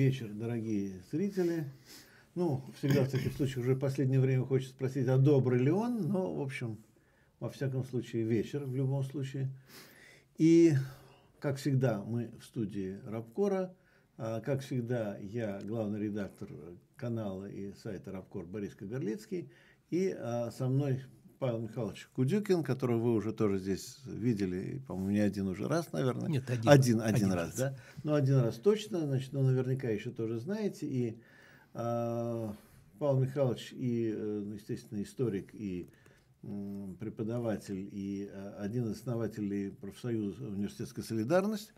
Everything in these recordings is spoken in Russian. вечер, дорогие зрители. Ну, всегда в таких случаях уже в последнее время хочется спросить, а добрый ли он, но, в общем, во всяком случае, вечер в любом случае. И, как всегда, мы в студии Рабкора. Как всегда, я главный редактор канала и сайта Рабкор Борис Кагарлицкий. И со мной Павел Михайлович Кудюкин, которого вы уже тоже здесь видели, по-моему, не один уже раз, наверное. Нет, один раз, да? Ну, один раз точно, значит, ну, наверняка еще тоже знаете. И Павел Михайлович, и, естественно, историк, и преподаватель, и один из основателей профсоюза «Университетская солидарность».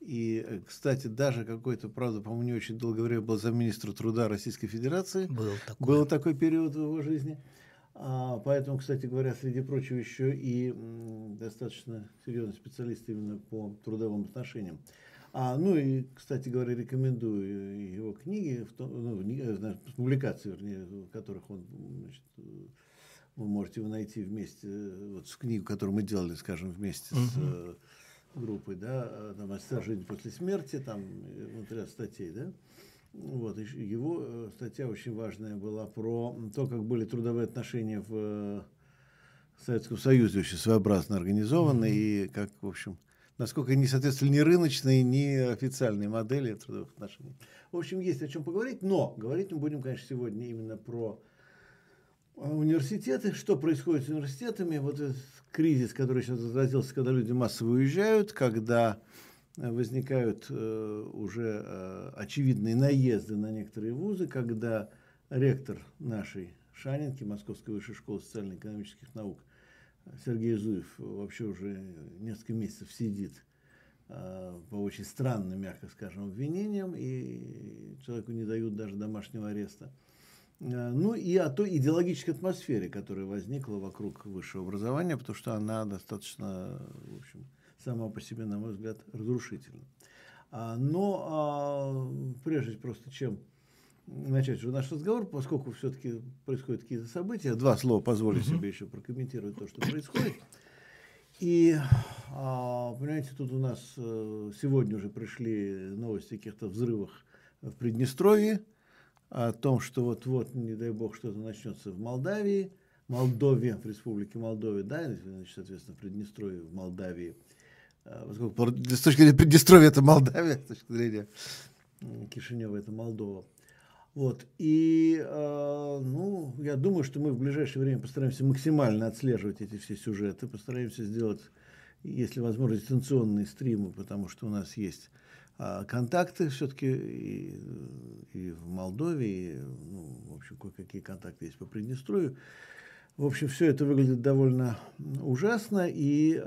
И, кстати, даже какой-то, правда, по-моему, не очень долгое время был замминистра труда Российской Федерации. Был такой период в его жизни. Поэтому, кстати говоря, среди прочего еще и достаточно серьезный специалист именно по трудовым отношениям. Ну и, кстати говоря, рекомендую его книги, публикации, вернее, в которых он, значит, вы можете его найти вместе, вот с книгой, которую мы делали, скажем, вместе с группой, да, там «Жизнь после смерти», там вот ряд статей, да. Вот, его статья очень важная была про то, как были трудовые отношения в Советском Союзе очень своеобразно организованы, и как, в общем, насколько они не соответствовали ни рыночной, ни официальной модели трудовых отношений. В общем, есть о чем поговорить, но говорить мы будем, конечно, сегодня именно про университеты, что происходит с университетами, вот этот кризис, который сейчас разразился, когда люди массово уезжают, когда возникают уже очевидные наезды на некоторые вузы, когда ректор нашей Шанинки, Московской высшей школы социально-экономических наук, Сергей Зуев, вообще уже несколько месяцев сидит по очень странным, мягко скажем, обвинениям, и человеку не дают даже домашнего ареста. Ну и о той идеологической атмосфере, которая возникла вокруг высшего образования, потому что она достаточно, в общем, сама по себе, на мой взгляд, разрушительно. Но прежде просто чем начать уже наш разговор, поскольку все-таки происходят какие-то события, два слова позволю себе еще прокомментировать то, что происходит. И, понимаете, тут у нас сегодня уже пришли новости о каких-то взрывах в Приднестровье, о том, что вот-вот, не дай бог, что-то начнется в Молдавии, в Республике Молдове, да, значит, соответственно, в Приднестровье, в Молдавии. Поскольку с точки зрения Приднестровья это Молдавия, с точки зрения Кишинева это Молдова. Вот. И ну, я думаю, что мы в ближайшее время постараемся максимально отслеживать эти все сюжеты, постараемся сделать, если возможно, дистанционные стримы, потому что у нас есть контакты все-таки и в Молдове, и, ну, в общем, кое-какие контакты есть по Приднестровью. В общем, все это выглядит довольно ужасно и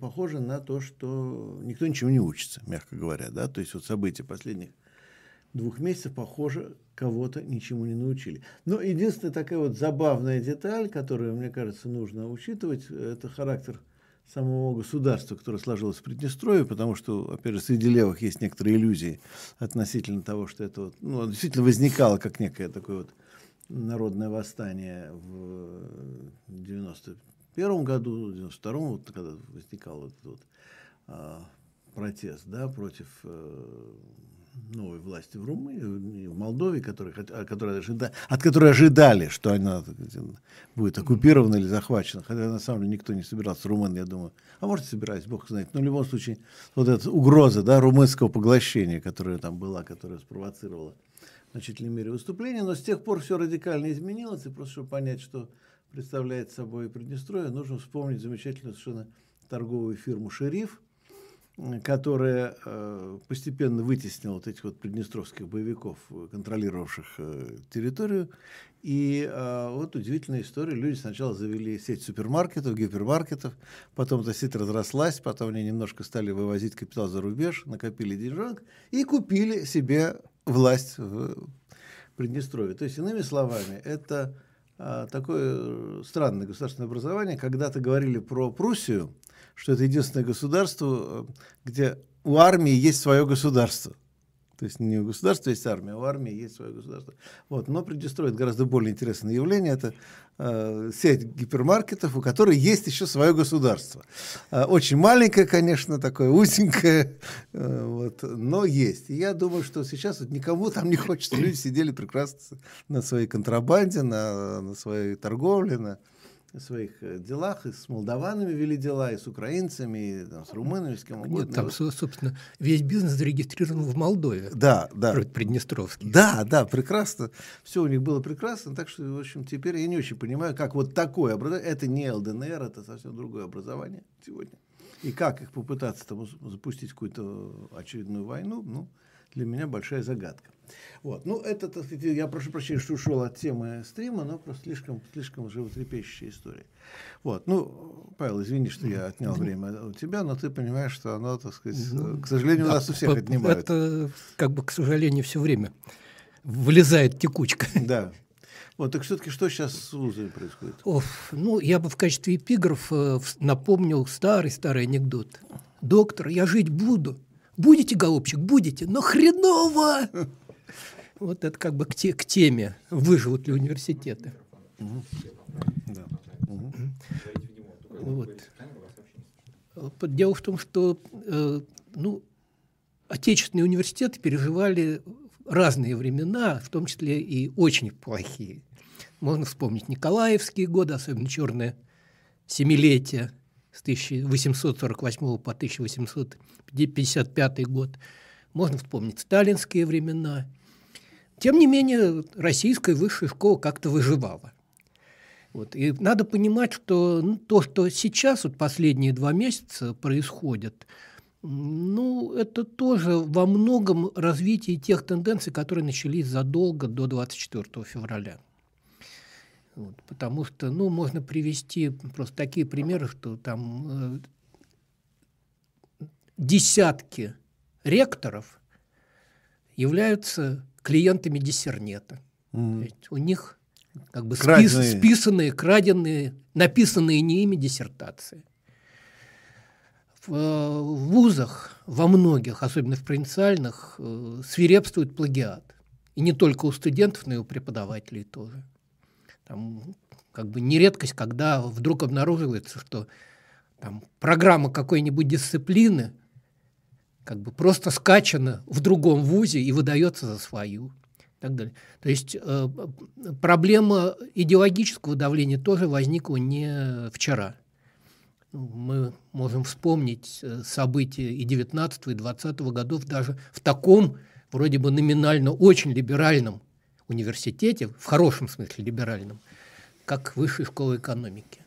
похоже на то, что никто ничего не учится, мягко говоря. Да? То есть вот события последних двух месяцев, похоже, кого-то ничему не научили. Но единственная такая вот забавная деталь, которую, мне кажется, нужно учитывать, это характер самого государства, которое сложилось в Приднестровье, потому что, опять же, среди левых есть некоторые иллюзии относительно того, что это вот, ну, действительно возникало как некое такое вот народное восстание в 91 году, в 92-м, вот, когда возникал вот этот вот, протест, да, против новой власти в Румынии, в Молдове, от которой ожидали, что она будет оккупирована или захвачена. Хотя на самом деле никто не собирался, румын, я думаю. А может, собирались, бог знает. Но в любом случае, вот эта угроза, да, румынского поглощения, которая там была, которая спровоцировала в значительной мере выступление. Но с тех пор все радикально изменилось. И просто чтобы понять, что представляет собой Приднестровье, нужно вспомнить замечательную совершенно торговую фирму «Шериф», которая постепенно вытеснила вот этих вот приднестровских боевиков, контролировавших территорию. И вот удивительная история. Люди сначала завели сеть супермаркетов, гипермаркетов, потом эта сеть разрослась, потом они немножко стали вывозить капитал за рубеж, накопили деньжонок и купили себе власть в Приднестровье. То есть, иными словами, это такое странное государственное образование. Когда-то говорили про Пруссию, что это единственное государство, где у армии есть свое государство. То есть не у государства есть армия, а у армии есть свое государство. Вот. Но Приднестровье — гораздо более интересное явление. Это сеть гипермаркетов, у которой есть еще свое государство. Очень маленькое, конечно, такое узенькое, вот, но есть. И я думаю, что сейчас вот никому там не хочется. Люди сидели прекрасно на своей контрабанде, на своей торговле, на своих делах, и с молдаванами вели дела, и с украинцами, и там, с румынами, с кем угодно. Нет, там, собственно, весь бизнес зарегистрирован в Молдове. Да, да. Приднестровский. Да, да, прекрасно. Все у них было прекрасно, так что, в общем, теперь я не очень понимаю, как вот такое образование, это не ЛДНР, это совсем другое образование сегодня. И как их попытаться там запустить какую-то очередную войну, ну, для меня большая загадка. Вот. Ну, это, так сказать, я прошу прощения, что ушел от темы стрима, но просто слишком животрепещущая история. Вот. Ну, Павел, извини, что я отнял время у тебя, но ты понимаешь, что оно, так сказать, к сожалению, у нас у всех отнимает. Это, как бы, к сожалению, все время вылезает текучка. Да. Вот, так все-таки что сейчас с вузами происходит? Ну, я бы в качестве эпиграфа напомнил старый анекдот. «Доктор, я жить буду». «Будете, голубчик, будете, но хреново!» Вот это как бы к теме, выживут ли университеты. Вот. Дело в том, что отечественные университеты переживали разные времена, в том числе и очень плохие. Можно вспомнить николаевские годы, особенно черное семилетие, с 1848 по 1855 год. Можно вспомнить сталинские времена. Тем не менее, российская высшая школа как-то выживала. Вот. И надо понимать, что то, что сейчас, вот последние 2 месяца происходит, это тоже во многом развитие тех тенденций, которые начались задолго до 24 февраля. Вот, потому что, можно привести просто такие примеры, что там десятки ректоров являются клиентами диссернета. У них как бы списанные, краденные, написанные не ими диссертации. В вузах во многих, особенно в провинциальных, свирепствует плагиат. И не только у студентов, но и у преподавателей тоже. Там, как бы, не редкость, когда вдруг обнаруживается, что там программа какой-нибудь дисциплины как бы просто скачана в другом вузе и выдается за свою. И так далее. То есть проблема идеологического давления тоже возникла не вчера. Мы можем вспомнить события и 19-го, и 20-го годов даже в таком, вроде бы номинально очень либеральном университете, в хорошем смысле либеральном, как Высшая школа экономики.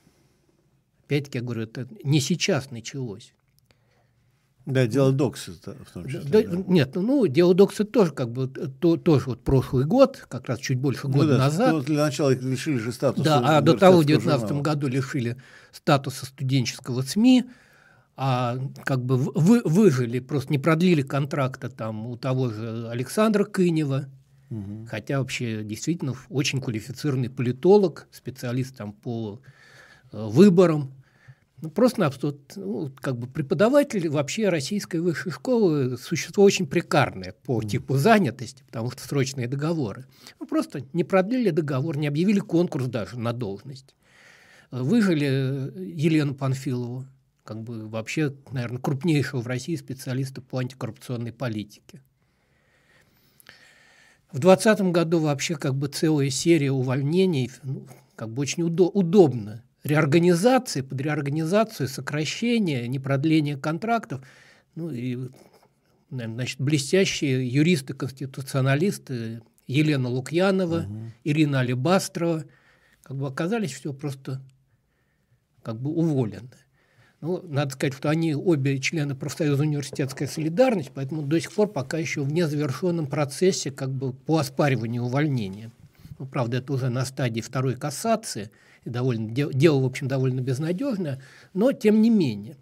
Опять-таки, я говорю, это не сейчас началось. Да, дело Доксы в том числе. Да, да. Нет, дело Доксы тоже как бы тоже вот прошлый год, как раз чуть больше года назад. Ну, для начала их лишили же статуса. Да, а до того в 19 году лишили статуса студенческого СМИ, а как бы выжили, просто не продлили контракта там у того же Александра Кынева. Хотя вообще действительно очень квалифицированный политолог, специалист там по выборам. Просто как бы преподаватель вообще российской высшей школы — существо очень прекарное по типу занятости, потому что срочные договоры. Просто не продлили договор, не объявили конкурс даже на должность. Выжили Елену Панфилову, как бы вообще, наверное, крупнейшего в России специалиста по антикоррупционной политике. В 2020 году вообще как бы целая серия увольнений, как бы очень удобно. Реорганизации, под реорганизацию, сокращение, непродление контрактов. Значит, блестящие юристы-конституционалисты Елена Лукьянова, Ирина Алибастрова, как бы оказались все просто как бы уволены. Надо сказать, что они обе члены профсоюза «Университетская солидарность», поэтому до сих пор пока еще в незавершенном процессе как бы по оспариванию увольнения. Правда, это уже на стадии второй кассации, и дело, в общем, довольно безнадежное, но тем не менее.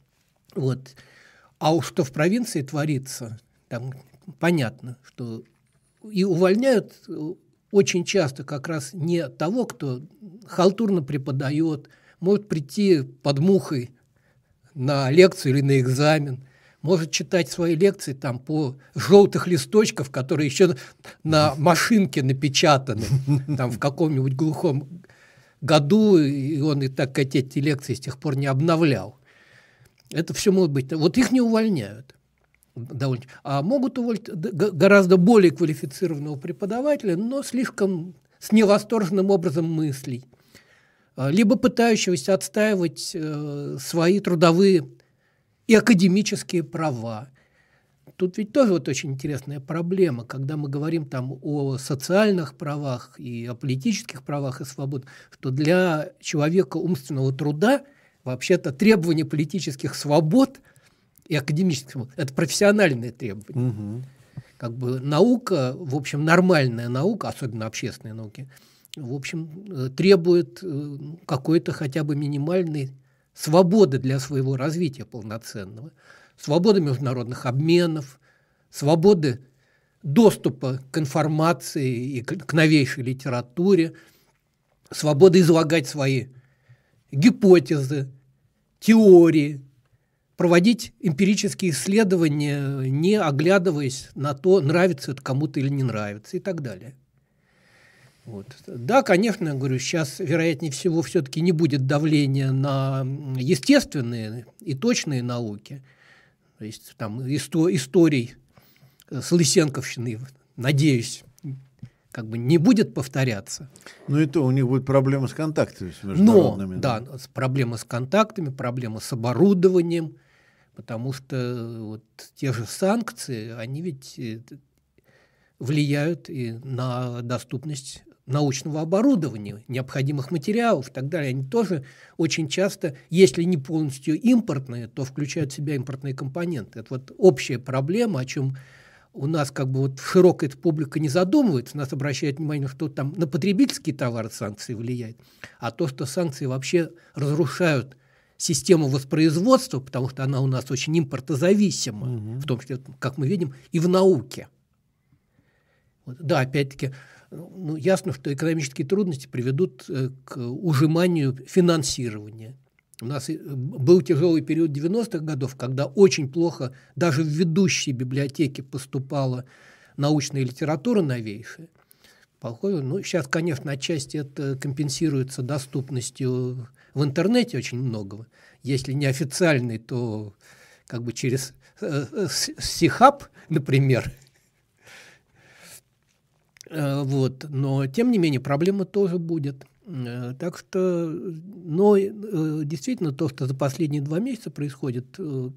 Вот. А уж что в провинции творится, там понятно, что и увольняют очень часто как раз не того, кто халтурно преподает, может прийти под мухой на лекцию или на экзамен, может читать свои лекции там по желтых листочков, которые еще на машинке напечатаны там в каком-нибудь глухом году, и он и так эти лекции с тех пор не обновлял. Это все может быть. Вот их не увольняют. А могут уволить гораздо более квалифицированного преподавателя, но слишком с невосторженным образом мыслей, либо пытающегося отстаивать свои трудовые и академические права. Тут ведь тоже вот очень интересная проблема, когда мы говорим там о социальных правах и о политических правах и свободах, что для человека умственного труда вообще-то требования политических свобод и академических свобод – это профессиональные требования. Угу. Как бы наука, в общем, нормальная наука, особенно общественные науки, в общем, требует какой-то хотя бы минимальной свободы для своего развития полноценного, свободы международных обменов, свободы доступа к информации и к новейшей литературе, свободы излагать свои гипотезы, теории, проводить эмпирические исследования, не оглядываясь на то, нравится это кому-то или не нравится, и так далее. Вот. Да, конечно, говорю, сейчас, вероятнее всего, все-таки не будет давления на естественные и точные науки, то есть там историй с лысенковщиной, надеюсь, как бы не будет повторяться. Ну и то у них будет проблема с контактами с международными. Но, да, проблема с контактами, проблема с оборудованием, потому что вот те же санкции, они ведь влияют и на доступность научного оборудования, необходимых материалов и так далее. Они тоже очень часто, если не полностью импортные, то включают в себя импортные компоненты. Это вот общая проблема, о чем у нас как бы вот широкая публика не задумывается. Нас обращает внимание, что там на потребительские товары санкции влияют, а то, что санкции вообще разрушают систему воспроизводства, потому что она у нас очень импортозависима, угу. В том числе, как мы видим, и в науке. Да, опять-таки, ну, ясно, что экономические трудности приведут к ужиманию финансирования. У нас был тяжелый период 90-х годов, когда очень плохо даже в ведущие библиотеки поступала научная литература новейшая. Ну, сейчас, конечно, отчасти это компенсируется доступностью в интернете очень многого. Если не официальный, то как бы через Сихаб, например. Вот. Но, тем не менее, проблема тоже будет. Так что, но действительно, то, что за последние 2 месяца происходит,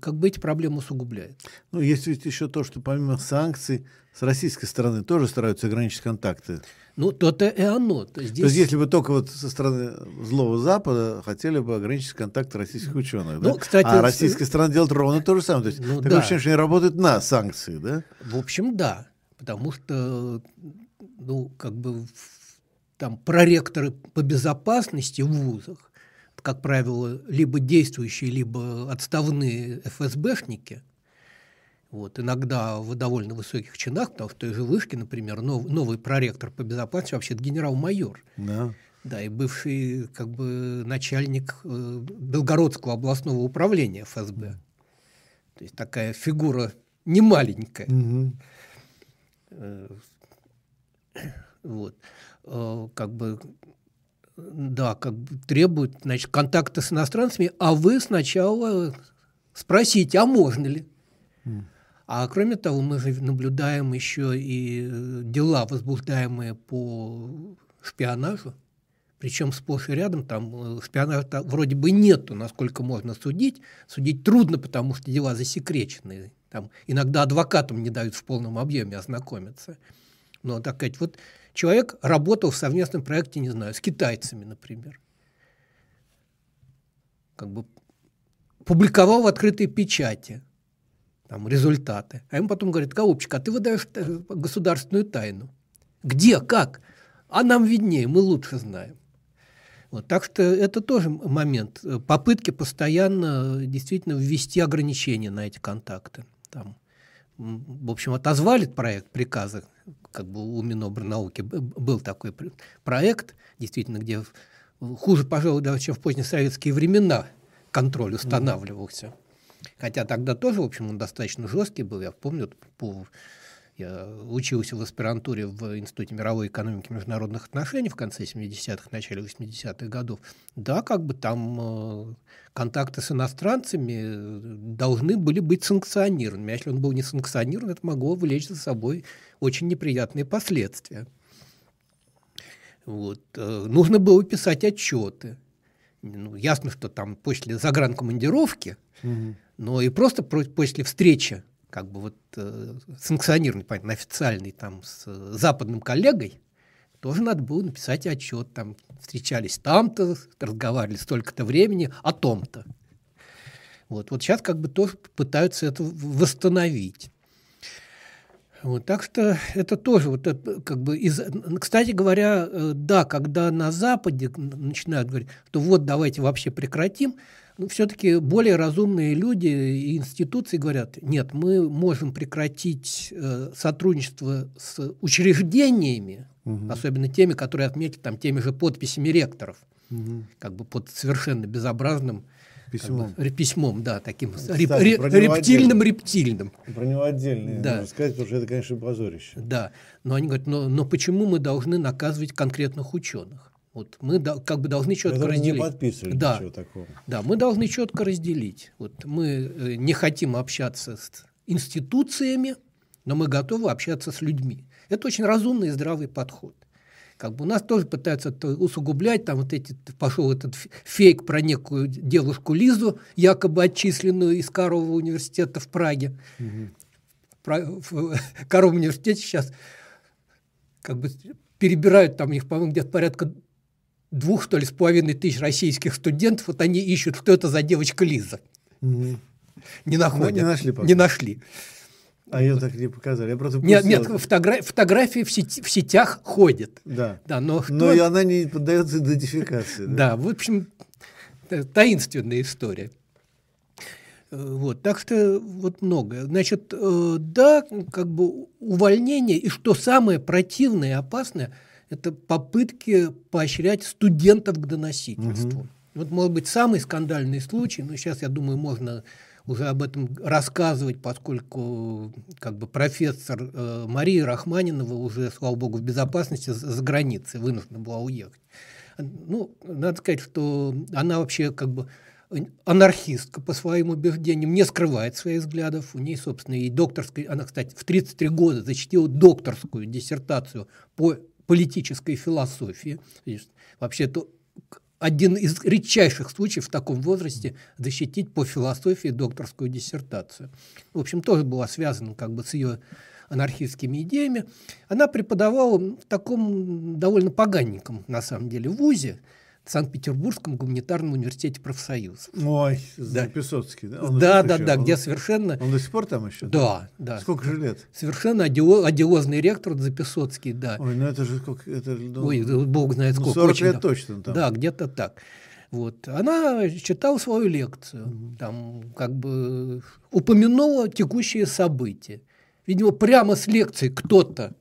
как бы эти проблемы усугубляет. Ну, есть ведь еще то, что помимо санкций с российской стороны тоже стараются ограничить контакты. Ну, то-то и оно. То есть, если бы только вот со стороны злого Запада хотели бы ограничить контакты российских ученых, ну, да? Кстати, а российская страна делает ровно то же самое. То есть, ну, такое ощущение, что они работают на санкции, да? В общем, да. Потому что, ну, как бы там проректоры по безопасности в вузах, как правило, либо действующие, либо отставные ФСБшники, вот, иногда в довольно высоких чинах, потому что в той же вышке, например, новый проректор по безопасности вообще-то генерал-майор. Да. Да, и бывший как бы начальник Белгородского областного управления ФСБ. То есть такая фигура немаленькая. Угу. Вот. Как бы, да, как бы требуют, значит, контакта с иностранцами, а вы сначала спросите, а можно ли? А кроме того, мы же наблюдаем еще и дела, возбуждаемые по шпионажу, причем сплошь и рядом, там шпионажа вроде бы нету, насколько можно судить. Судить трудно, потому что дела засекречены. Там иногда адвокатам не дают в полном объеме ознакомиться. Но так сказать, вот человек работал в совместном проекте, не знаю, с китайцами, например. Как бы публиковал в открытой печати там результаты. А ему потом говорят: «Голубчик, а ты выдаешь государственную тайну». Где, как? А нам виднее, мы лучше знаем. Вот, так что это тоже момент. Попытки постоянно действительно ввести ограничения на эти контакты. Там, в общем, отозвали проект приказа, как бы у Минобрнауки был такой проект, действительно, где хуже, пожалуй, даже чем в позднесоветские времена контроль устанавливался. Хотя тогда тоже, в общем, он достаточно жесткий был. Я помню, я учился в аспирантуре в Институте мировой экономики и международных отношений в конце 70-х, начале 80-х годов. Да, как бы там контакты с иностранцами должны были быть санкционированы. А если он был не санкционирован, это могло влечь за собой очень неприятные последствия. Вот. Нужно было писать отчеты. Ну, ясно, что там после загранкомандировки, но и просто после встречи, как бы вот санкционированный, понятно, официальный там с западным коллегой, тоже надо было написать отчет. Там встречались там-то, разговаривали столько-то времени о том-то. Вот сейчас как бы тоже пытаются это восстановить. Вот, так что это тоже, вот, как бы, кстати говоря, да, когда на Западе начинают говорить, что вот давайте вообще прекратим, ну, все-таки более разумные люди и институции говорят, нет, мы можем прекратить сотрудничество с учреждениями, особенно теми, которые отметили там теми же подписями ректоров, как бы под совершенно безобразным письмом, как бы, да, таким рептильным. Про него отдельно, да, нужно сказать, потому что это, конечно, позорище. Да, но они говорят, но почему мы должны наказывать конкретных ученых? Вот мы как бы должны четко разделить. Не подписывали ничего такого. Да, мы должны четко разделить. Вот мы не хотим общаться с институциями, но мы готовы общаться с людьми. Это очень разумный и здравый подход. Как бы у нас тоже пытаются усугублять, там вот эти, пошел этот фейк про некую девушку Лизу, якобы отчисленную из Карлова университета в Праге. В Карлов университете сейчас как бы перебирают, там у них, по-моему, где-то порядка 2,5 тысяч российских студентов, вот они ищут, кто это за девочка Лиза. Не находят. Не нашли, пока. Не нашли. А ее так не показали. Я просто фотографии в сетях ходят. Да. Да, но и она не поддается идентификации. Да, в общем, таинственная история. Вот, так что вот многое. Значит, да, как бы увольнение, и что самое противное и опасное, это попытки поощрять студентов к доносительству. Вот, может быть, самый скандальный случай, но сейчас, я думаю, можно уже об этом рассказывать, поскольку как бы профессор Мария Рахманинова уже, слава богу, в безопасности за границей, вынуждена была уехать. Ну, надо сказать, что она вообще как бы анархистка по своим убеждениям, не скрывает своих взглядов. У ней, собственно, и докторская, она, кстати, в 33 года защитила докторскую диссертацию по политической философии. Вообще это один из редчайших случаев в таком возрасте защитить по философии докторскую диссертацию. В общем, тоже была связана как бы с ее анархистскими идеями. Она преподавала в таком довольно поганеньком, на самом деле, вузе, в Санкт-Петербургском гуманитарном университете профсоюзов. Ой, да. Записоцкий, да? Где совершенно... Он до сих пор там еще? Да, да. Сколько же лет? Совершенно одиозный ректор Записоцкий, да. Ой, ну это же сколько... Это, ну, ой, бог знает сколько. 40 очень лет давно. Точно там. Да, где-то так. Вот. Она читала свою лекцию, там как бы упомянула текущие события. Видимо, прямо с лекции кто-то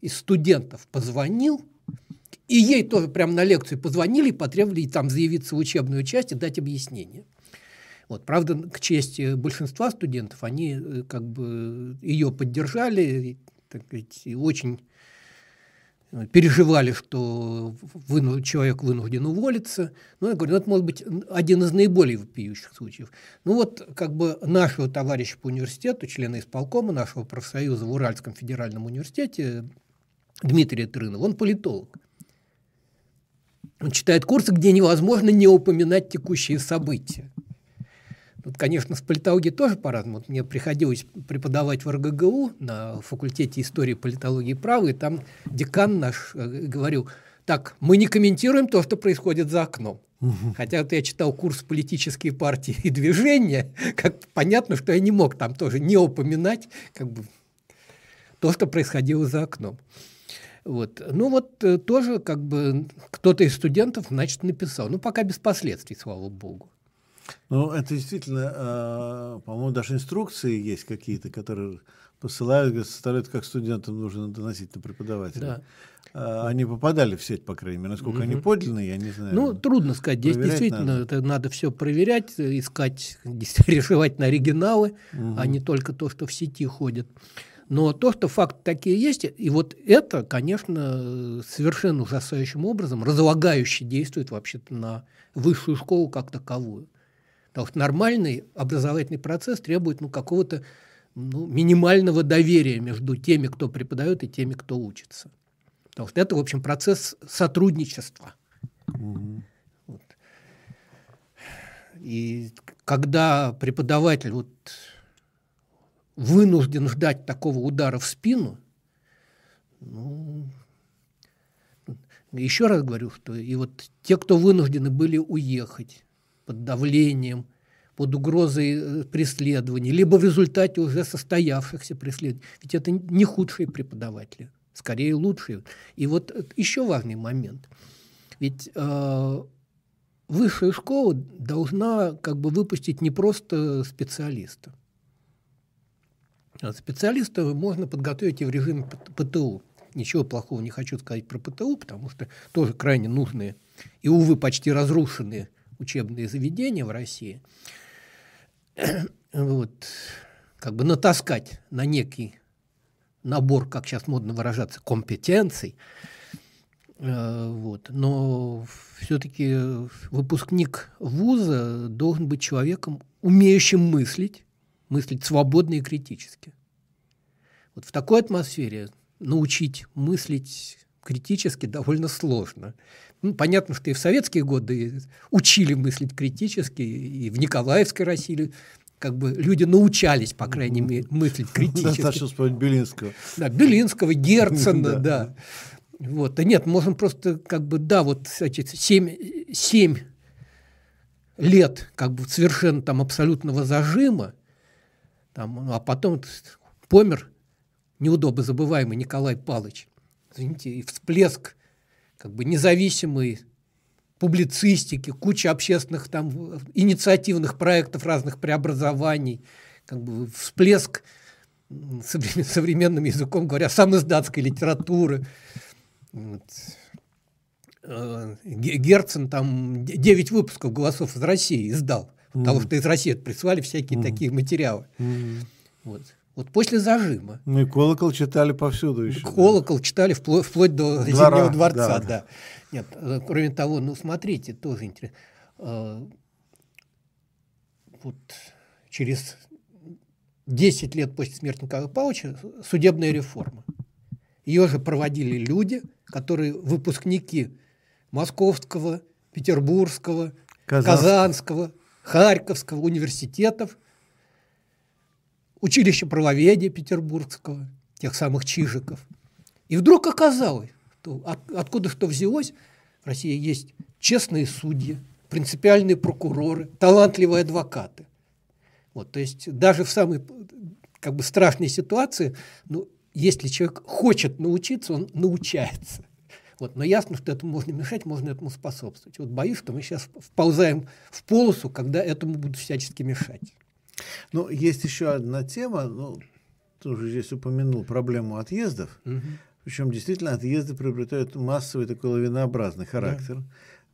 из студентов позвонил, и ей тоже прямо на лекцию позвонили и потребовали там заявиться в учебную часть и дать объяснение. Вот, правда, к чести большинства студентов, они как бы ее поддержали, так сказать, и очень переживали, что человек вынужден уволиться. Но я говорю, это может быть один из наиболее вопиющих случаев. Ну вот как бы нашего товарища по университету, члена исполкома нашего профсоюза в Уральском федеральном университете Дмитрия Трынова, он политолог. Он читает курсы, где невозможно не упоминать текущие события. Вот, конечно, с политологией тоже по-разному. Вот мне приходилось преподавать в РГГУ на факультете истории, политологии и права, и там декан наш говорил, так, мы не комментируем то, что происходит за окном. Хотя вот я читал курс «Политические партии и движения», как понятно, что я не мог там тоже не упоминать как бы то, что происходило за окном. Вот. Ну вот тоже как бы кто-то из студентов, значит, написал. Ну пока без последствий, слава богу. Ну это действительно, по-моему, даже инструкции есть какие-то, которые посылают, говорят, составляют, как студентам нужно доносить на преподавателя. Да. Они попадали в сеть, по крайней мере. Насколько они подлинные, я не знаю. Ну, трудно сказать. Здесь действительно надо все проверять, искать, решивательно оригиналы, а не только то, что в сети ходит. Но то, что факты такие есть, и вот это, конечно, совершенно ужасающим образом, разлагающе действует вообще-то на высшую школу как таковую. Потому что нормальный образовательный процесс требует какого-то минимального доверия между теми, кто преподает, и теми, кто учится. Потому что это, в общем, процесс сотрудничества. Вот. И когда преподаватель вынужден ждать такого удара в спину, еще раз говорю, что и те, кто вынуждены были уехать под давлением, под угрозой преследований, либо в результате уже состоявшихся преследований, ведь это не худшие преподаватели, скорее лучшие. И еще важный момент. Ведь высшая школа должна выпустить не просто специалиста. Специалиста можно подготовить и в режиме ПТУ. Ничего плохого не хочу сказать про ПТУ, потому что тоже крайне нужные и, увы, почти разрушенные учебные заведения в России. Натаскать на некий набор, как сейчас модно выражаться, компетенций. Но все-таки выпускник вуза должен быть человеком, умеющим мыслить свободно и критически. В такой атмосфере научить мыслить критически довольно сложно. Понятно, что и в советские годы учили мыслить критически, и в Николаевской России люди научались, по крайней мере, мыслить критически. Достаточно вспомнить Белинского. Да, Белинского, Герцена, да. Да нет, можем просто, значит, 7 лет совершенно абсолютного зажима, а потом помер неудобно забываемый Николай Павлович. Извините, и всплеск независимой публицистики, куча общественных инициативных проектов, разных преобразований, всплеск, современным языком говоря, самоиздатской литературы. Герцен 9 выпусков «Голосов из России» издал. Потому что из России прислали всякие такие материалы. После зажима. Ну и «Колокол» читали повсюду еще. «Колокол» читали вплоть до Зимнего дворца. Да. Нет, кроме того, смотрите, тоже интересно. Через 10 лет после смерти Николая Павловича судебная реформа. Ее же проводили люди, которые выпускники Московского, Петербургского, Казанского, Харьковского университетов, училища правоведения Петербургского, тех самых Чижиков. И вдруг оказалось, что откуда что взялось, в России есть честные судьи, принципиальные прокуроры, талантливые адвокаты. То есть даже в самой страшной ситуации, если человек хочет научиться, он научается. Но ясно, что этому можно мешать, можно этому способствовать. Боюсь, что мы сейчас вползаем в полосу, когда этому будут всячески мешать. Есть еще одна тема, ты уже здесь упомянул проблему отъездов, причем действительно отъезды приобретают массовый такой лавинообразный характер. Да.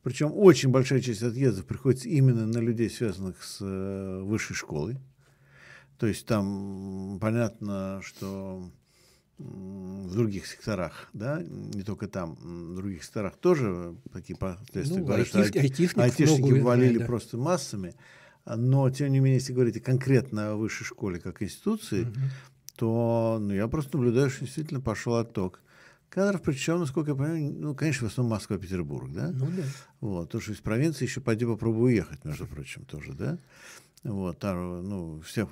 Причем очень большая часть отъездов приходится именно на людей, связанных с высшей школой. То есть там понятно, что в других секторах, да, не только там, в других секторах тоже такие последствия. Айтишники валили просто массами, но, тем не менее, если говорить конкретно о высшей школе как институции, то я просто наблюдаю, что действительно пошел отток кадров, причем, насколько я понимаю, конечно, в основном Москва, Петербург, да? Потому что из провинции еще пойди попробуй уехать, между прочим, тоже, да? Там, все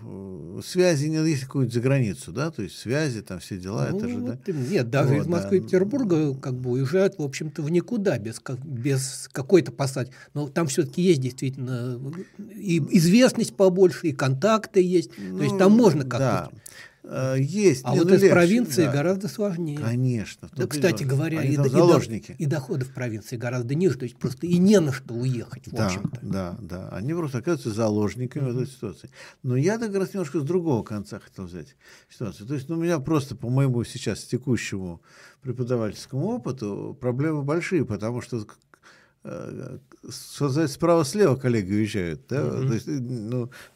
связи, если какую-то за границу, да, то есть связи, там все дела, это же, да? Нет, даже из Москвы и Петербурга уезжают, в общем-то, в никуда, без какой-то посадки. Но там все-таки есть действительно и известность побольше, и контакты есть, то есть там можно как-то... Да. Есть. А вот из провинции гораздо сложнее. Конечно. Да, кстати говоря, и доходы в провинции гораздо ниже, то есть просто и не на что уехать, в общем-то. Да, да. Они просто оказываются заложниками в этой ситуации. Но я как раз немножко с другого конца хотел взять ситуацию. То есть у меня просто, по моему сейчас текущему преподавательскому опыту, проблемы большие, потому что справа-слева коллеги уезжают, да? То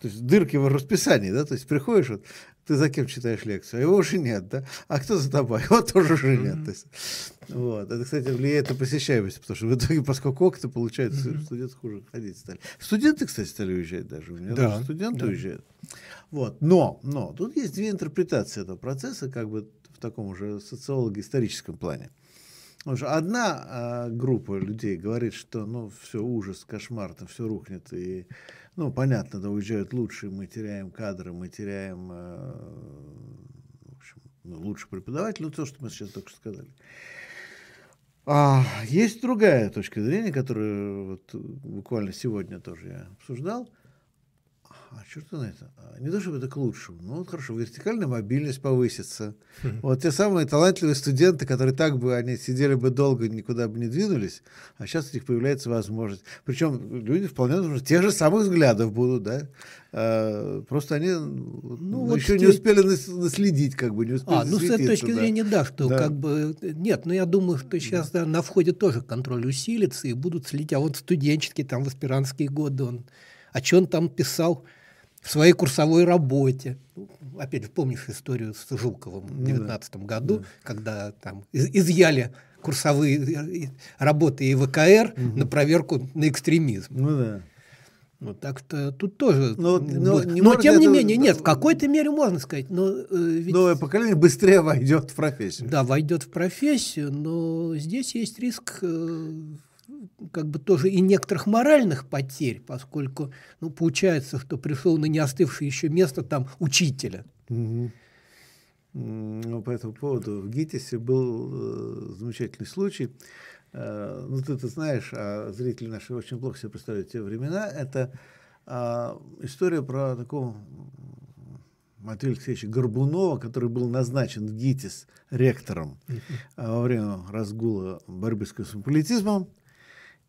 есть дырки в расписании, да? То есть приходишь, вот, ты за кем читаешь лекцию, а его уже нет, да? А кто за тобой, его тоже уже нет. То есть, вот. Это, кстати, влияет на посещаемость, потому что в итоге, поскольку окна получается, студенты хуже ходить стали. Студенты, кстати, стали уезжать даже, у меня даже студенты уезжают. Вот. Но тут есть две интерпретации этого процесса, как бы в таком уже социолого-историческом плане. Потому что одна группа людей говорит, что ну, все ужас, кошмар, там все рухнет, и ну, понятно, да, уезжают лучшие, мы теряем кадры, мы теряем в общем, ну, лучших преподавателей, ну, то, что мы сейчас только что сказали. А есть другая точка зрения, которую вот буквально сегодня тоже я обсуждал. А черт на это. Не то, чтобы это к лучшему. Ну, вот хорошо, вертикальная мобильность повысится. Вот те самые талантливые студенты, которые так бы, они сидели бы долго, никуда бы не двинулись, а сейчас у них появляется возможность. Причем люди вполне тех же самых взглядов будут, да? Просто они еще не успели наследить, как бы, не успели с этой точки зрения, да, что как бы... Нет, но я думаю, что сейчас на входе тоже контроль усилится, и будут следить. А вот студенческий, там, в аспирантские годы он... О чем он там писал в своей курсовой работе. Опять, помнишь историю с Жуковым в 19 году, когда там изъяли курсовые работы ИВКР на проверку на экстремизм. Вот, так что тут тоже... Но тем не менее, нет, в какой-то мере можно сказать. Новое поколение быстрее войдет в профессию. Да, войдет в профессию, но здесь есть риск... как бы тоже и некоторых моральных потерь, поскольку, ну, получается, что пришел на не остывшее еще место там учителя. Ну, по этому поводу в ГИТИСе был замечательный случай. Ну, ты знаешь, а зрители наши очень плохо себе представляют те времена. Это история про такого Матвея Алексеевича Горбунова, который был назначен в ГИТИС ректором во время разгула борьбы с космополитизмом.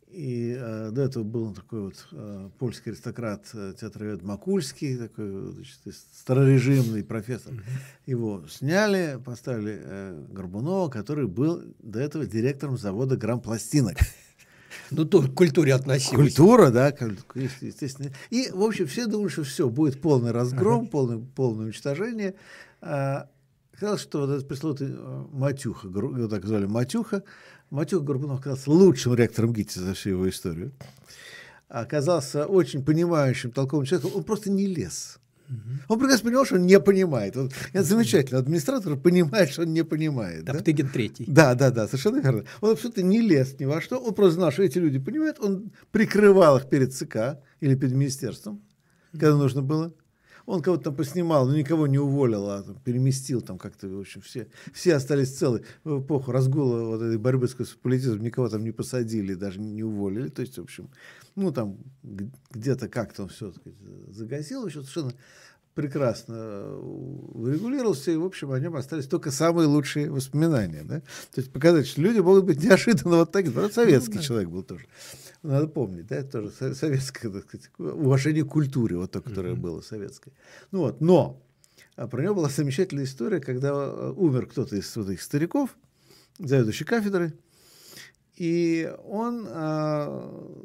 И до этого был такой вот польский аристократ, театровед Макульский, такой, значит, старорежимный профессор. Его сняли, поставили Горбунова, который был до этого директором завода грампластинок. Ну, тоже к культуре относились. Культура, да, естественно. И, в общем, все думали, что все, будет полный разгром, полное уничтожение. Казалось, что вот этот пресловутый Матюха, его так звали Матюха, Матюха Горбунов оказался лучшим ректором ГИТИСа за всю его историю. Оказался очень понимающим, толковым человеком. Он просто не лез. Он прекрасно понимал, что он не понимает. Вот, это замечательно. Администратор понимает, что он не понимает. Топтыгин III. Да, да, да, совершенно верно. Он абсолютно не лез ни во что. Он просто знал, что эти люди понимают. Он прикрывал их перед ЦК или перед министерством, когда нужно было. Он кого-то там поснимал, но никого не уволил, а там, переместил там как-то, в общем, все остались целы. В эпоху разгула вот этой борьбы с космополитизмом никого там не посадили, даже не уволили. То есть, в общем, ну там где-то как-то он все загасил, еще совершенно прекрасно урегулировался, и, в общем, о нем остались только самые лучшие воспоминания. Да? То есть показать, что люди могут быть неожиданно вот такие. Советский человек был тоже. Надо помнить, да, это тоже советское, так сказать, уважение к культуре, вот то, которое было советское. Ну вот, но про него была замечательная история, когда умер кто-то из своих стариков, заведующий кафедрой, и он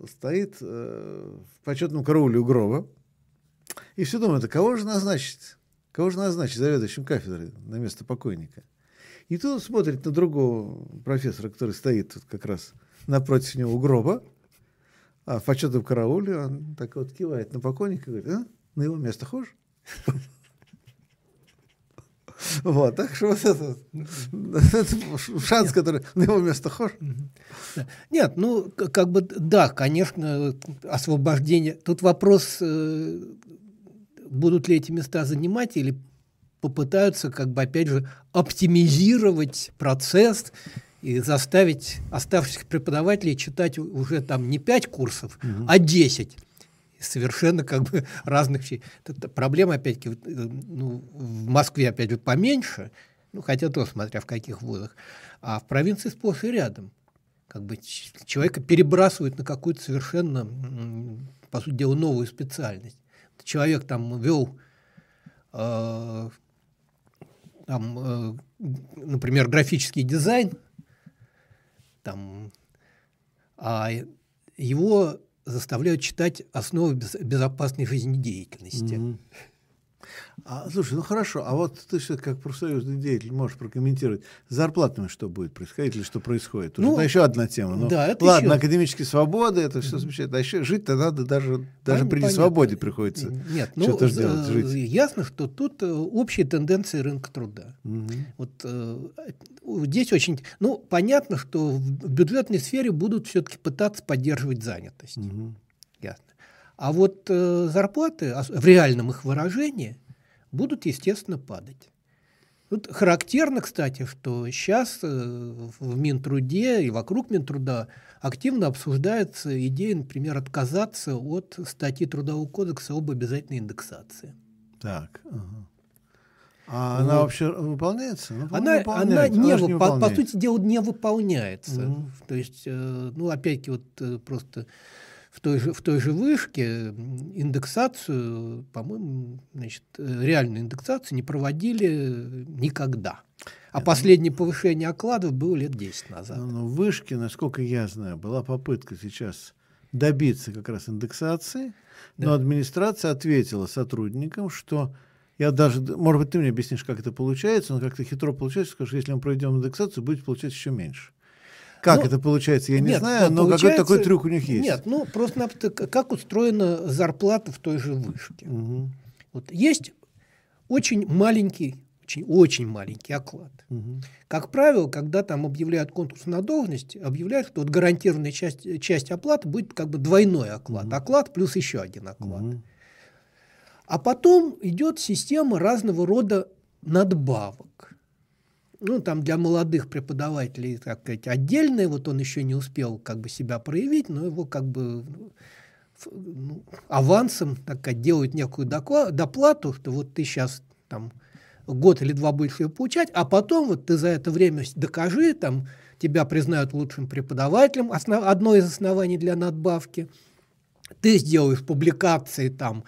стоит в почетном карауле у гроба, и все думают, а кого же назначить? Кого же назначить заведующим кафедрой на место покойника? И тут он смотрит на другого профессора, который стоит тут как раз напротив него у гроба, а в почетном карауле он так вот кивает на покойника и говорит, на его место хуже. Вот, так что вот это шанс, который на его место хож. Нет, ну, как бы, да, конечно, освобождение. Тут вопрос, будут ли эти места занимать или попытаются, как бы, опять же, оптимизировать процесс и заставить оставшихся преподавателей читать уже там не 5 курсов, а 10. совершенно как бы разных вещей. Проблема, опять-таки, ну, в Москве, опять же, поменьше, ну, хотя то, смотря в каких вузах, а в провинции сплошь и рядом. Как бы человека перебрасывают на какую-то совершенно, по сути дела, новую специальность. Человек там вел, например, графический дизайн, там, а его заставляют читать «Основы безопасной жизнедеятельности». Mm-hmm. Слушай, ну хорошо, а вот ты все как профсоюзный деятель можешь прокомментировать, с зарплатами что будет происходить или что происходит? Ну, это еще одна тема. Ну, да, это ладно, еще... академические свободы, это все замечательно. А еще жить-то надо даже при несвободе приходится. Нет, ну, делать, жить. Ясно, что тут общие тенденции рынка труда. Угу. Вот здесь очень... Ну, понятно, что в бюджетной сфере будут все-таки пытаться поддерживать занятость. Угу. Ясно. А вот зарплаты в реальном их выражении будут, естественно, падать. Вот характерно, кстати, что сейчас в Минтруде и вокруг Минтруда активно обсуждается идея, например, отказаться от статьи Трудового кодекса об обязательной индексации. Так. Ага. А вот. Она вообще выполняется? Она, по сути дела, не выполняется. Угу. То есть, ну, опять-таки, вот просто... В той же вышке индексацию, по-моему, реальную индексацию не проводили никогда. А последнее повышение окладов было лет 10 назад. Но в вышке, насколько я знаю, была попытка сейчас добиться как раз индексации, да. Но администрация ответила сотрудникам, что... Я даже, может быть, ты мне объяснишь, как это получается, но как-то хитро получается, скажешь, если мы проведем индексацию, будет получаться еще меньше. Как это получается, я не знаю, но какой-то такой трюк у них есть. Нет, ну просто как устроена зарплата в той же вышке. Угу. Вот, есть очень маленький оклад. Угу. Как правило, когда там объявляют конкурс на должность, объявляют, что вот гарантированная часть оплаты будет как бы двойной оклад. Угу. Оклад плюс еще один оклад. Угу. А потом идет система разного рода надбавок. Ну, там для молодых преподавателей, так сказать, отдельное, вот он еще не успел как бы себя проявить, но его как бы авансом, так сказать, делают некую доплату, что вот ты сейчас там год или два будешь ее получать, а потом вот ты за это время докажи, там тебя признают лучшим преподавателем, одно из оснований для надбавки, ты сделаешь публикации там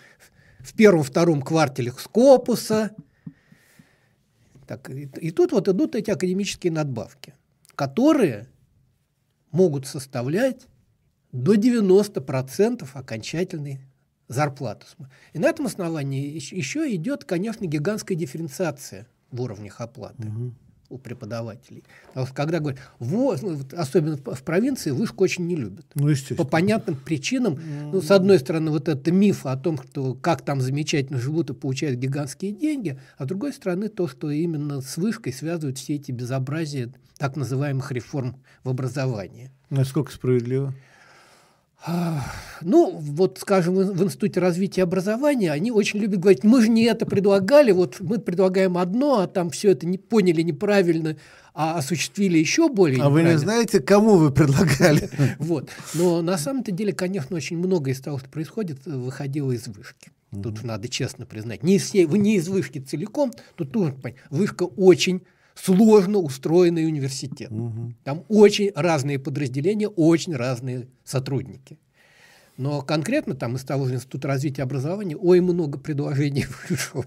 в первом-втором квартале Скопуса. Так, и тут вот идут эти академические надбавки, которые могут составлять до 90% окончательной зарплаты. И на этом основании еще идет, конечно, гигантская дифференциация в уровнях оплаты у преподавателей. Потому что когда говорят, особенно в провинции, вышку очень не любят. Ну, по понятным причинам. Ну, с одной стороны, вот это миф о том, что как там замечательно живут и получают гигантские деньги, а с другой стороны, то, что именно с вышкой связывают все эти безобразия так называемых реформ в образовании. Насколько справедливо? Ну, вот, скажем, в Институте развития и образования они очень любят говорить, мы же не это предлагали, вот мы предлагаем одно, а там все это не поняли неправильно, а осуществили еще более неправильно. А вы не знаете, кому вы предлагали? Вот. Но на самом-то деле, конечно, очень многое из того, что происходит, выходило из вышки. Тут надо честно признать. Не из вышки целиком, тут нужно понять. Вышка очень сложно устроенный университет. Угу. Там очень разные подразделения, очень разные сотрудники. Но конкретно там из того же Института развития и образования много предложений вышло.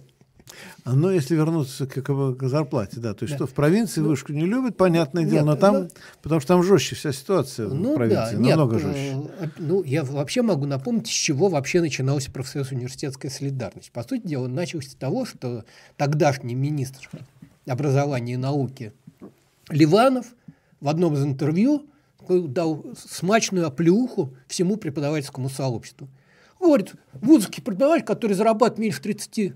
Но если вернуться к зарплате, да, то есть что в провинции вышку не любят, понятное дело, но там, потому что там жестче вся ситуация в провинции, намного жестче. Ну, я вообще могу напомнить, с чего вообще начиналась профсоюз «Университетская солидарность». По сути дела, началось с того, что тогдашний министр образования и науки Ливанов в одном из интервью дал смачную оплеуху всему преподавательскому сообществу. Говорит, вузовский преподаватель, который зарабатывает меньше 30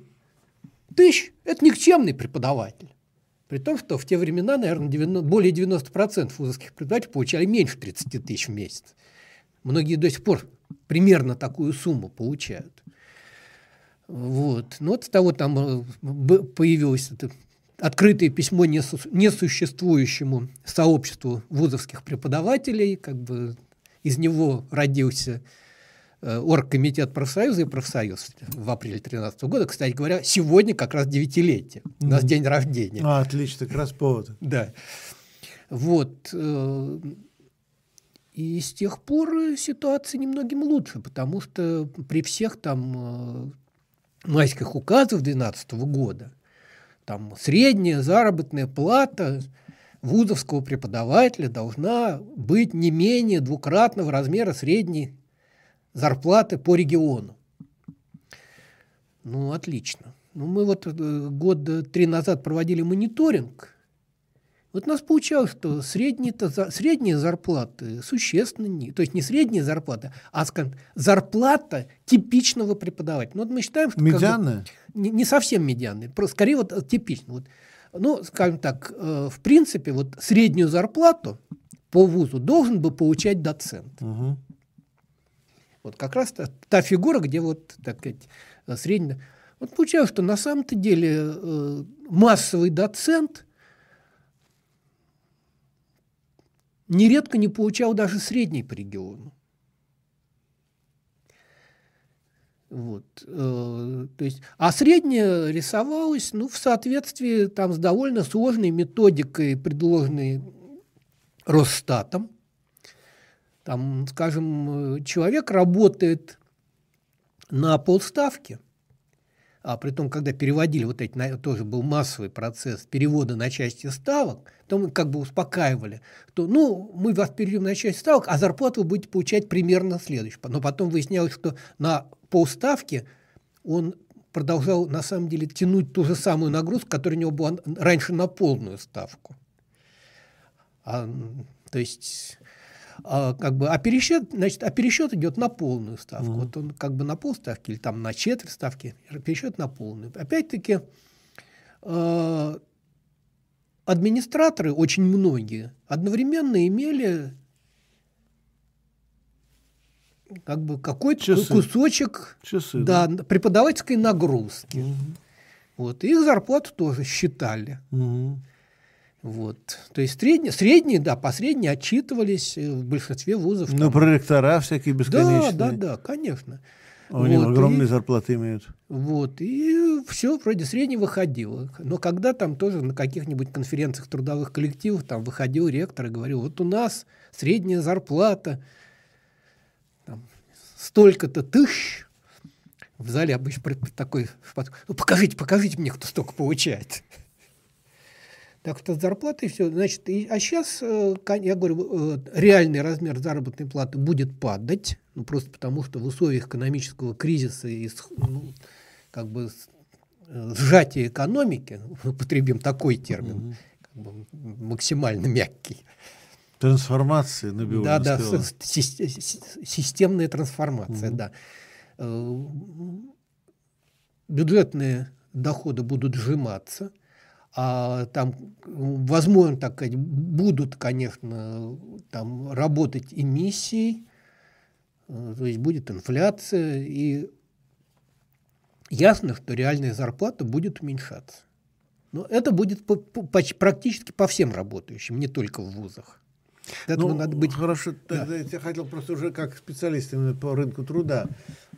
тысяч, это никчемный преподаватель. При том, что в те времена, наверное, более 90% вузовских преподавателей получали меньше 30 тысяч в месяц. Многие до сих пор примерно такую сумму получают. Вот. Но от того там появилось это открытое письмо несуществующему сообществу вузовских преподавателей, как бы из него родился Оргкомитет профсоюза и профсоюз в апреле 2013 года. Кстати говоря, сегодня как раз 9-летие. У нас день рождения. Отлично, как раз повод. Да. Вот. И с тех пор ситуация немногим лучше, потому что при всех там майских указах 2012 года там средняя заработная плата вузовского преподавателя должна быть не менее двукратного размера средней зарплаты по региону. Ну, отлично. Ну, мы вот год-три назад проводили мониторинг. Вот у нас получалось, что средние зарплаты существенно не... То есть не средняя зарплата, а, скажем, зарплата типичного преподавателя. Ну, вот мы считаем, что... Медианная? Не совсем медианная. Просто, скорее, вот типично. Вот. Ну, скажем так, в принципе, вот среднюю зарплату по вузу должен бы получать доцент. Угу. Вот как раз та фигура, где вот, так сказать, средняя... Вот получалось, что на самом-то деле массовый доцент... нередко не получал даже средний по региону. Вот. То есть, а средняя рисовалась в соответствии там, с довольно сложной методикой, предложенной Росстатом. Там, скажем, человек работает на полставки, а при том, когда переводили, вот эти, тоже был массовый процесс перевода на части ставок, то мы как бы успокаивали, что ну, мы вас перейдем на часть ставок, а зарплату вы будете получать примерно следующую. Но потом выяснялось, что на полставки он продолжал на самом деле тянуть ту же самую нагрузку, которая у него была раньше на полную ставку. А пересчет, значит, пересчет идет на полную ставку. Вот он как бы на полставки или там на четверть ставки, пересчет на полную. Опять-таки администраторы, очень многие, одновременно имели как бы какой-то кусочек преподавательской нагрузки. Вот. И их зарплату тоже считали. Вот. То есть средние, да, по средней отчитывались в большинстве вузов. Но проректора всякие бесконечные. Да, конечно. А они огромные зарплаты имеют. Вот. И все вроде средне выходило. Но когда там тоже на каких-нибудь конференциях трудовых коллективов там выходил ректор и говорил, вот у нас средняя зарплата столько-то тысяч. В зале обычно такой... Ну, покажите мне, кто столько получает. Так что с зарплатой все. Значит, а сейчас, я говорю, реальный размер заработной платы будет падать, ну, просто потому что в условиях экономического кризиса и сжатия экономики, употребим такой термин, максимально мягкий. Трансформация на биологии. Да, системная трансформация, да. Бюджетные доходы будут сжиматься. А там, возможно, так сказать, будут, конечно, там работать эмиссии, то есть будет инфляция, и ясно, что реальная зарплата будет уменьшаться. Но это будет практически по всем работающим, не только в вузах. Ну, надо быть... Хорошо, тогда я хотел просто уже как специалист именно по рынку труда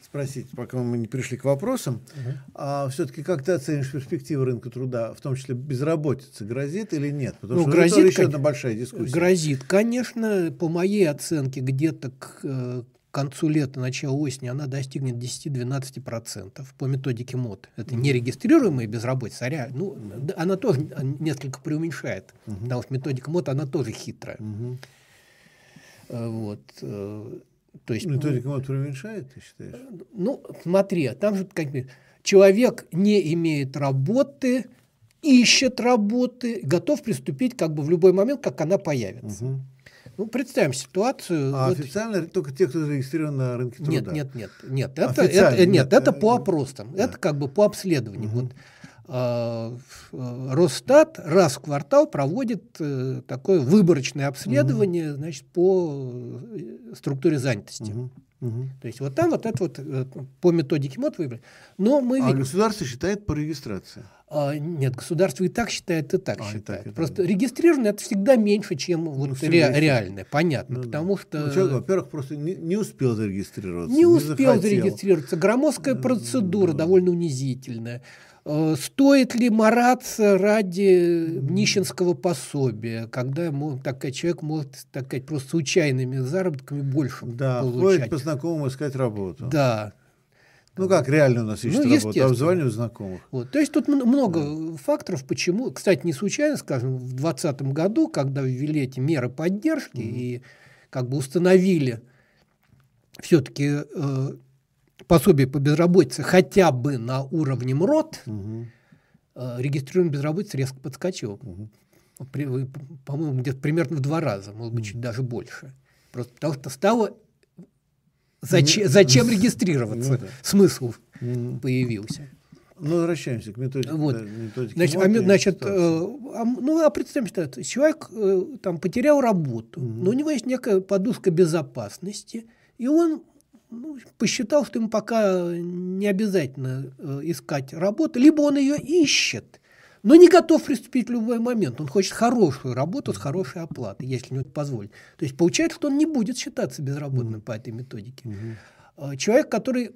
спросить, пока мы не пришли к вопросам. А все-таки как ты оценишь перспективы рынка труда, в том числе безработица, грозит или нет? Потому что грозит, это еще одна большая дискуссия. Грозит, конечно, по моей оценке, где-то к концу лета, началу осени она достигнет 10-12% по методике МОД. Это нерегистрируемая безработица, она тоже несколько преуменьшает, потому что методика МОД, она тоже хитрая. Вот. То есть, методика МОД преуменьшает, ты считаешь? Ну, смотри, там же человек не имеет работы, ищет работы, готов приступить как бы в любой момент, как она появится. Ну, представим ситуацию. А вот... официально только те, кто зарегистрирован на рынке труда? Нет. Это по опросам. Да. Это как бы по обследованию. Вот, Росстат раз в квартал проводит такое выборочное обследование, значит, по структуре занятости. Угу. То есть вот там вот это вот по методике МОД выбрать. Но мы видим, государство считает по регистрации? Нет, государство и так считает, и так считает. Просто регистрированное это всегда меньше, чем вот реальное. Понятно. Ну, потому что человек, во-первых, просто не успел зарегистрироваться. Не успел зарегистрироваться. Громоздкая процедура, довольно унизительная. Стоит ли мараться ради нищенского пособия, когда человек может просто случайными заработками больше получать? Да, по знакомому искать работу. Да. Ну как реально у нас ищут работу, обзванивают знакомых. Вот. То есть тут много факторов, почему. Кстати, не случайно, скажем, в 2020 году, когда ввели эти меры поддержки и как бы установили все-таки пособие по безработице хотя бы на уровне МРОТ, регистрируемая безработица резко подскочила. По-моему, где-то примерно в 2 раза, может быть, чуть даже больше. Просто потому что стало... Зачем регистрироваться? Смысл появился. Ну, возвращаемся к методике. Вот. Представим, что человек потерял работу, но у него есть некая подушка безопасности, и он посчитал, что ему пока не обязательно искать работу, либо он ее ищет, но не готов приступить в любой момент. Он хочет хорошую работу с хорошей оплатой, если ему это позволит. То есть получается, что он не будет считаться безработным по этой методике. Человек, который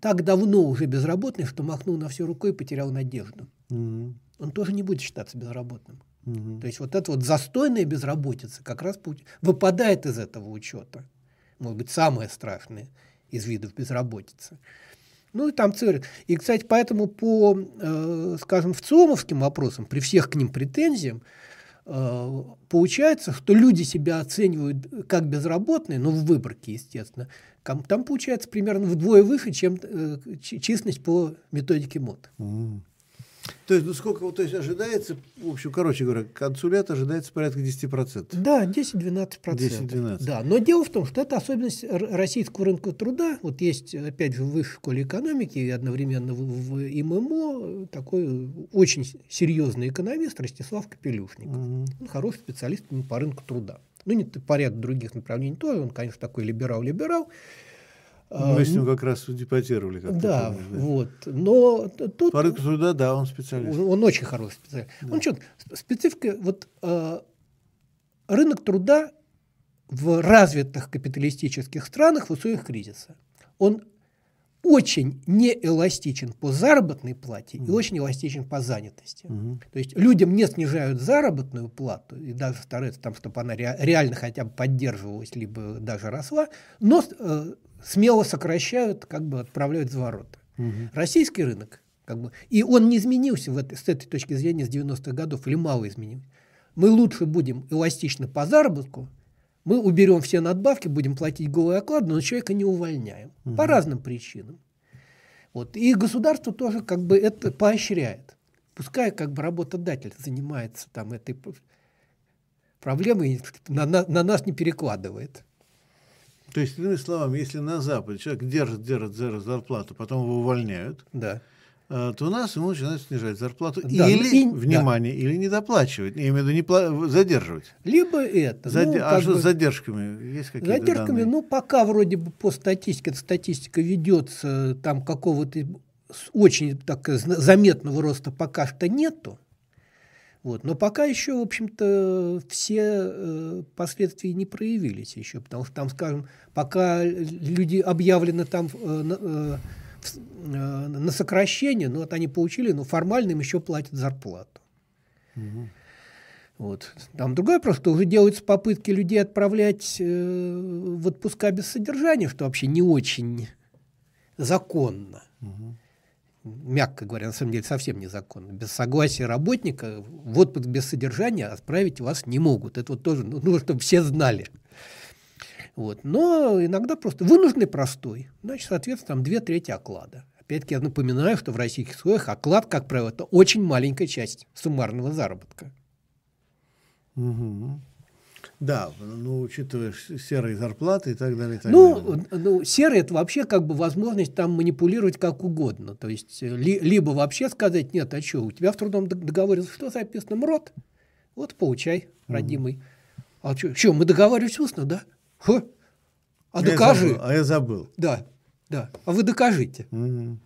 так давно уже безработный, что махнул на все рукой и потерял надежду, он тоже не будет считаться безработным. То есть вот эта вот застойная безработица как раз выпадает из этого учета. Может быть, самое страшное из видов безработицы. Ну, и там цифры. И, кстати, поэтому по, скажем, ВЦИОМовским вопросам, при всех к ним претензиям, получается, что люди себя оценивают как безработные, но в выборке, естественно. Там получается примерно вдвое выше, чем численность по методике МОД. То есть, ожидается, в общем, короче говоря, к концу лет ожидается порядка 10%. Да, 10-12%. 10-12. Да, но дело в том, что это особенность российского рынка труда. Вот есть, опять же, в Высшей школе экономики и одновременно в ММО такой очень серьезный экономист Ростислав Капелюшников. Он хороший специалист по рынку труда. Ну, нет, по ряду других направлений тоже. Он, конечно, такой либерал-либерал. Мы с ним как раз депутировали. Да, вот. Но тут... По рынку труда, да, он специалист. Он очень хороший специалист. Да. Специфика... рынок труда в развитых капиталистических странах в условиях кризиса. Он очень неэластичен по заработной плате и очень эластичен по занятости. То есть людям не снижают заработную плату, и даже стараются, чтобы она реально хотя бы поддерживалась, либо даже росла, но... смело сокращают, отправляют за ворота. Российский рынок, и он не изменился с этой точки зрения с 90-х годов, или мало изменился. Мы лучше будем эластичны по заработку, мы уберем все надбавки, будем платить голые оклады, но человека не увольняем. По разным причинам. Вот. И государство тоже это поощряет. Пускай работодатель занимается этой проблемой, на нас не перекладывает. То есть, иными словами, если на Западе человек держит зарплату, потом его увольняют, то у нас ему начинают снижать зарплату. Да. Или недоплачивать, я имею в виду задерживать. Либо это. С задержками есть какие-то данные? Пока вроде бы по статистике, эта статистика ведется, там какого-то очень заметного роста пока что нету. Вот. Но пока еще, в общем-то, все последствия не проявились еще, потому что там, скажем, пока люди объявлены на сокращение, они получили, но формально им еще платят зарплату. Вот. Там другое просто уже делаются попытки людей отправлять в отпуска без содержания, что вообще не очень законно. Мягко говоря, на самом деле совсем незаконно. Без согласия работника в отпуск без содержания отправить вас не могут. Это тоже нужно, чтобы все знали. Вот. Но иногда просто вынужденный простой. Значит, соответственно, там 2/3 оклада. Опять-таки я напоминаю, что в российских условиях оклад, как правило, это очень маленькая часть суммарного заработка. Да, учитывая серые зарплаты и так далее. Серые – это вообще возможность манипулировать как угодно. То есть, либо вообще сказать, нет, а что, у тебя в трудовом договоре что записано? МРОТ? Вот получай, родимый. А что, мы договаривались устно, да? А я докажи. Забыл, а я забыл. Да, да. А вы докажите. Угу.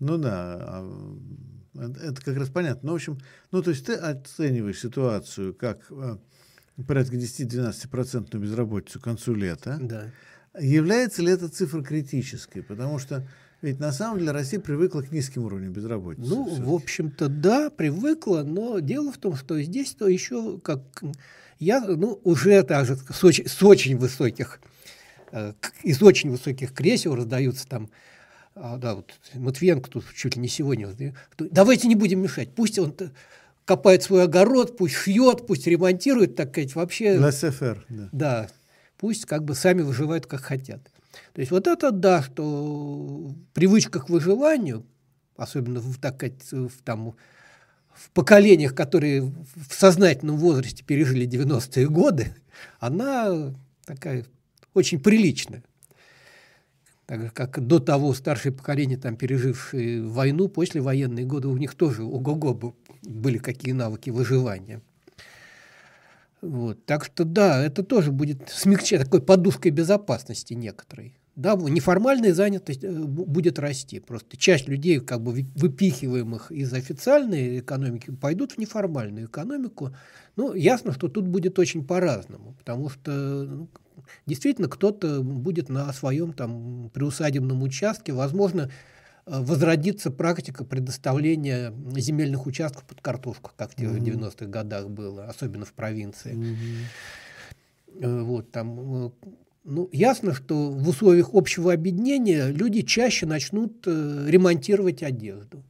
Ну да, это как раз понятно. Ну, в общем, ну, то есть ты оцениваешь ситуацию как порядка 10-12% безработицу к концу лета. Да. Является ли эта цифра критической? Потому что ведь на самом деле Россия привыкла к низким уровням безработицы. Ну, в общем-то, да, привыкла, но дело в том, что здесь то еще, как я, ну, уже даже из очень высоких кресел раздаются там, да, вот Матвиенко тут чуть ли не сегодня, давайте не будем мешать, пусть он копает свой огород, пусть шьет, пусть ремонтирует, так сказать, вообще. ЛСФР, да. Да, пусть как бы сами выживают, как хотят. То есть вот это да, что привычка к выживанию, особенно в, так сказать, в поколениях, которые в сознательном возрасте пережили 90-е годы, она такая очень приличная. Так же, как до того старшее поколение, там, пережившие войну, послевоенные годы, у них тоже ого-го были какие навыки выживания. Вот. Так что да, это тоже будет смягчать, такой подушкой безопасности некоторой. Да, неформальная занятость будет расти. Просто часть людей, как бы выпихиваемых из официальной экономики, пойдут в неформальную экономику. Ну, ясно, что тут будет очень по-разному, потому что ну, действительно кто-то будет на своем там приусадебном участке, возможно, возродится практика предоставления земельных участков под картошку, как в 90-х годах было, особенно в провинции. Вот, там, ну, ясно, что в условиях общего объединения люди чаще начнут ремонтировать одежду.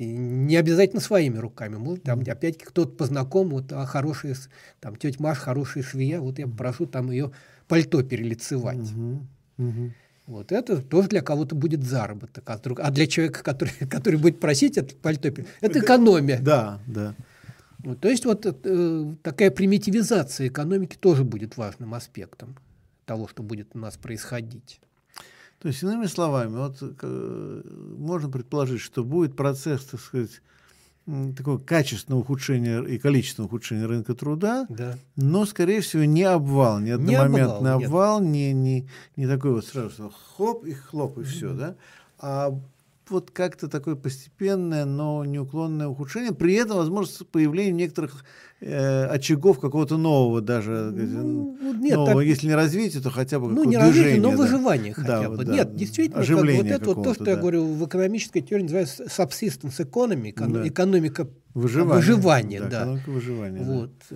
Не обязательно своими руками. Может, там, опять-таки кто-то по знакомому, вот, а хорошая, там, тетя Маша хорошая швея, вот я прошу там ее пальто перелицевать. Вот это тоже для кого-то будет заработок, а для человека, который будет просить это пальто, это экономия. Да, да. Вот, то есть вот такая примитивизация экономики тоже будет важным аспектом того, что будет у нас происходить. То есть, иными словами, вот, можно предположить, что будет процесс, так сказать, такого качественного ухудшения и количественного ухудшения рынка труда, да. Но, скорее всего, не обвал, не одномоментный обвал, не такой вот сразу что хоп и хлоп, и все, да? А вот как-то такое постепенное, но неуклонное ухудшение, при этом, возможно, появление некоторых очагов какого-то нового даже, ну, нет, нового, так, если не развитие, то хотя бы ну, не развитие, но да. Выживание хотя да, бы. Да, нет, да. Действительно, как, вот это вот то, что да. Я говорю в экономической теории, называется subsistence economy, экономика выживания. Да, да. Экономика выживания вот.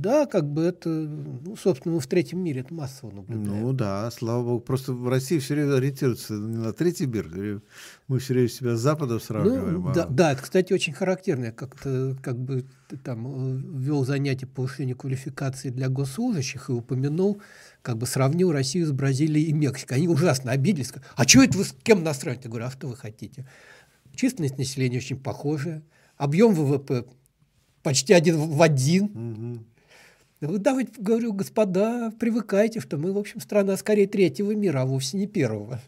Да, как бы это, ну, собственно, мы в третьем мире это массово наблюдаем. Ну да, слава богу, просто в России все время ориентируется на третий мир. Мы все время себя с Западом сравниваем. Ну, да, да, это, кстати, очень характерно. Я как-то как бы там вел занятия по повышению квалификации для госслужащих и упомянул, как бы сравнил Россию с Бразилией и Мексикой. Они ужасно обиделись. Сказали, а что это вы с кем нас сравниваете? Я говорю, а что вы хотите? Численность населения очень похожая. Объем ВВП почти 1 в 1. Угу. Давайте, говорю, господа, привыкайте, что мы, в общем, страна скорее третьего мира, а вовсе не первого.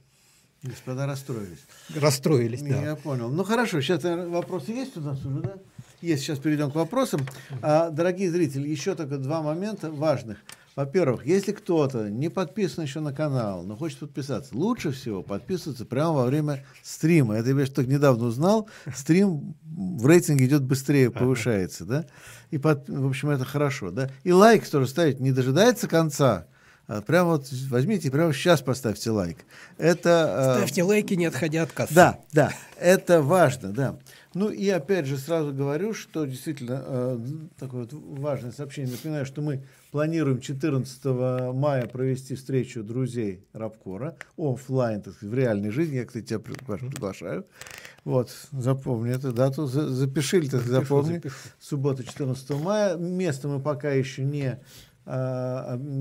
Господа расстроились. Расстроились, да. Я понял. Ну, хорошо, сейчас вопросы есть у нас уже, да? Есть, сейчас перейдем к вопросам. Дорогие зрители, еще только два момента важных. Во-первых, если кто-то не подписан еще на канал, но хочет подписаться, лучше всего подписываться прямо во время стрима. Это я только недавно узнал. Стрим в рейтинге идет быстрее, повышается, да? И, в общем, это хорошо, да? И лайк тоже ставить не дожидается конца. Прямо вот возьмите и прямо сейчас поставьте лайк. Это, ставьте лайки, не отходя от кассы. Да, да, это важно, да. Ну и опять же сразу говорю, что действительно такое вот важное сообщение. Напоминаю, что мы планируем 14 мая провести встречу друзей Рабкора офлайн, так сказать, в реальной жизни. Я, кстати, тебя приглашаю. Вот, запомни эту дату, запиши, так сказать, запомни. Запишу. Суббота, 14 мая. Место мы пока еще не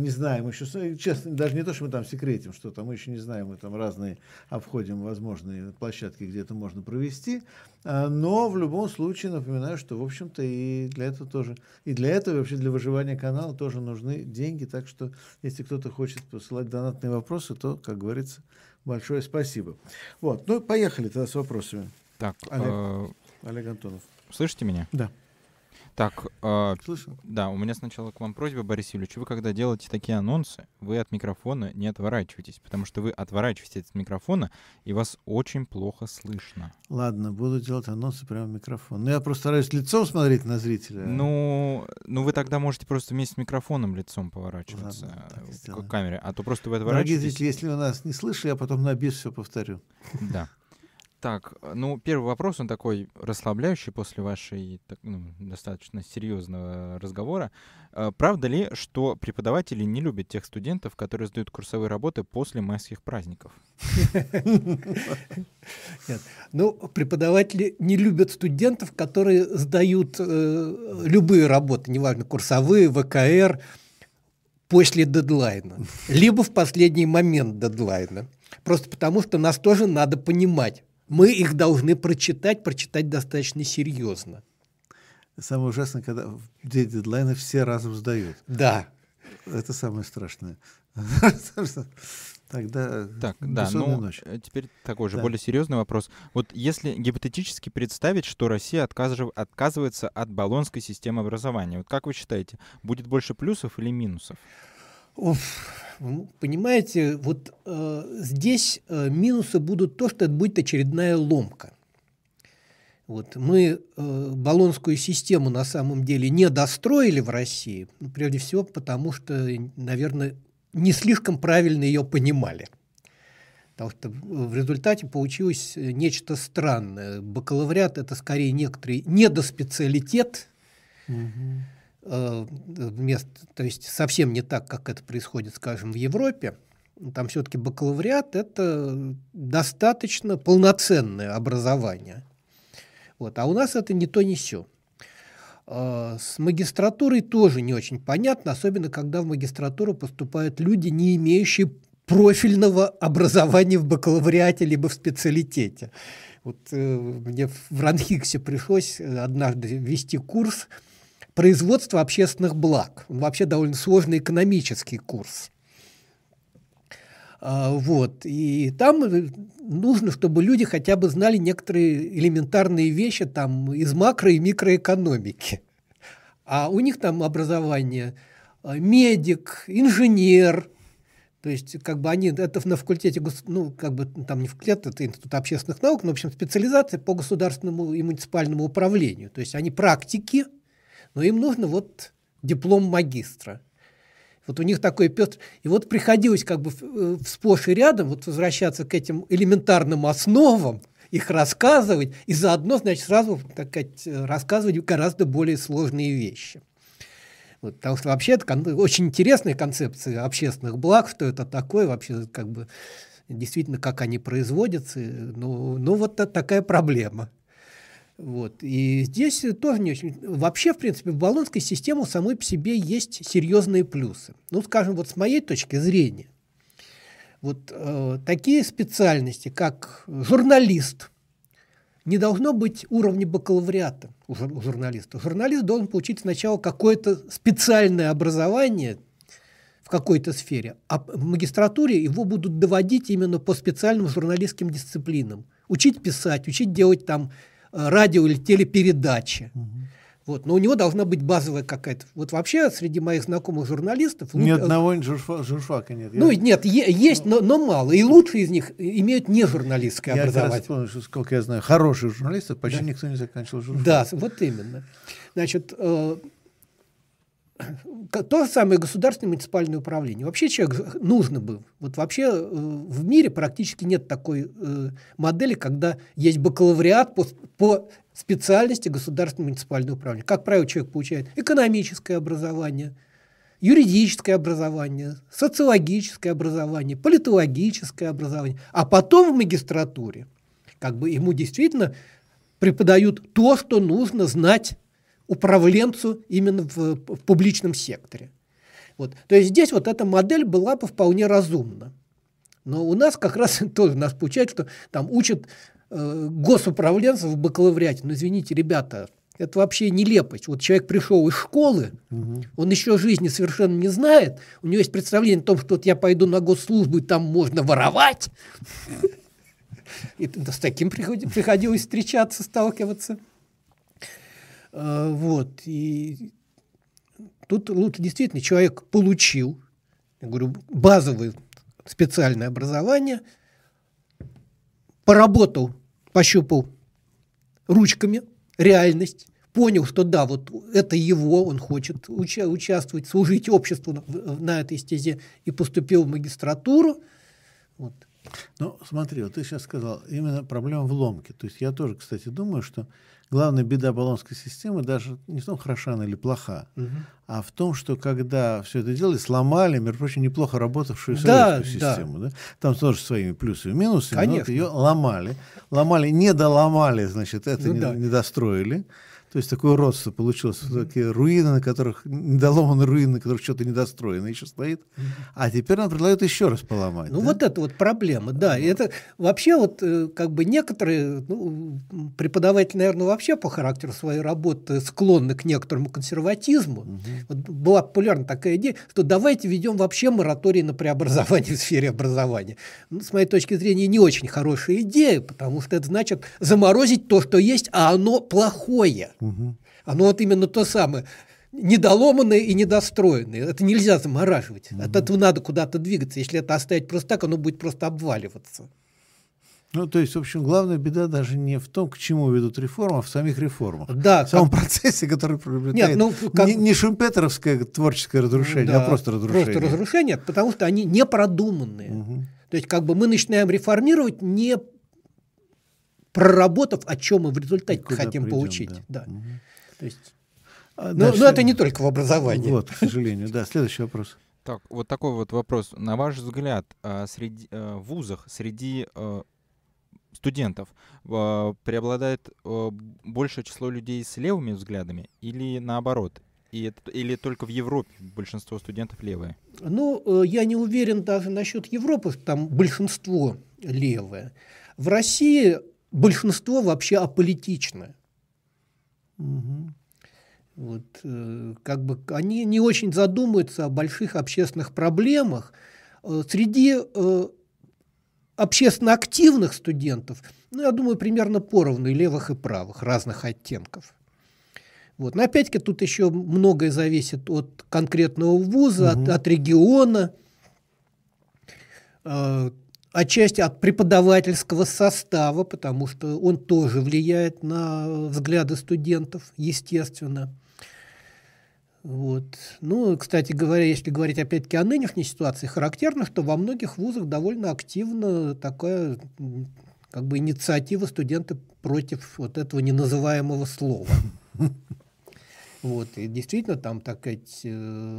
знаем еще, честно, даже не то, что мы там секретим что-то, мы еще не знаем, мы там разные обходим возможные площадки, где это можно провести, но в любом случае напоминаю, что, в общем-то, и для этого тоже, и вообще для выживания канала тоже нужны деньги, так что, если кто-то хочет посылать донатные вопросы, то, как говорится, большое спасибо. Вот, ну, поехали тогда с вопросами. Так, Олег Антонов. Слышите меня? Да. Так, да, у меня сначала к вам просьба, Борис Юрьевич, вы когда делаете такие анонсы, вы от микрофона не отворачиваетесь, потому что вы отворачиваетесь от микрофона, и вас очень плохо слышно. Ладно, буду делать анонсы прямо в микрофон. Ну, я просто стараюсь лицом смотреть на зрителя. Ну, вы тогда можете просто вместе с микрофоном лицом поворачиваться. Ладно, к камере, а то просто вы отворачиваетесь. Дорогие зрители, если вы нас не слышите, я потом на бис все повторю. Да. Так, ну, первый вопрос, он такой расслабляющий после вашей достаточно серьезного разговора. Правда ли, что преподаватели не любят тех студентов, которые сдают курсовые работы после майских праздников? Ну, преподаватели не любят студентов, которые сдают любые работы, неважно, курсовые, ВКР, после дедлайна, либо в последний момент дедлайна. Просто потому, что нас тоже надо понимать. Мы их должны прочитать достаточно серьезно. Самое ужасное, когда в день дедлайна все разом сдают. Да. Это самое страшное. Тогда бессонная ночь. Теперь такой же, более серьезный вопрос. Вот если гипотетически представить, что Россия отказывается от Болонской системы образования, вот как вы считаете, будет больше плюсов или минусов? Понимаете, вот здесь минусы будут то, что это будет очередная ломка. Вот, мы Болонскую систему на самом деле не достроили в России, прежде всего потому, что, наверное, не слишком правильно ее понимали. Потому что в результате получилось нечто странное. Бакалавриат – это скорее некоторый недоспециалитет, мест, то есть совсем не так, как это происходит, скажем, в Европе. Там все-таки бакалавриат – это достаточно полноценное образование. Вот. А у нас это не то, не сё. С магистратурой тоже не очень понятно, особенно когда в магистратуру поступают люди, не имеющие профильного образования в бакалавриате либо в специалитете. Вот, мне в РАНХиГСе пришлось однажды вести курс «Производство общественных благ». Он вообще довольно сложный экономический курс. Вот. И там нужно, чтобы люди хотя бы знали некоторые элементарные вещи там, из макро- и микроэкономики. А у них там образование медик, инженер. То есть, как бы они, это на факультете, ну, как бы там не факультет, это Институт общественных наук, но, в общем, специализация по государственному и муниципальному управлению. То есть, они практики, но им нужно вот диплом магистра. Вот у них такой пёстр. И вот приходилось как бы вспошь и рядом вот возвращаться к этим элементарным основам, их рассказывать, и заодно, значит, сразу, так сказать, рассказывать гораздо более сложные вещи. Вот, потому что вообще это очень интересная концепция общественных благ, что это такое вообще, как бы, действительно, как они производятся. Но вот такая проблема. Вот. И здесь тоже не очень... Вообще, в принципе, в Болонской системе самой по себе есть серьезные плюсы. Ну, скажем, вот с моей точки зрения, вот такие специальности, как журналист, не должно быть уровня бакалавриата у журналиста. Журналист должен получить сначала какое-то специальное образование в какой-то сфере, а в магистратуре его будут доводить именно по специальным журналистским дисциплинам. Учить писать, учить делать там... радио или телепередачи. Вот. Но у него должна быть базовая какая-то... Вот вообще среди моих знакомых журналистов... Ни одного журфака нет. Ну, нет, есть, но мало. И лучшие из них имеют не журналистское образование. Я вспомнил, что, сколько я знаю, хороших журналистов почти никто не заканчивал журфак. Да, вот именно. Значит, то же самое государственное муниципальное управление. Вообще человек нужно бы. Вот вообще в мире практически нет такой модели, когда есть бакалавриат по специальности государственного муниципального управления. Как правило, человек получает экономическое образование, юридическое образование, социологическое образование, политологическое образование. А потом в магистратуре как бы ему действительно преподают то, что нужно знать управленцу именно в публичном секторе. Вот. То есть здесь вот эта модель была бы вполне разумна. Но у нас как раз тоже нас получается, что там учат госуправленцев в бакалавриате. Но извините, ребята, это вообще нелепость. Вот человек пришел из школы, он еще жизни совершенно не знает, у него есть представление о том, что вот я пойду на госслужбу, и там можно воровать. И с таким приходилось встречаться, сталкиваться. Вот. И тут лучше действительно человек получил, я говорю, базовое специальное образование, поработал, пощупал ручками реальность, понял, что да, вот это его, он хочет участвовать, служить обществу на этой стезе, и поступил в магистратуру. Вот. Ну, смотри, вот ты сейчас сказал, именно проблема в ломке. То есть я тоже, кстати, думаю, что главная беда баллонской системы даже не в том, хороша она или плоха, а в том, что когда все это делали, сломали, между прочим, неплохо работавшую советскую систему. Да? Там тоже своими плюсами и минусами, но вот ее ломали. Ломали, не доломали, значит, это не достроили. То есть такое родство получилось, такие руины, на которых недоломаны, руины, на которых что-то недостроено еще стоит. А теперь нам предлагают еще раз поломать. Ну, да? Вот это вот проблема, да. И это вообще вот как бы некоторые, ну, преподаватели, наверное, вообще по характеру своей работы склонны к некоторому консерватизму. Вот была популярна такая идея, что давайте ведем вообще мораторий на преобразование в сфере образования. Ну, с моей точки зрения, не очень хорошая идея, потому что это значит заморозить то, что есть, а оно плохое. Оно вот именно то самое, недоломанное и недостроенное. Это нельзя замораживать. От этого надо куда-то двигаться. Если это оставить просто так, оно будет просто обваливаться. Ну, то есть, в общем, главная беда даже не в том, к чему ведут реформы, а в самих реформах. Да, в самом процессе, который приобретает не шумпетеровское творческое разрушение, а просто разрушение. Просто разрушение, потому что они не продуманные. То есть, как бы мы начинаем реформировать, не проработав, о чем мы в результате хотим получить. То есть, но это не только в образовании. Вот, к сожалению. Да, следующий вопрос. Так, вот такой вот вопрос. На ваш взгляд, в вузах среди студентов преобладает большее число людей с левыми взглядами или наоборот? Или только в Европе большинство студентов левые? Ну, я не уверен даже насчет Европы, там большинство левое. В России большинство вообще аполитичное. Вот, как бы они не очень задумываются о больших общественных проблемах. Среди общественно активных студентов, ну, я думаю, примерно поровну и левых, и правых, разных оттенков. Вот. Но опять-таки тут еще многое зависит от конкретного вуза, от региона, отчасти от преподавательского состава, потому что он тоже влияет на взгляды студентов, естественно. Вот. Ну, кстати говоря, если говорить опять-таки о нынешней ситуации, характерно, что во многих вузах довольно активно такая как бы инициатива студента против вот этого неназываемого слова. Вот. И действительно там, так сказать,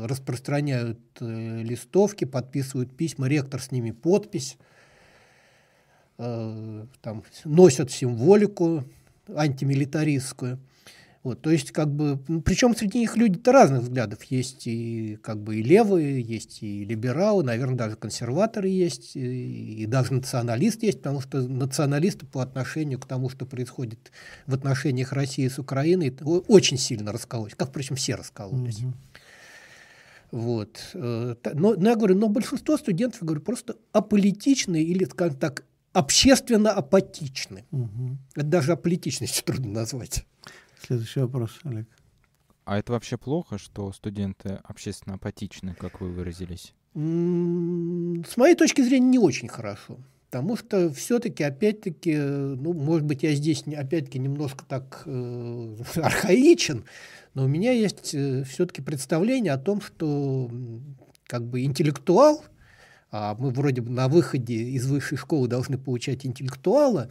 распространяют листовки, подписывают письма, ректор с ними подпись, там, носят символику антимилитаристскую. Вот, то есть, как бы, причем среди них люди-то разных взглядов. Есть и, как бы, и левые, есть и либералы, наверное, даже консерваторы есть, и даже националисты есть, потому что националисты по отношению к тому, что происходит в отношениях России с Украиной, очень сильно раскололись, как, впрочем, все раскололись. Вот. Но я говорю, но большинство студентов, я говорю, просто аполитичные или, скажем так, общественно апатичны. Это даже аполитичность трудно назвать. Следующий вопрос, Олег. А это вообще плохо, что студенты общественно апатичны, как вы выразились? С моей точки зрения, не очень хорошо. Потому что все-таки, опять-таки, ну, может быть, я здесь, опять-таки, немножко так архаичен, но у меня есть все-таки представление о том, что как бы интеллектуал, а мы вроде бы на выходе из высшей школы должны получать интеллектуала,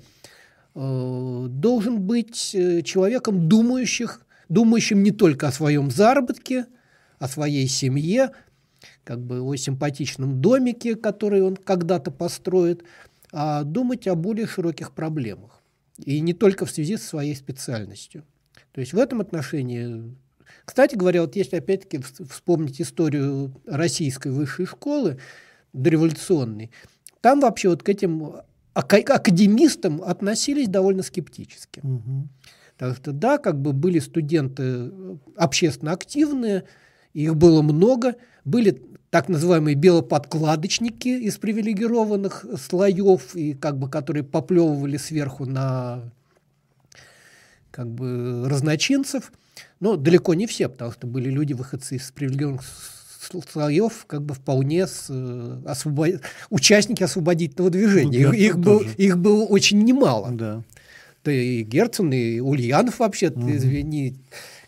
должен быть человеком, думающим не только о своем заработке, о своей семье, как бы о симпатичном домике, который он когда-то построит, а думать о более широких проблемах. И не только в связи со своей специальностью. То есть в этом отношении... Кстати говоря, вот если опять-таки вспомнить историю российской высшей школы, дореволюционной, там вообще вот к этим... к академистам относились довольно скептически. Потому что, да, как бы были студенты общественно активные, их было много, были так называемые белоподкладочники из привилегированных слоев, и, как бы, которые поплевывали сверху на, как бы, разночинцев. Но далеко не все, потому что были люди, выходцы из привилегированных слоев, как бы вполне участники освободительного движения. Ну, их было очень немало. Да. Да и Герцен, и Ульянов вообще-то, извини,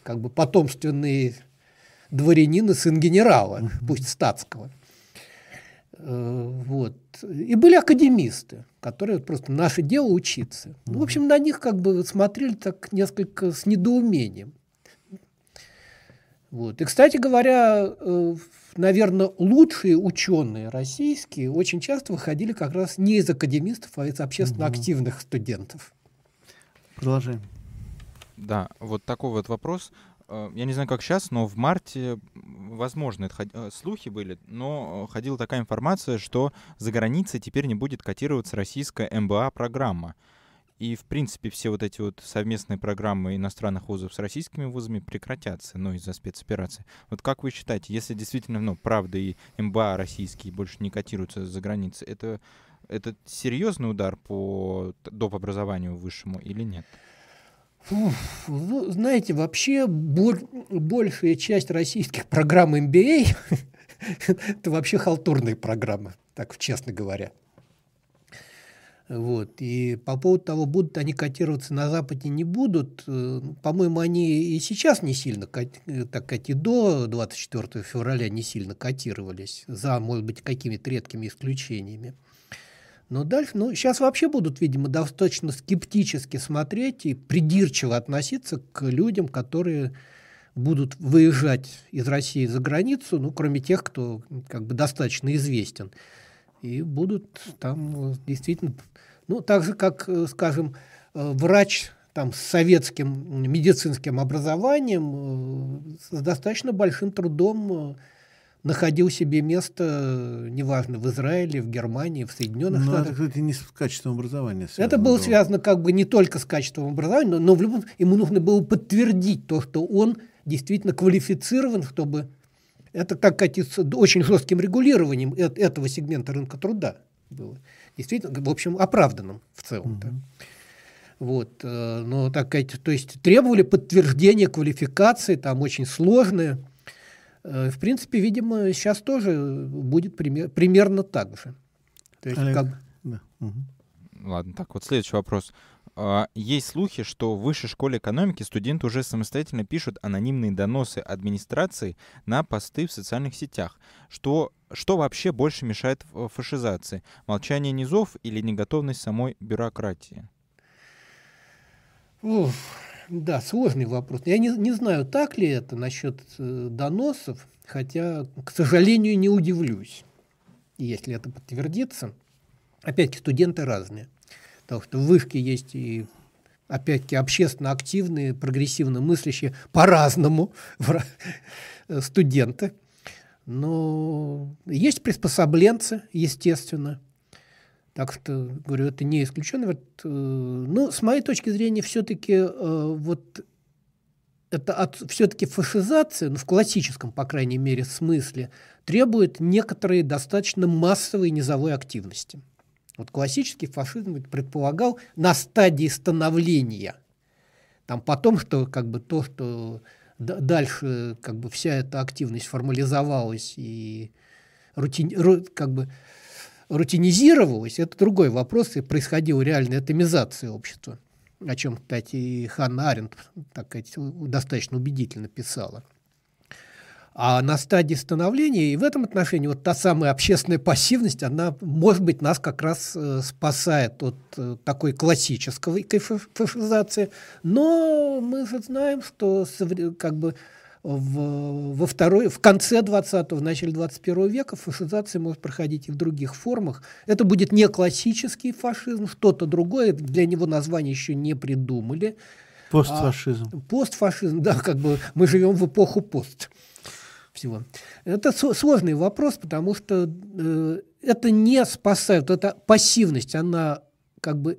как бы потомственные дворянины, сын генерала, пусть статского. Вот. И были академисты, которые просто наше дело учиться. Ну, в общем, на них как бы смотрели так несколько с недоумением. Вот. И, кстати говоря, наверное, лучшие ученые российские очень часто выходили как раз не из академистов, а из общественно активных студентов. Продолжаем. Да, вот такой вот вопрос. Я не знаю, как сейчас, но в марте, возможно, это слухи были, но ходила такая информация, что за границей теперь не будет котироваться российская МБА-программа. И, в принципе, все вот эти вот совместные программы иностранных вузов с российскими вузами прекратятся, ну, из-за спецоперации. Вот как вы считаете, если действительно, ну, правда, и МБА российские больше не котируются за границей, это серьезный удар по доп. Образованию высшему или нет? Уф, ну, знаете, вообще большая часть российских программ MBA это вообще халтурные программы, так честно говоря. Вот. И по поводу того, будут они котироваться на Западе, не будут, по-моему, они и сейчас не сильно, так как и до 24 февраля не сильно котировались, за, может быть, какими-то редкими исключениями. Но дальше, ну, сейчас вообще будут, видимо, достаточно скептически смотреть и придирчиво относиться к людям, которые будут выезжать из России за границу, ну, кроме тех, кто как бы достаточно известен. И будут там действительно, ну, так же, как, скажем, врач там, с советским медицинским образованием с достаточно большим трудом находил себе место, неважно, в Израиле, в Германии, в Соединенных Штатах. Это, кстати, не с качеством образования связано. Это было связано как бы не только с качеством образования, но в любом случае ему нужно было подтвердить то, что он действительно квалифицирован, чтобы... Это так как с очень жестким регулированием этого сегмента рынка труда было. Действительно, в общем, оправданным в целом-то. Вот, но так как, то есть требовали подтверждения квалификации, там очень сложное. В принципе, видимо, сейчас тоже будет примерно так же. То есть, как... Ладно, так вот следующий вопрос. Есть слухи, что в Высшей школе экономики студенты уже самостоятельно пишут анонимные доносы администрации на посты в социальных сетях. Что вообще больше мешает фашизации? Молчание низов или неготовность самой бюрократии? Да, сложный вопрос. Я не знаю, так ли это насчет доносов, хотя, к сожалению, не удивлюсь, если это подтвердится. Опять-таки, студенты разные. Потому что в вышке есть и, опять-таки, общественно активные, прогрессивно мыслящие по-разному студенты. Но есть приспособленцы, естественно. Так что, говорю, это не исключено. Ну, с моей точки зрения, все-таки вот это все-таки фашизация, ну, в классическом, по крайней мере, смысле, требует некоторой достаточно массовой низовой активности. Вот классический фашизм предполагал на стадии становления. Там потом, что как бы то, что дальше как бы вся эта активность формализовалась и рутинизировалось, это другой вопрос, и происходила реальная атомизация общества, о чем, кстати, и Ханна Аренд так сказать, достаточно убедительно писала. А на стадии становления, и в этом отношении вот та самая общественная пассивность, она, может быть, нас как раз спасает от такой классической фашизации, но мы же знаем, что как бы в конце 20-го, в начале 21 века фашизация может проходить и в других формах. Это будет не классический фашизм, что-то другое, для него название еще не придумали. Постфашизм. Постфашизм, да, как бы мы живем в эпоху пост всего. Это сложный вопрос, потому что это не спасает, эта пассивность, она как бы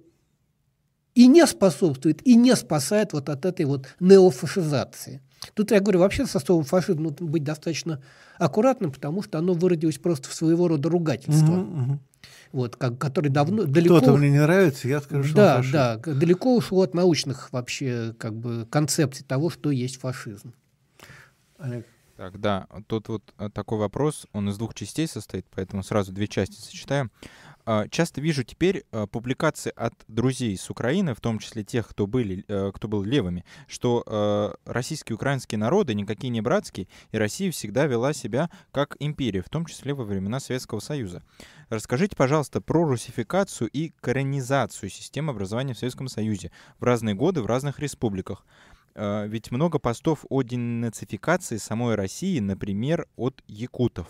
и не способствует, и не спасает вот от этой вот неофашизации. Тут я говорю, вообще со словом фашизм нужно быть достаточно аккуратным, потому что оно выродилось просто в своего рода ругательство. Вот, который давно далеко... Кто-то мне не нравится, я скажу, что он фашист. Да, далеко ушло от научных вообще концепций того, что есть фашизм. Олег. Так, да, тут вот такой вопрос, он из двух частей состоит, поэтому сразу две части сочетаем. Часто вижу теперь публикации от друзей с Украины, в том числе тех, кто был левыми, что российские и украинские народы никакие не братские, и Россия всегда вела себя как империя, в том числе во времена Советского Союза. Расскажите, пожалуйста, про русификацию и коренизацию системы образования в Советском Союзе в разные годы в разных республиках. Ведь много постов о денацификации самой России, например, от якутов.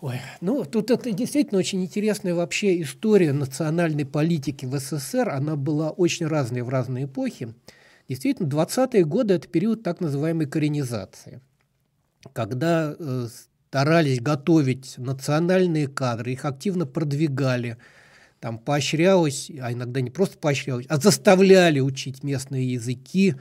Ой, ну, тут это действительно очень интересная вообще история национальной политики в СССР. Она была очень разной в разные эпохи. Действительно, 20-е годы – это период так называемой коренизации, когда старались готовить национальные кадры, их активно продвигали. Там поощрялось, а иногда не просто поощрялось, а заставляли учить местные языки.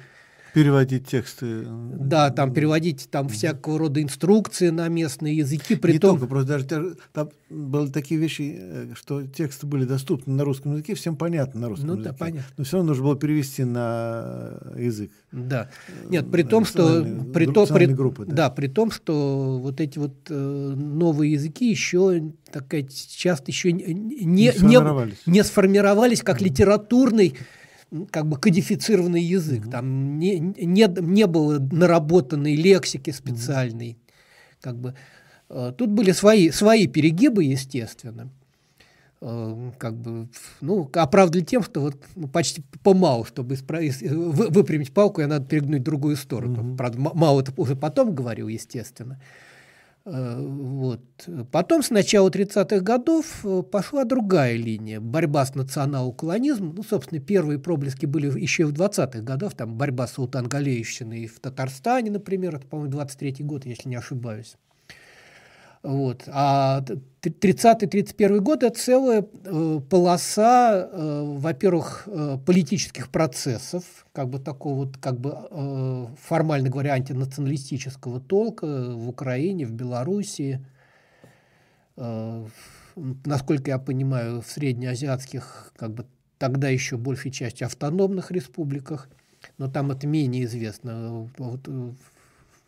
Переводить тексты. Да, там переводить там всякого рода инструкции на местные языки. Не только, просто даже там были такие вещи, что тексты были доступны на русском языке, всем понятно на русском языке. Да, понятно. Но все равно нужно было перевести на язык. Да. Нет, при том, что... При том, что вот эти вот новые языки еще, так сказать, часто еще не сформировались как литературный, кодифицированный язык, там не было наработанной лексики специальной. Тут были свои перегибы, естественно. Оправдали тем, что почти помалу, чтобы выпрямить палку, и надо перегнуть в другую сторону. Правда, мало это уже потом говорил, естественно. Вот. Потом, с начала 30-х годов, пошла другая линия. Борьба с национал-колонизмом. Ну, собственно, первые проблески были еще и в 20-х годах. Там борьба с султан-галеевщиной в Татарстане, например. Это, по-моему, 23-й год, если не ошибаюсь. Вот. А 30-31 год – это целая полоса, во-первых, политических процессов, формально говоря, антинационалистического толка в Украине, в Белоруссии, насколько я понимаю, в среднеазиатских, тогда еще большей частью автономных республиках, но там это менее известно.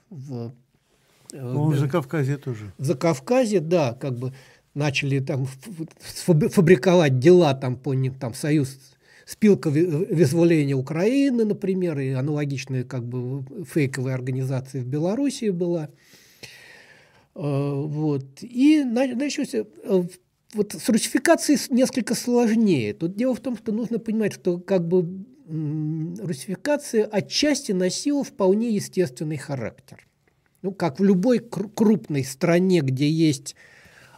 В Закавказье тоже. В Закавказье, да, начали там фабриковать дела по ним, союз спилка вызволения Украины, например, и аналогичная фейковая организация в Белоруссии была. Вот. И начался... Вот с русификацией несколько сложнее. Тут дело в том, что нужно понимать, что русификация отчасти носила вполне естественный характер. Ну, как в любой крупной стране, где есть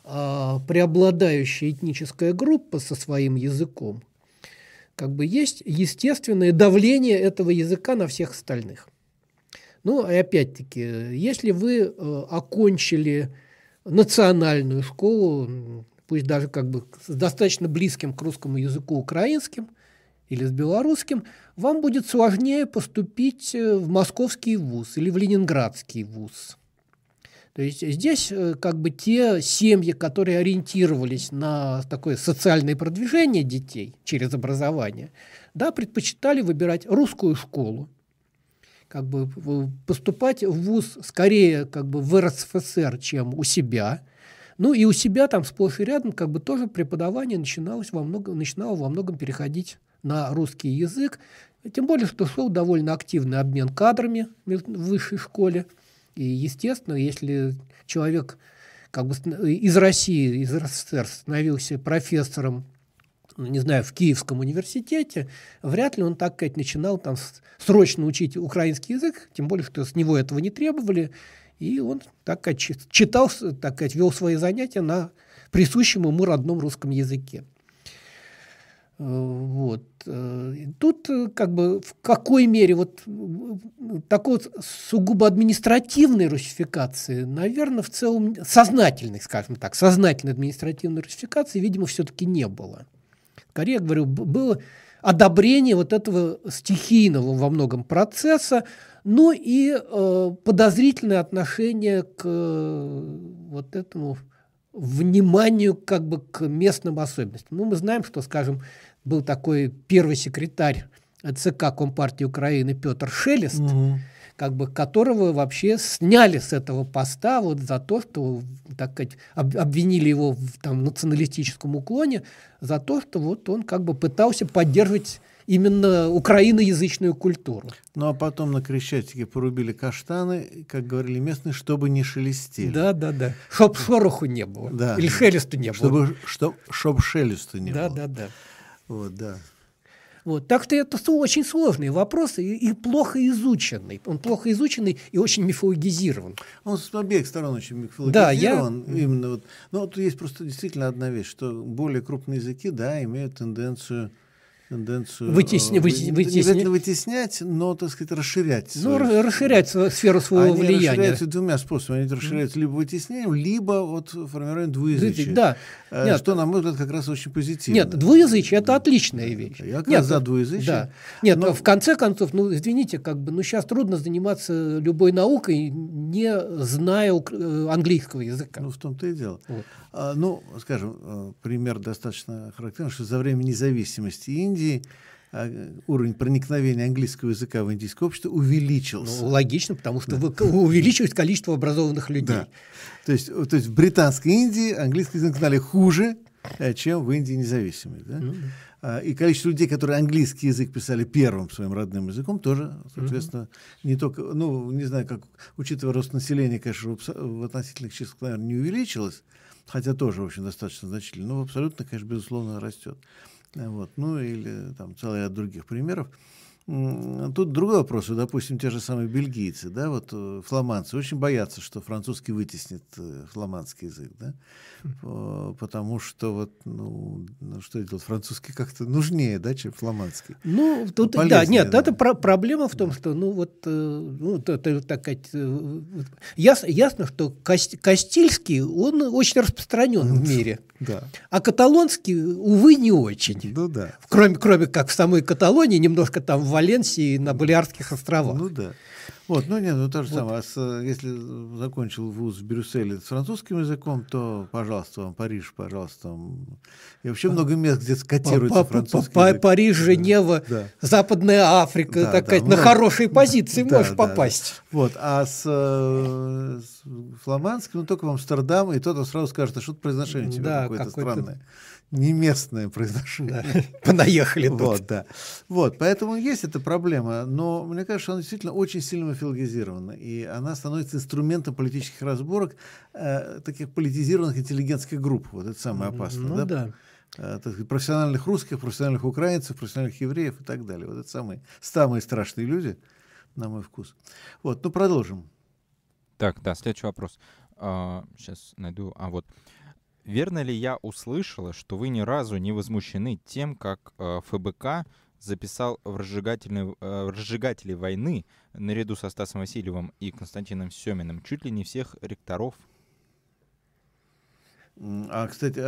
преобладающая этническая группа со своим языком, есть естественное давление этого языка на всех остальных. Ну, и опять-таки, если вы окончили национальную школу, пусть даже с достаточно близким к русскому языку украинским или с белорусским, вам будет сложнее поступить в московский вуз или в ленинградский вуз. То есть здесь те семьи, которые ориентировались на такое социальное продвижение детей через образование, предпочитали выбирать русскую школу, поступать в вуз скорее в РСФСР, чем у себя. Ну и у себя там сплошь и рядом тоже преподавание начинало во многом переходить на русский язык, тем более, что шел довольно активный обмен кадрами в высшей школе. И, естественно, если человек из России, из РСФСР становился профессором, не знаю, в Киевском университете, вряд ли он начинал срочно учить украинский язык, тем более, что с него этого не требовали, и он читал, вел свои занятия на присущем ему родном русском языке. Вот. Тут в какой мере такой сугубо административной русификации, наверное, в целом сознательной, скажем так, сознательной административной русификации, видимо, все-таки не было. Скорее, говорю, было одобрение вот этого стихийного во многом процесса, ну и подозрительное отношение к вот этому вниманию как бы к местным особенностям. Ну, мы знаем, что, скажем, был такой первый секретарь ЦК Компартии Украины Петр Шелест, как бы которого вообще сняли с этого поста вот за то, что, так сказать, обвинили его в там, националистическом уклоне, за то, что вот он как бы пытался поддерживать именно украиноязычную культуру. Ну, а потом на Крещатике порубили каштаны, как говорили местные, чтобы не шелестели. Да. Чтоб шороху не было. Да. Или шелесту не было. Чтоб шелесту не было. Да. Вот, да. Вот. Так что это очень сложный вопрос и плохо изученный. Он плохо изученный и очень мифологизирован. Он с обеих сторон очень мифологизирован. Да, именно вот. Но вот есть просто действительно одна вещь, что более крупные языки, да, имеют тенденцию вытеснять, но, так сказать, расширять. Расширять сферу своего влияния. Они расширяются двумя способами. Они расширяются либо вытеснением, либо вот формированием двуязычия. Да. Что, на мой взгляд, как раз очень позитивно. Нет, двуязычие – это отличная вещь. Я как раз за двуязычие. Да. Нет, но... в конце концов, ну, извините, как бы, ну, сейчас трудно заниматься любой наукой, не зная английского языка. Ну, в том-то и дело. Вот. Ну, скажем, пример достаточно характерный, что за время независимости Индии уровень проникновения английского языка в индийское общество увеличился. Ну, логично, потому что увеличилось количество образованных людей. Да. То есть в Британской Индии английский язык знали хуже, чем в Индии независимой. Да? И количество людей, которые английский язык писали первым своим родным языком, тоже, соответственно, не только... Ну, не знаю, как, учитывая рост населения, конечно, в относительных числах, наверное, не увеличилось, хотя тоже, в общем, достаточно значительно, но абсолютно, конечно, безусловно, растет. Вот. Ну, или там целый ряд других примеров. Тут другой вопрос. Допустим, те же самые бельгийцы, да, вот фламандцы очень боятся, что французский вытеснит фламандский язык, да, потому что вот, ну что делать, французский как-то нужнее, да, чем фламандский. Ну, тут, полезнее, да, нет, да. Это проблема в том, да. Что, ну, вот, ну, это такая, ясно, что кастильский, он очень распространен в мире. Да. А каталонский, увы, не очень. Ну, да. Кроме как в самой Каталонии, немножко там в Валенсии, на Балеарских островах. Ну да. Вот, ну нет, ну то же самое. А если закончил вуз в Брюсселе с французским языком, то, пожалуйста, вам Париж, пожалуйста, вам... И вообще много мест, где скотируется французский язык. Париж, Женева, да. Западная Африка, да, такая, да, на хорошие позиции можешь попасть. Да. Вот, а с фламандским, ну только в Амстердам, и тот сразу скажет, а что-то произношение у тебя какое-то странное. Не местное произношение. Да. Понаехали тут. Вот, да. Вот, поэтому есть эта проблема, но мне кажется, она действительно очень сильно мифологизирована, и она становится инструментом политических разборок таких политизированных интеллигентских групп. Вот это самое опасное. Ну, да? Да. Профессиональных русских, профессиональных украинцев, профессиональных евреев и так далее. Вот это самые страшные люди, на мой вкус. Вот, ну продолжим. Так, да, следующий вопрос. Сейчас найду. Вот. Верно ли я услышала, что вы ни разу не возмущены тем, как ФБК записал в «Разжигатели войны» наряду со Стасом Васильевым и Константином Семиным чуть ли не всех ректоров? А, кстати,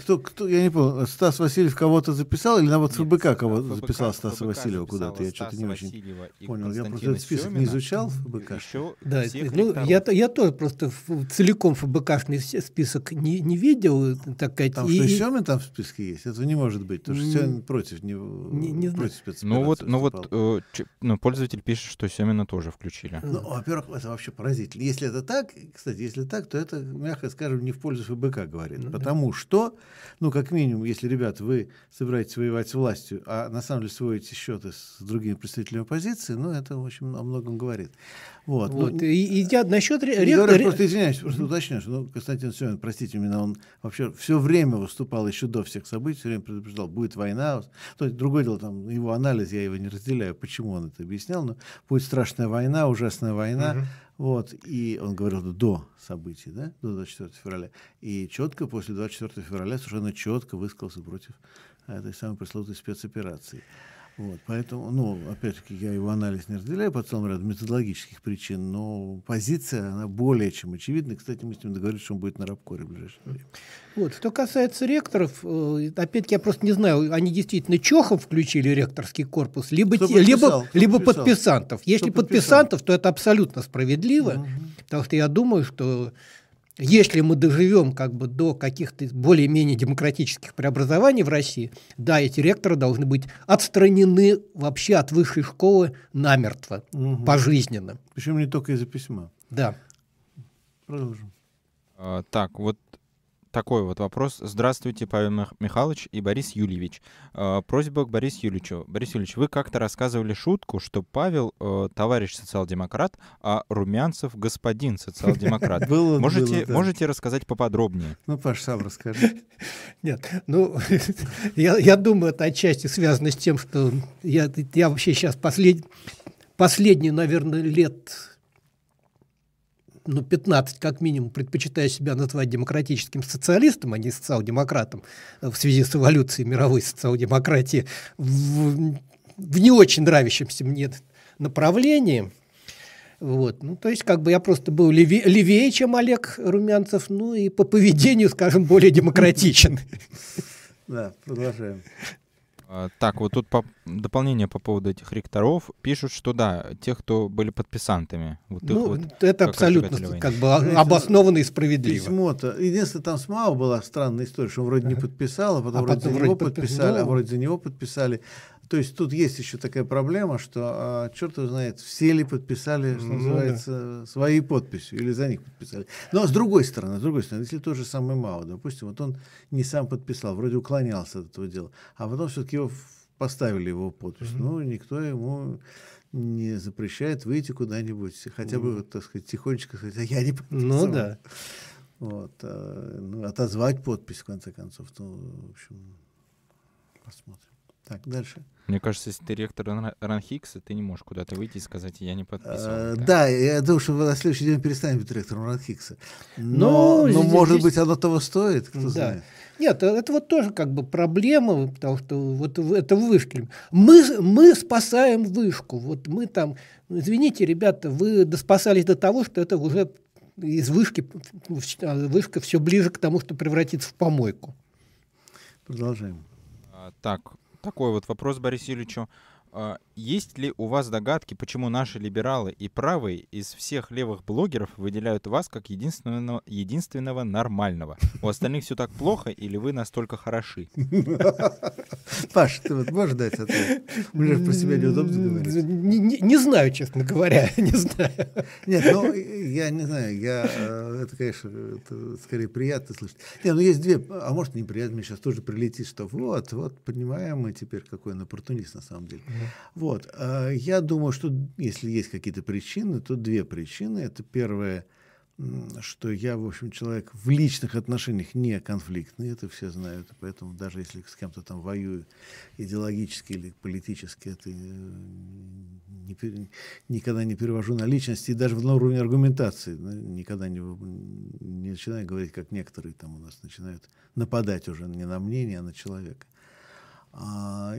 кто, я не понял, Стас Васильев кого-то записал или наоборот ФБК кого-то записал Стаса Васильева куда-то? Я что-то не очень понял. Я просто этот список не изучал ФБК. Да, ну, я тоже просто целиком ФБКшный список не видел. Так сказать, там что, Семин там в списке есть? Этого не может быть, потому что Семин против него. Ну, пользователь пишет, что Семина тоже включили. Ну, во-первых, это вообще поразительно. Если это так, кстати, если так, то это, мягко скажем, не в пользу ФБК говорит. Потому что, ну, как минимум, если, ребят, вы собираетесь воевать с властью, а на самом деле сводите счеты с другими представителями оппозиции, ну, это, в общем, о многом говорит. Вот. И насчет ректора... Просто извиняюсь, просто уточню, что Константин Семин, простите меня, он вообще все время выступал еще до всех событий, все время предупреждал, будет война. То есть, другое дело, там, его анализ, я его не разделяю, почему он это объяснял, но будет страшная война, ужасная война. Вот, и он говорил до событий, да, до 24 февраля, и четко после 24 февраля совершенно четко высказался против этой самой пресловутой спецоперации. Вот, поэтому, ну, опять-таки, я его анализ не разделяю по целому ряду методологических причин, но позиция, она более чем очевидна. И, кстати, мы с ним договорились, что он будет на Рабкоре в ближайшее время. Вот, что касается ректоров, опять-таки, я просто не знаю, они действительно чехом включили ректорский корпус, либо, подписал? Подписантов. Если подписантов, то это абсолютно справедливо, потому что я думаю, что... Если мы доживем как бы до каких-то более-менее демократических преобразований в России, да, эти ректоры должны быть отстранены вообще от высшей школы намертво, пожизненно. Причем не только из-за письма. Да. Продолжим. Так, вот такой вот вопрос. Здравствуйте, Павел Михайлович и Борис Юльевич. Просьба к Борису Юльевичу. Борис Юльевич, вы как-то рассказывали шутку, что Павел товарищ социал-демократ, а Румянцев господин социал-демократ. Можете рассказать поподробнее? Ну, Паш, сам расскажи. Нет, ну, я думаю, это отчасти связано с тем, что я вообще сейчас последние, наверное, лет... ну, 15 как минимум, предпочитаю себя назвать демократическим социалистом, а не социал-демократом, в связи с эволюцией мировой социал-демократии в не очень нравящемся мне направлении. Вот. Ну, то есть, как бы я просто был левее, чем Олег Румянцев, ну и по поведению, скажем, более демократичен. Да, продолжаем. Так, вот тут дополнение по поводу этих ректоров. Пишут, что да, тех, кто были подписантами. Вот ну, вот, это абсолютно как бы обоснованно и справедливо. Письмо-то. Единственное, там с Мао была странная история, что он вроде не подписал, а потом вроде за него подписали. То есть тут есть еще такая проблема, что, черт его знает, все ли подписали, что называется, своей подписью, или за них подписали. Но с другой стороны, если тот же самый Мао, допустим, вот он не сам подписал, вроде уклонялся от этого дела, а потом все-таки поставили его подпись. Ну, никто ему не запрещает выйти куда-нибудь, хотя бы, так сказать, тихонечко сказать, а я не подписал. Ну, да. Вот, ну, отозвать подпись, в конце концов. Ну, в общем, посмотрим. Так, дальше. Мне кажется, если ты ректор РАНХиГСа, ты не можешь куда-то выйти и сказать, я не подписывал. Да, я думаю, что на следующий день перестанет быть ректором РАНХиГСа. Но может быть, оно того стоит, кто знает. Нет, это вот тоже как бы проблема, потому что вот это вышки. Мы спасаем вышку. Вот мы там, извините, ребята, вы доспасались до того, что это уже из вышки, вышка все ближе к тому, что превратится в помойку. Продолжаем. Так, такой вот вопрос Борису Юрьевичу. Есть ли у вас догадки, почему наши либералы и правые из всех левых блогеров выделяют вас как единственного нормального? У остальных все так плохо или вы настолько хороши? Паш, ты вот можешь дать ответ? Мне же про себя неудобно говорить. Не знаю, честно говоря, не знаю. Нет, ну, я не знаю, это, конечно, скорее приятно слышать. Нет, ну, есть две, а может, неприятно, мне сейчас тоже прилетит, что вот, понимаем мы теперь, какой он оппортунист на самом деле. Вот, я думаю, что если есть какие-то причины, то две причины. Это первое, что я, в общем, человек в личных отношениях не конфликтный, это все знают, поэтому даже если с кем-то там воюю идеологически или политически, это никогда не перевожу на личности, и даже на уровне аргументации никогда не начинаю говорить, как некоторые там у нас начинают нападать уже не на мнение, а на человека.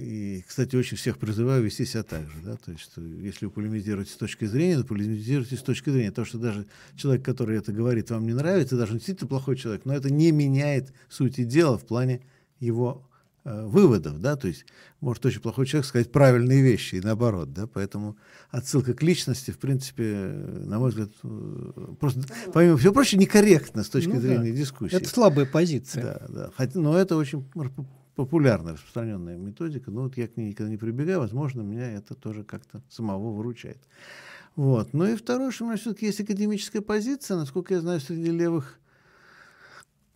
И, кстати, очень всех призываю вести себя так же. Да? То есть, что если вы полемизируете с точки зрения, то полемизируйте с точки зрения. То, что даже человек, который это говорит, вам не нравится, даже он действительно плохой человек, но это не меняет сути дела в плане его выводов. Да? То есть, может очень плохой человек сказать правильные вещи и наоборот. Да? Поэтому отсылка к личности, в принципе, на мой взгляд, просто, помимо всего прочего, некорректно с точки зрения дискуссии. Это слабая позиция. Да, да. Но это очень... популярная, распространенная методика, но вот я к ней никогда не прибегаю, возможно, меня это тоже как-то самого выручает. Вот. Ну и второе, что у меня все-таки есть академическая позиция, насколько я знаю, среди левых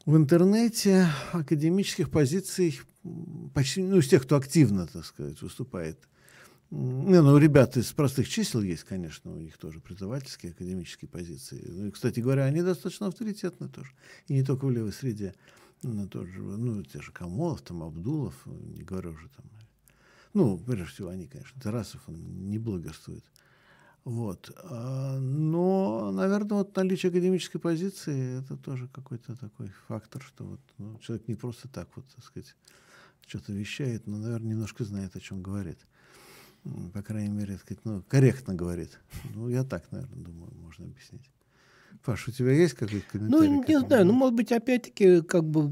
в интернете академических позиций почти, ну, из тех, кто активно, так сказать, выступает. Ну, ребята из простых чисел есть, конечно, у них тоже преподавательские академические позиции. Ну, и, кстати говоря, они достаточно авторитетны тоже, и не только в левой среде. Ну, те же Камолов, там, Абдулов, не говорю уже там. Ну, прежде всего, они, конечно, Тарасов, он не блогерствует. Вот. Но, наверное, вот наличие академической позиции это тоже какой-то такой фактор, что вот, ну, человек не просто так вот, так сказать, что-то вещает, но, наверное, немножко знает, о чем говорит. по крайней мере, так сказать, ну, корректно говорит. Ну, я так, наверное, думаю, можно объяснить. Паш, у тебя есть какой-то комментарий? Ну, не знаю, ну, может быть, опять-таки, как бы,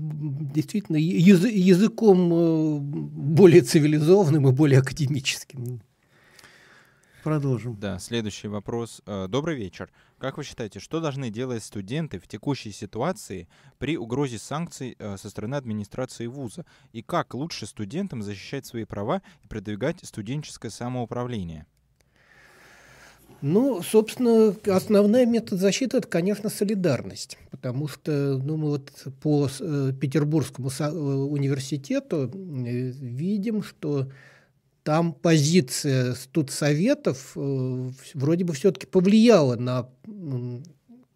действительно, языком более цивилизованным и более академическим. Продолжим. Да, следующий вопрос. Добрый вечер. Как вы считаете, что должны делать студенты в текущей ситуации при угрозе санкций со стороны администрации вуза? И как лучше студентам защищать свои права и продвигать студенческое самоуправление? Ну, собственно, основной метод защиты – это, конечно, солидарность. Потому что ну, мы вот по Петербургскому университету видим, что там позиция студсоветов вроде бы все-таки повлияла на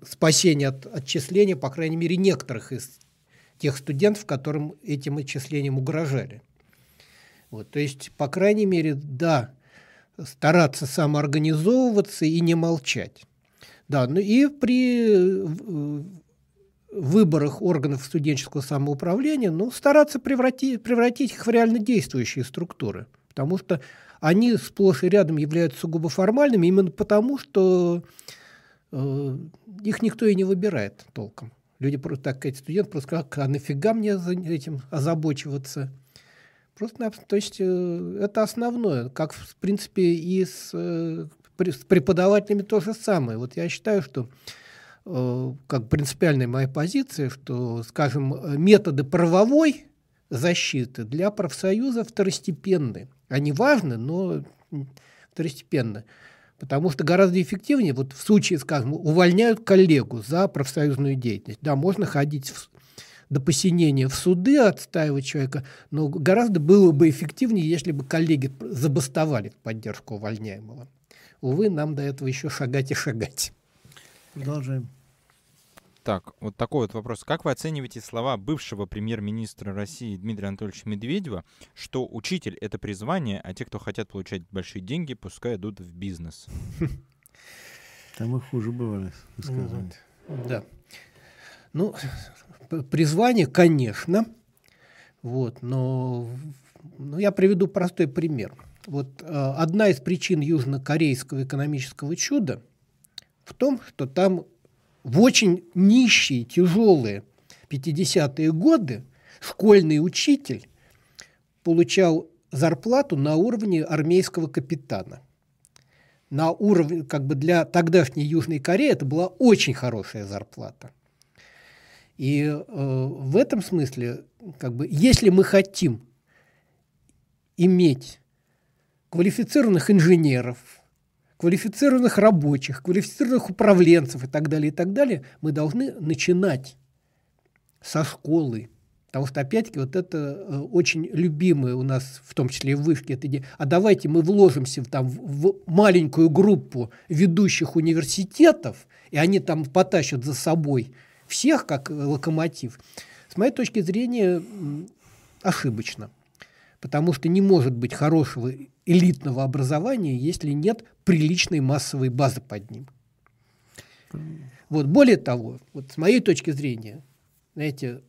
спасение от отчисления, по крайней мере, некоторых из тех студентов, которым этим отчислением угрожали. Вот, то есть, по крайней мере, да, стараться самоорганизовываться и не молчать. Да, ну и при выборах органов студенческого самоуправления ну, стараться превратить их в реально действующие структуры. Потому что они сплошь и рядом являются сугубо формальными, именно потому, что их никто и не выбирает толком. Люди просто так, эти студенты просто говорят, а нафига мне этим озабочиваться? Просто, то есть, это основное, как, в принципе, и с преподавателями то же самое. Вот я считаю, что, как принципиальная моя позиция, что, скажем, методы правовой защиты для профсоюза второстепенны. Они важны, но второстепенно. Потому что гораздо эффективнее, вот в случае, скажем, увольняют коллегу за профсоюзную деятельность. Да, можно ходить до посинения в суды, отстаивать человека, но гораздо было бы эффективнее, если бы коллеги забастовали в поддержку увольняемого. Увы, нам до этого еще шагать и шагать. Продолжаем. Так, вот такой вот вопрос. Как вы оцениваете слова бывшего премьер-министра России Дмитрия Анатольевича Медведева, что учитель — это призвание, а те, кто хотят получать большие деньги, пускай идут в бизнес? Там и хуже бывали высказывания. Да. Ну, призвание, конечно. Вот, но я приведу простой пример. Вот одна из причин южнокорейского экономического чуда в том, что там в очень нищие, тяжелые 50-е годы школьный учитель получал зарплату на уровне армейского капитана. На уровне, как бы для тогдашней Южной Кореи это была очень хорошая зарплата. И в этом смысле, как бы, если мы хотим иметь квалифицированных инженеров, квалифицированных рабочих, квалифицированных управленцев и так далее, мы должны начинать со школы. Потому что, опять-таки, вот это очень любимое у нас, в том числе и в вышке, эта идея. А давайте мы вложимся в маленькую группу ведущих университетов, и они там потащат за собой всех, как локомотив. С моей точки зрения, ошибочно. Потому что не может быть хорошего элитного образования, если нет приличной массовой базы под ним. Вот, более того, вот с моей точки зрения, знаете,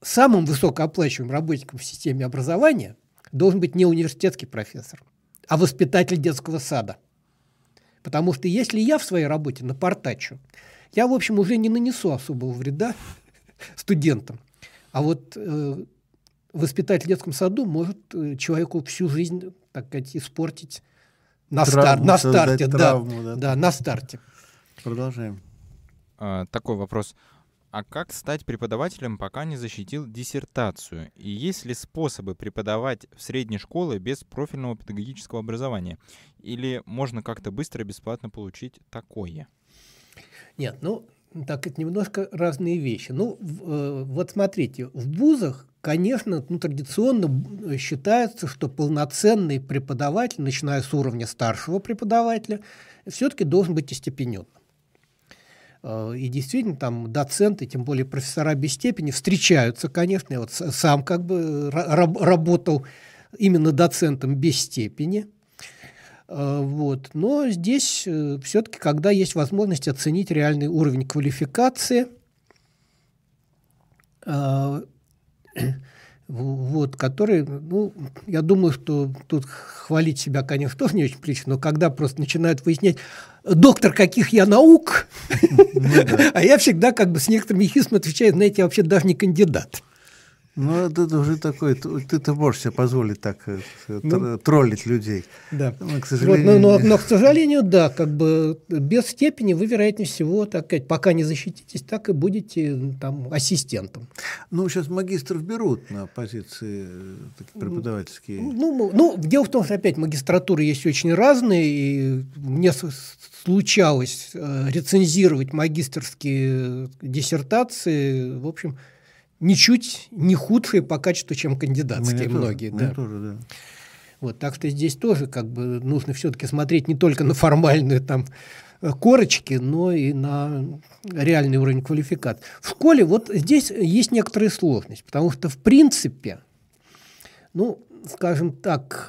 самым высокооплачиваемым работником в системе образования должен быть не университетский профессор, а воспитатель детского сада. Потому что если я в своей работе напортачу, я, в общем, уже не нанесу особого вреда студентам. А вот воспитатель в детском саду может человеку всю жизнь, так сказать, испортить на старте. Травму, да. Да, на старте. Продолжаем. Такой вопрос. А как стать преподавателем, пока не защитил диссертацию? И есть ли способы преподавать в средней школе без профильного педагогического образования? Или можно как-то быстро и бесплатно получить такое? Нет, ну, так это немножко разные вещи. Ну, вот смотрите, в вузах, конечно, ну, традиционно считается, что полноценный преподаватель, начиная с уровня старшего преподавателя, все-таки должен быть остепененным. И действительно, там доценты, тем более профессора без степени, встречаются, конечно. Я вот сам как бы работал именно доцентом без степени. Вот. Но здесь все-таки, когда есть возможность оценить реальный уровень квалификации, Вот, который, ну, я думаю, что тут хвалить себя, конечно, тоже не очень прилично, но когда просто начинают выяснять, доктор каких я наук, а я всегда как бы с некоторым ехизмом отвечаю, знаете, я вообще даже не кандидат. Ну, это уже такой, ты можешь себе позволить так троллить людей. Да. Но, к сожалению... Вот, но, к сожалению, да, как бы без степени вы, вероятнее всего, так сказать, пока не защититесь, так и будете там ассистентом. Ну, сейчас магистров берут на позиции преподавательские. Ну, дело в том, что опять магистратуры есть очень разные, и мне случалось рецензировать магистерские диссертации, в общем... ничуть не худшие по качеству, чем кандидатские многие. Да. Тоже, да. Вот, так что здесь тоже как бы нужно все-таки смотреть не только на формальные там корочки, но и на реальный уровень квалификации. В школе вот здесь есть некоторая сложность, потому что в принципе, ну, скажем так,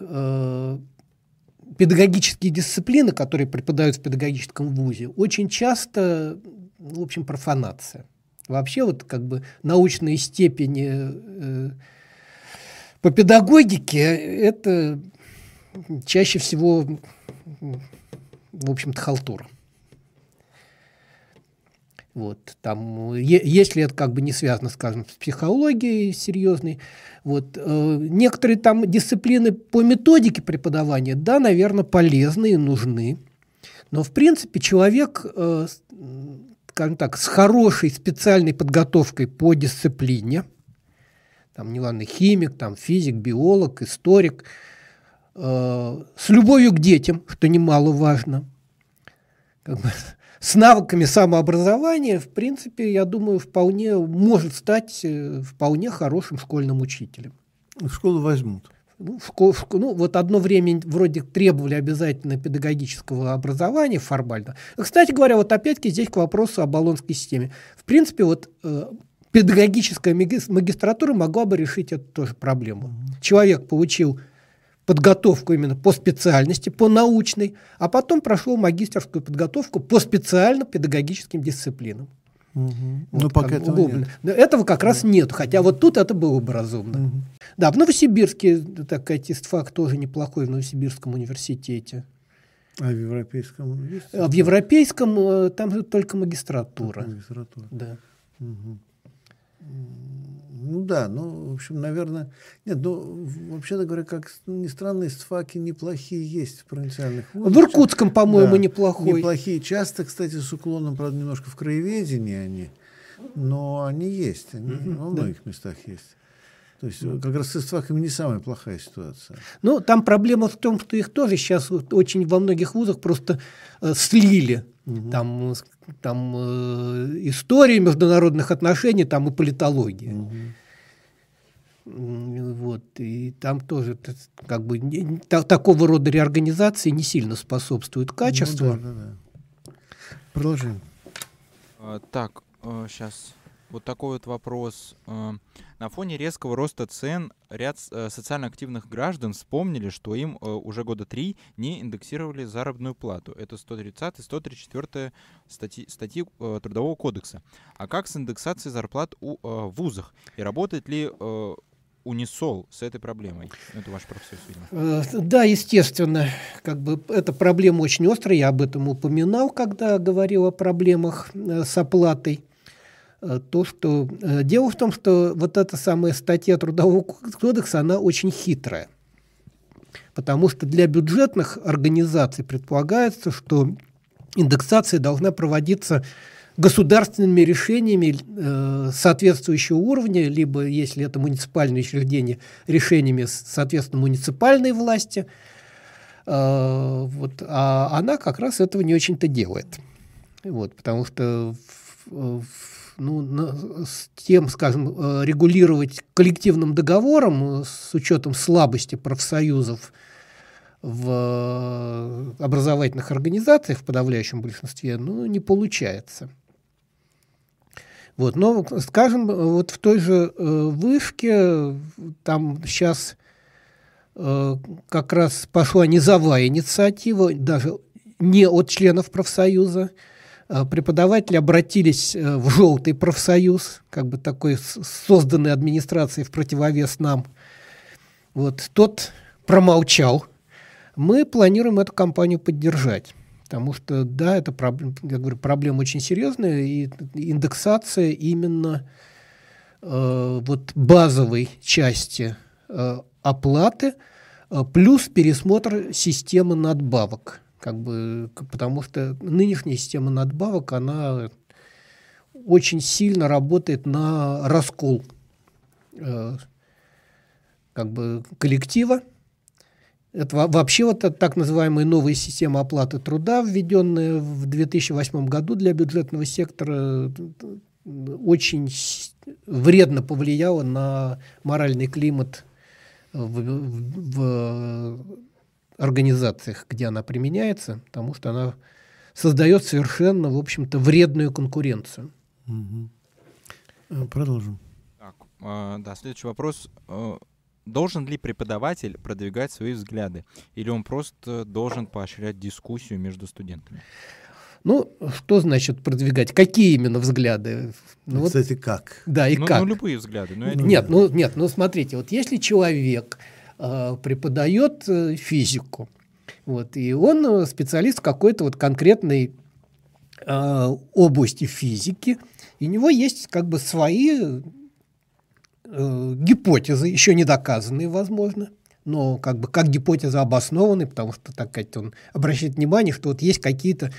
педагогические дисциплины, которые преподают в педагогическом вузе, очень часто, в общем, профанация. Вообще вот как бы научные степени по педагогике это чаще всего, в общем-то, халтура. Вот, там, если это как бы не связано, скажем, с психологией серьезной. Вот, некоторые там дисциплины по методике преподавания, да, наверное, полезны и нужны. Но, в принципе, человек... скажем так, с хорошей специальной подготовкой по дисциплине, там, не ладно, химик, там, физик, биолог, историк, с любовью к детям, что немаловажно, как бы, с навыками самообразования, в принципе, я думаю, вполне может стать вполне хорошим школьным учителем. В школу возьмут. Ну, вот одно время вроде требовали обязательно педагогического образования формально. Кстати говоря, вот опять-таки здесь к вопросу о болонской системе. В принципе, вот педагогическая магистратура могла бы решить эту тоже проблему. Человек получил подготовку именно по специальности, по научной, а потом прошел магистерскую подготовку по специально-педагогическим дисциплинам. Угу. Вот, но пока этого как раз нет, хотя вот тут это было бы разумно. Угу. Да, в Новосибирске, так сказать, истфак тоже неплохой в Новосибирском университете. А в Европейском университете? А в Европейском там же только магистратура. Только магистратура. Да. Угу. Ну да, ну, в общем, наверное... Нет, ну, вообще-то говоря, как ни странно, истфаки неплохие есть в провинциальных вузах. В Иркутском, по-моему, да, неплохой. Неплохие. Часто, кстати, с уклоном, правда, немножко в краеведении они, но они есть, они во многих местах есть. То есть, как раз с истфаками не самая плохая ситуация. Ну, там проблема в том, что их тоже сейчас вот очень во многих вузах просто слили. Там истории международных отношений, там и политология. Вот, и там тоже как бы такого рода реорганизации не сильно способствует качеству. Ну, да. Продолжим. Так, сейчас вот такой вот вопрос. На фоне резкого роста цен ряд социально активных граждан вспомнили, что им уже года 3 не индексировали заработную плату. Это 130 и 134 статьи Трудового кодекса. А как с индексацией зарплат в вузах? И работает ли Унисол с этой проблемой? Это ваш профессор, видимо. Да, естественно. Как бы эта проблема очень острая. Я об этом упоминал, когда говорил о проблемах с оплатой. То, что... Дело в том, что вот эта самая статья Трудового кодекса, она очень хитрая. Потому что для бюджетных организаций предполагается, что индексация должна проводиться государственными решениями соответствующего уровня, либо, если это муниципальное учреждение, решениями, соответственно, муниципальной власти. Вот, а она как раз этого не очень-то делает. Вот, потому что... с тем, скажем, регулировать коллективным договором с учетом слабости профсоюзов в образовательных организациях в подавляющем большинстве, ну, не получается. Вот, но, скажем, вот в той же вышке там сейчас как раз пошла низовая инициатива, даже не от членов профсоюза, преподаватели обратились в «желтый профсоюз», как бы такой созданный администрацией в противовес нам. Вот, тот промолчал. Мы планируем эту кампанию поддержать, потому что, да, это, я говорю, проблема очень серьезная, и индексация именно вот базовой части оплаты плюс пересмотр системы надбавок. Как бы, потому что нынешняя система надбавок, она очень сильно работает на раскол как бы коллектива. Это вообще вот эта так называемая новая система оплаты труда, введенная в 2008 году для бюджетного сектора, очень вредно повлияла на моральный климат в организациях, где она применяется, потому что она создает совершенно, в общем-то, вредную конкуренцию. Угу. Продолжим. Так, да, следующий вопрос. Должен ли преподаватель продвигать свои взгляды? Или он просто должен поощрять дискуссию между студентами? Ну, что значит продвигать? Какие именно взгляды? Ну, вот, кстати, как? Да, и как? Ну, любые взгляды. Ну, нет, ну, нет, ну, смотрите, вот если человек преподает физику, вот, и он специалист в какой-то вот конкретной области физики, и у него есть как бы свои гипотезы, еще не доказанные, возможно, но как бы как гипотезы обоснованы, потому что, так сказать, он обращает внимание, что вот есть какие-то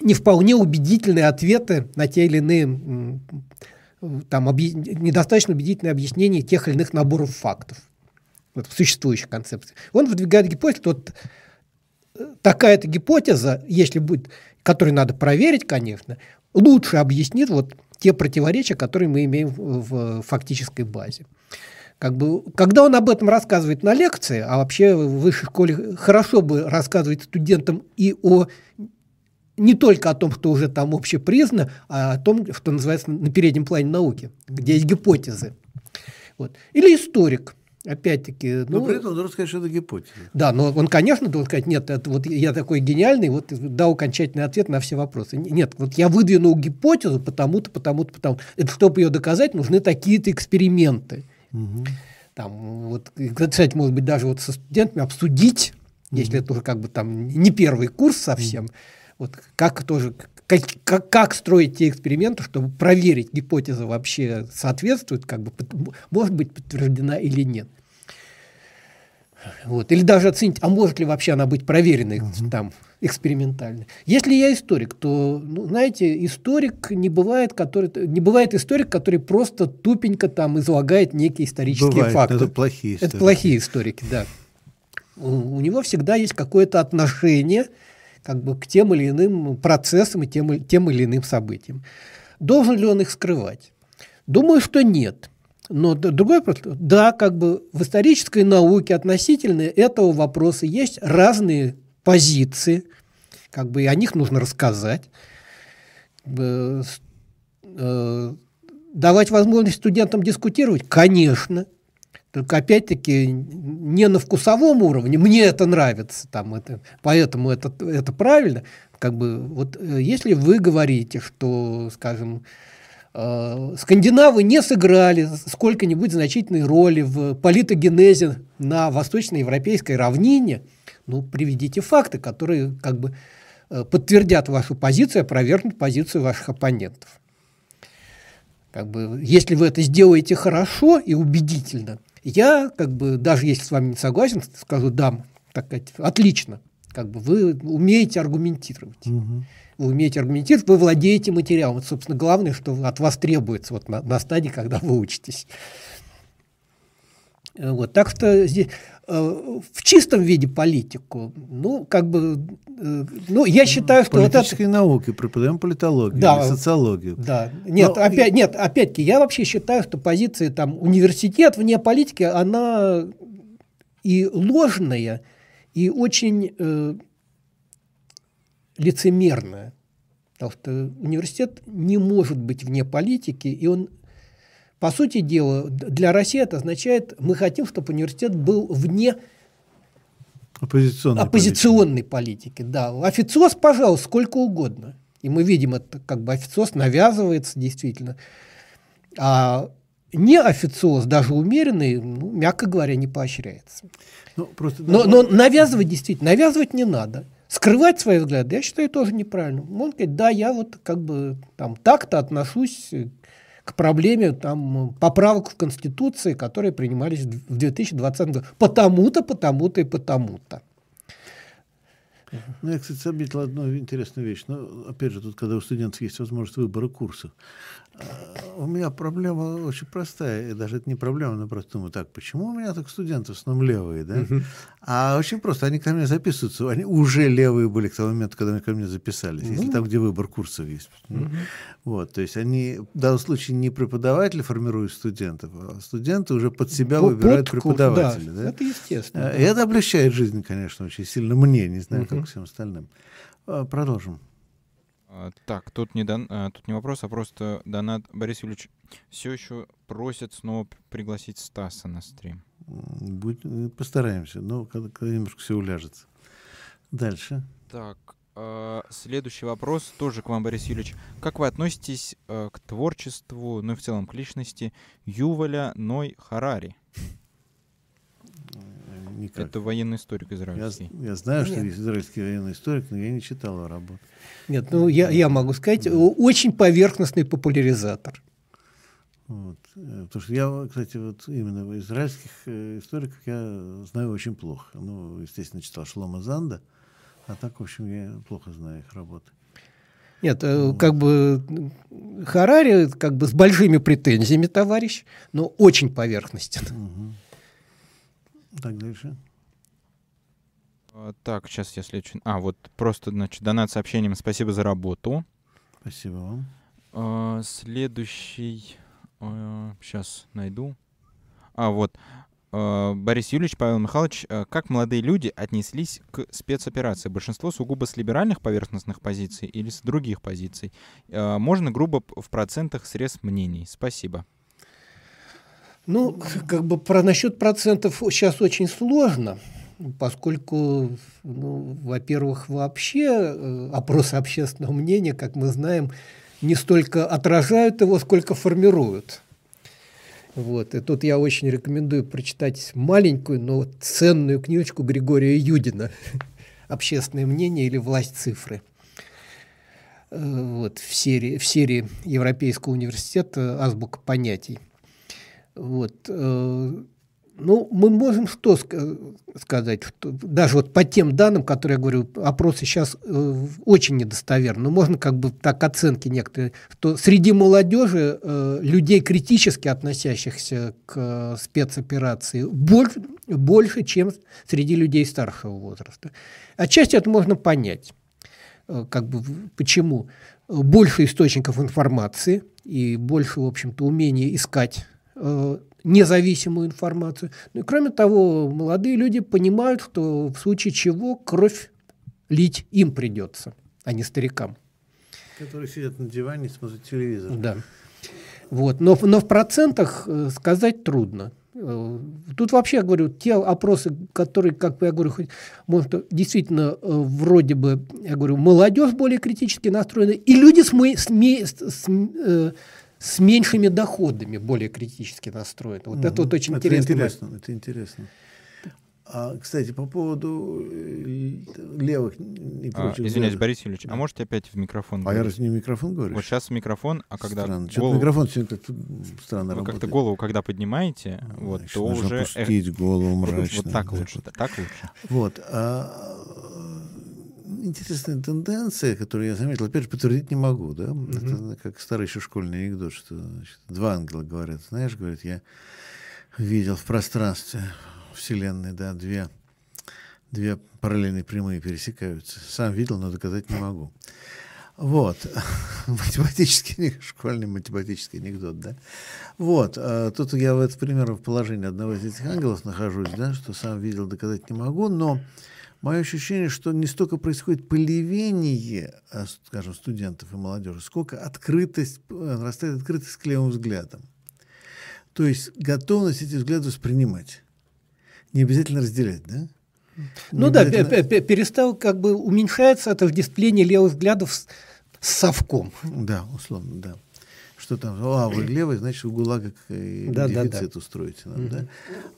не вполне убедительные ответы на те или иные там, недостаточно убедительное объяснение тех или иных наборов фактов, вот, в существующих концепциях. Он выдвигает гипотезу, вот такая-то гипотеза, если будет, которую надо проверить, конечно, лучше объяснит вот те противоречия, которые мы имеем в фактической базе. Как бы, когда он об этом рассказывает на лекции, а вообще в высшей школе хорошо бы рассказывать студентам и о... не только о том, что уже там общепризнано, а о том, что называется на переднем плане науки, где есть гипотезы. Вот. Или историк, опять-таки. Ну, при этом он должен сказать, что это гипотеза. Да, но он, конечно, должен сказать, нет, это вот я такой гениальный, вот дал окончательный ответ на все вопросы. Нет, вот я выдвинул гипотезу потому-то, потому-то, потому-то. Это чтобы ее доказать, нужны такие-то эксперименты. Угу. Там, вот, кстати, может быть, даже вот со студентами обсудить, если это уже как бы там не первый курс совсем, вот как тоже как строить те эксперименты, чтобы проверить, гипотеза вообще соответствует, как бы, может быть подтверждена или нет. Вот. Или даже оценить, а может ли вообще она быть проверенной там, экспериментально. Если я историк, то, ну, знаете, историк не бывает историк, который просто тупенько там излагает некие исторические факты. Это плохие историки. Это плохие историки, да. У него всегда есть какое-то отношение как бы к тем или иным процессам и тем или иным событиям. Должен ли он их скрывать? Думаю, что нет. Но другой вопрос. Да, как бы в исторической науке относительно этого вопроса есть разные позиции, как бы и о них нужно рассказать, давать возможность студентам дискутировать, конечно. Только, опять-таки, не на вкусовом уровне, мне это нравится, там, это, поэтому это правильно. Как бы, вот, если вы говорите, что, скажем, скандинавы не сыграли сколько-нибудь значительной роли в политогенезе на восточноевропейской равнине, ну, приведите факты, которые как бы, подтвердят вашу позицию, опровергнут позицию ваших оппонентов. Как бы, если вы это сделаете хорошо и убедительно, я, как бы, даже если с вами не согласен, скажу, да, так сказать, отлично, как бы вы умеете аргументировать. Угу. Вы умеете аргументировать, вы владеете материалом. Это, собственно, главное, что от вас требуется вот на стадии, когда вы учитесь. Вот, так что здесь в чистом виде политику, ну, как бы, ну, я считаю, что... Политические науки, преподаем политологию, да, социологию. Да, нет, но... опять-таки, я вообще считаю, что позиция, там, университет вне политики, она и ложная, и очень лицемерная, потому что университет не может быть вне политики, и он... По сути дела, для России это означает, мы хотим, чтобы университет был вне оппозиционной политики. Да. Официоз, пожалуйста, сколько угодно. И мы видим, это как бы официоз навязывается действительно. А неофициоз, даже умеренный, ну, мягко говоря, не поощряется. Ну, просто, да, но навязывать действительно, навязывать не надо. Скрывать свои взгляды, я считаю, тоже неправильно. Он говорит, да, я вот как бы там так-то отношусь к проблеме там поправок в Конституции, которые принимались в 2020 году. Потому-то, потому-то и потому-то. Ну, я, кстати, заметил одну интересную вещь. Ну, опять же, тут, когда у студентов есть возможность выбора курсов. У меня проблема очень простая. И даже это не проблема, но просто думаю, так, почему у меня так студенты в основном левые, да? А очень просто. Они ко мне записываются. Они уже левые были к тому моменту, когда они ко мне записались. Если там, где выбор курсов есть. Вот. То есть они в данном случае не преподаватели формируют студентов, а студенты уже под себя выбирают преподавателя. Да? Это естественно. И это облегчает жизнь, конечно, очень сильно мне. Не знаю, как всем остальным. Продолжим. Так, тут не вопрос, а просто донат. Борис Юрьевич все еще просит снова пригласить Стаса на стрим. Постараемся, но когда немножко все уляжется. Дальше. Так, следующий вопрос тоже к вам, Борис Юрьевич. Как вы относитесь к творчеству, ну и в целом к личности Юваля Ной Харари? Никак. Это военный историк израильский. Я знаю, что есть израильский военный историк, но я не читал его работу. Нет, ну я могу сказать, очень поверхностный популяризатор. Вот. Потому что я, кстати, вот именно израильских историков я знаю очень плохо. Ну, естественно, читал Шлома Занда, а так, в общем, я плохо знаю их работы. Нет, как бы Харари как бы с большими претензиями, товарищ, но очень поверхностен. Угу. Так, дальше. Так, сейчас я следующий. Вот просто, значит, донат сообщением. Спасибо за работу. Спасибо вам. Следующий. Сейчас найду. Вот. Борис Юрьевич, Павел Михайлович, как молодые люди отнеслись к спецоперации? Большинство сугубо с либеральных поверхностных позиций или с других позиций? Можно грубо в процентах срез мнений. Спасибо. Ну, как бы насчет процентов сейчас очень сложно, поскольку, ну, во-первых, вообще опросы общественного мнения, как мы знаем, не столько отражают его, сколько формируют. Вот. И тут я очень рекомендую прочитать маленькую, но ценную книжечку Григория Юдина «Общественное мнение или власть цифры». Вот, в серии Европейского университета «Азбука понятий». Вот. Ну, мы можем что сказать, что даже вот по тем данным, которые я говорю, опросы сейчас очень недостоверны, но можно как бы так оценки некоторые, что среди молодежи людей, критически относящихся к спецоперации, больше, чем среди людей старшего возраста. Отчасти это можно понять, как бы почему. Больше источников информации и больше, в общем-то, умения искать независимую информацию. Ну и кроме того, молодые люди понимают, что в случае чего кровь лить им придется, а не старикам. Которые сидят на диване и смотрят телевизор. Да. Вот. Но в процентах сказать трудно. Тут вообще, я говорю, те опросы, которые, как я говорю, может, действительно, вроде бы, я говорю, молодежь более критически настроена, и люди с меньшими доходами более критически настроены. Вот это вот очень интересно. Это интересно. Кстати, по поводу левых и прочих... извиняюсь, Борис Юрьевич, да. А можете опять в микрофон говорить? Я разве не в микрофон говорю? Вот сейчас в микрофон, а когда... Что-то микрофон сегодня как-то странно работает. Как-то голову, когда поднимаете, вот, то уже... Опустить голову мрачно. Вот так лучше. Так лучше. Вот. Интересная тенденция, которую я заметил, опять же, подтвердить не могу, да? Это как старый еще школьный анекдот, что, значит, два ангела говорят, знаешь, говорит, я видел в пространстве Вселенной, да, две параллельные прямые пересекаются. Сам видел, но доказать не могу. Вот. Школьный математический анекдот, да? Вот. Тут я в этот пример в положении одного из этих ангелов нахожусь, да, что сам видел, доказать не могу, но мое ощущение, что не столько происходит поливение, скажем, студентов и молодежи, сколько открытость, растает открытость к левым взглядам. То есть готовность эти взгляды воспринимать. Не обязательно разделять, да? Ну да, перестал, как бы уменьшается это вдиспление левых взглядов с совком. Да, условно, да. Что там, вы левый, значит, в ГУЛАГах дефицит устроите нам, да?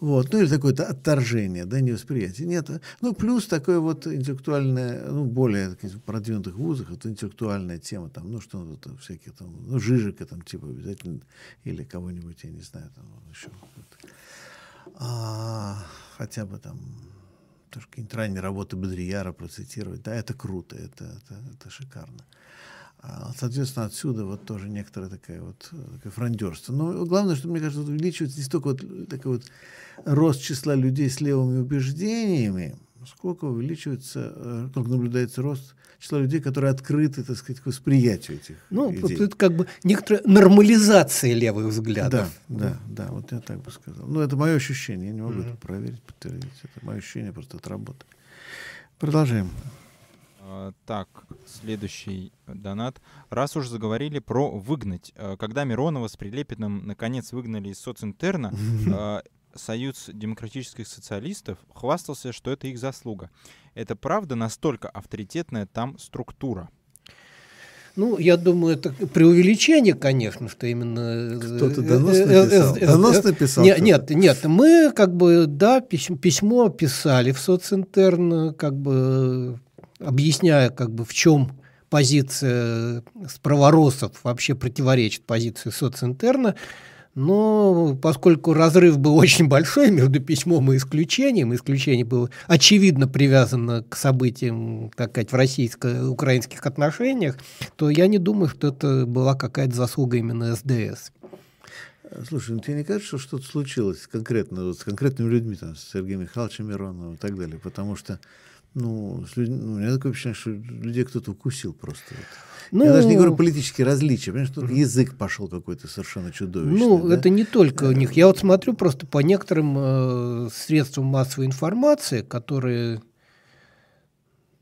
Вот, ну или такое-то отторжение, да, невосприятие. Нет, ну плюс такое вот интеллектуальное, ну более продвинутых вузах, вот интеллектуальная тема, там, ну что, ну, всякие там, ну Жижика там типа обязательно, или кого-нибудь, я не знаю, там еще. Хотя бы там какие-нибудь ранние работы Бодрияра процитировать, да, это круто, это шикарно. Соответственно, отсюда вот тоже некоторое такое фрондерство. Но главное, что, мне кажется, увеличивается не столько вот такой вот рост числа людей с левыми убеждениями, сколько увеличивается, сколько наблюдается рост числа людей, которые открыты, так сказать, к восприятию этих идей. Это как бы некоторая нормализация левых взглядов. Да, да, да, вот я так бы сказал. Но это мое ощущение, я не могу это проверить, подтвердить. Это мое ощущение просто от работы. Продолжаем. Так, следующий донат. Раз уж заговорили про выгнать. Когда Миронова с Прилепиным наконец выгнали из социнтерна, Союз демократических социалистов хвастался, что это их заслуга. Это правда настолько авторитетная там структура? Ну, я думаю, это преувеличение, конечно, что именно... Кто-то донос написал? Донос написал? Нет, мы как бы, да, письмо писали в социнтерн, как бы... объясняя, как бы, в чем позиция справороссов вообще противоречит позиции социнтерна, но поскольку разрыв был очень большой между письмом и исключение было очевидно привязано к событиям, так сказать, в российско-украинских отношениях, то я не думаю, что это была какая-то заслуга именно СДС. Слушай, ну тебе не кажется, что что-то случилось конкретно вот с конкретными людьми, там, с Сергеем Михайловичем Мироновым и так далее, потому что ну, у меня такое впечатление, что людей кто-то укусил просто. Ну, я даже не говорю политические различия, понимаешь, что язык пошел какой-то совершенно чудовищный. Ну, да? Это не только у них. Я вот смотрю просто по некоторым средствам массовой информации, которые,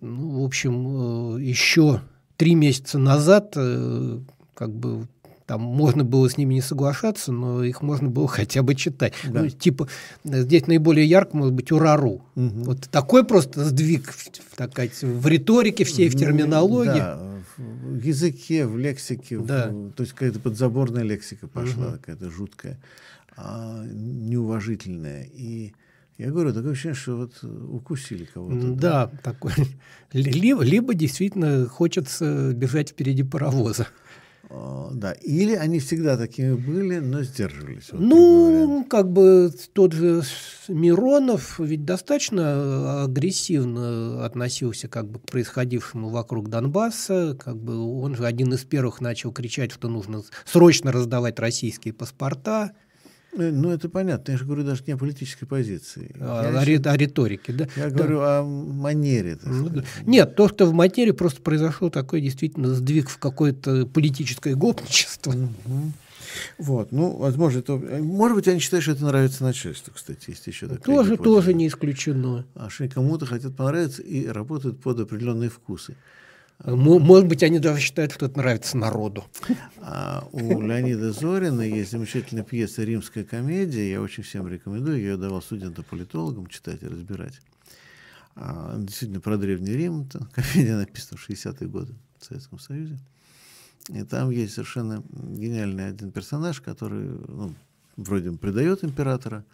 ну, в общем, еще 3 месяца назад, как бы, там можно было с ними не соглашаться, но их можно было хотя бы читать. Да. Ну, типа, здесь наиболее ярко, может быть, «Урару». Угу. Вот такой просто сдвиг в риторике всей, в терминологии. Да, в языке, в лексике. Да. То есть какая-то подзаборная лексика пошла, какая-то жуткая, неуважительная. И я говорю, такое ощущение, что вот укусили кого-то. Да, да. Такое. Либо действительно хочется бежать впереди паровоза. Да, или они всегда такими были, но сдерживались. Вот, ну, как бы тот же Миронов ведь достаточно агрессивно относился как бы к происходившему вокруг Донбасса. Как бы он же один из первых начал кричать, что нужно срочно раздавать российские паспорта. Ну, это понятно. Я же говорю даже не о политической позиции. О риторике, да? Я говорю о манере. Нет, то, что в манере просто произошло такой действительно сдвиг в какое-то политическое гопничество. Вот, ну, возможно, это... Может быть, они считают, что это нравится начальству, кстати, есть еще такая гипотеза. Тоже не исключено. А что кому-то хотят понравиться и работают под определенные вкусы. Может быть, они даже считают, что это нравится народу. А у Леонида Зорина есть замечательная пьеса «Римская комедия». Я очень всем рекомендую. Я ее давал студентам-политологам читать и разбирать. Действительно, про Древний Рим. Там комедия написана в 60-е годы в Советском Союзе. И там есть совершенно гениальный один персонаж, который вроде предает императора.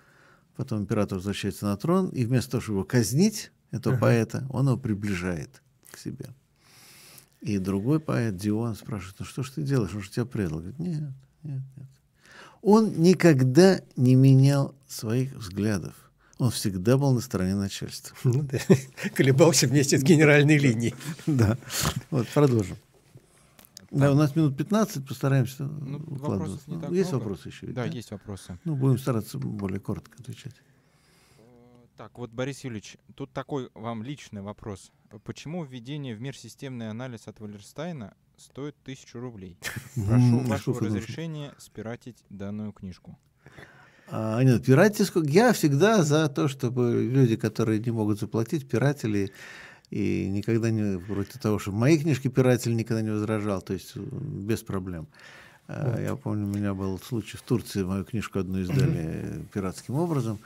Потом император возвращается на трон. И вместо того, чтобы его казнить, этого поэта, он его приближает к себе. И другой поэт, Дион, спрашивает, ну что ж ты делаешь, он же тебя предал. Говорит, нет. Он никогда не менял своих взглядов. Он всегда был на стороне начальства. Ну да, колебался вместе с генеральной линией. Да, вот продолжим. Да, у нас минут 15, постараемся укладываться. Есть вопросы еще? Да, есть вопросы. Ну, будем стараться более коротко отвечать. Так, вот, Борис Юрьевич, тут такой вам личный вопрос. Почему введение в межсистемный анализ от Валерстайна стоит 1000 рублей? Прошу вашего разрешения спиратить данную книжку. Нет, пиратить я всегда за то, чтобы люди, которые не могут заплатить, пиратели. И никогда не против того, что в моей книжке пиратели никогда не возражал. То есть без проблем. Я помню, у меня был случай в Турции, мою книжку одну издали пиратским образом.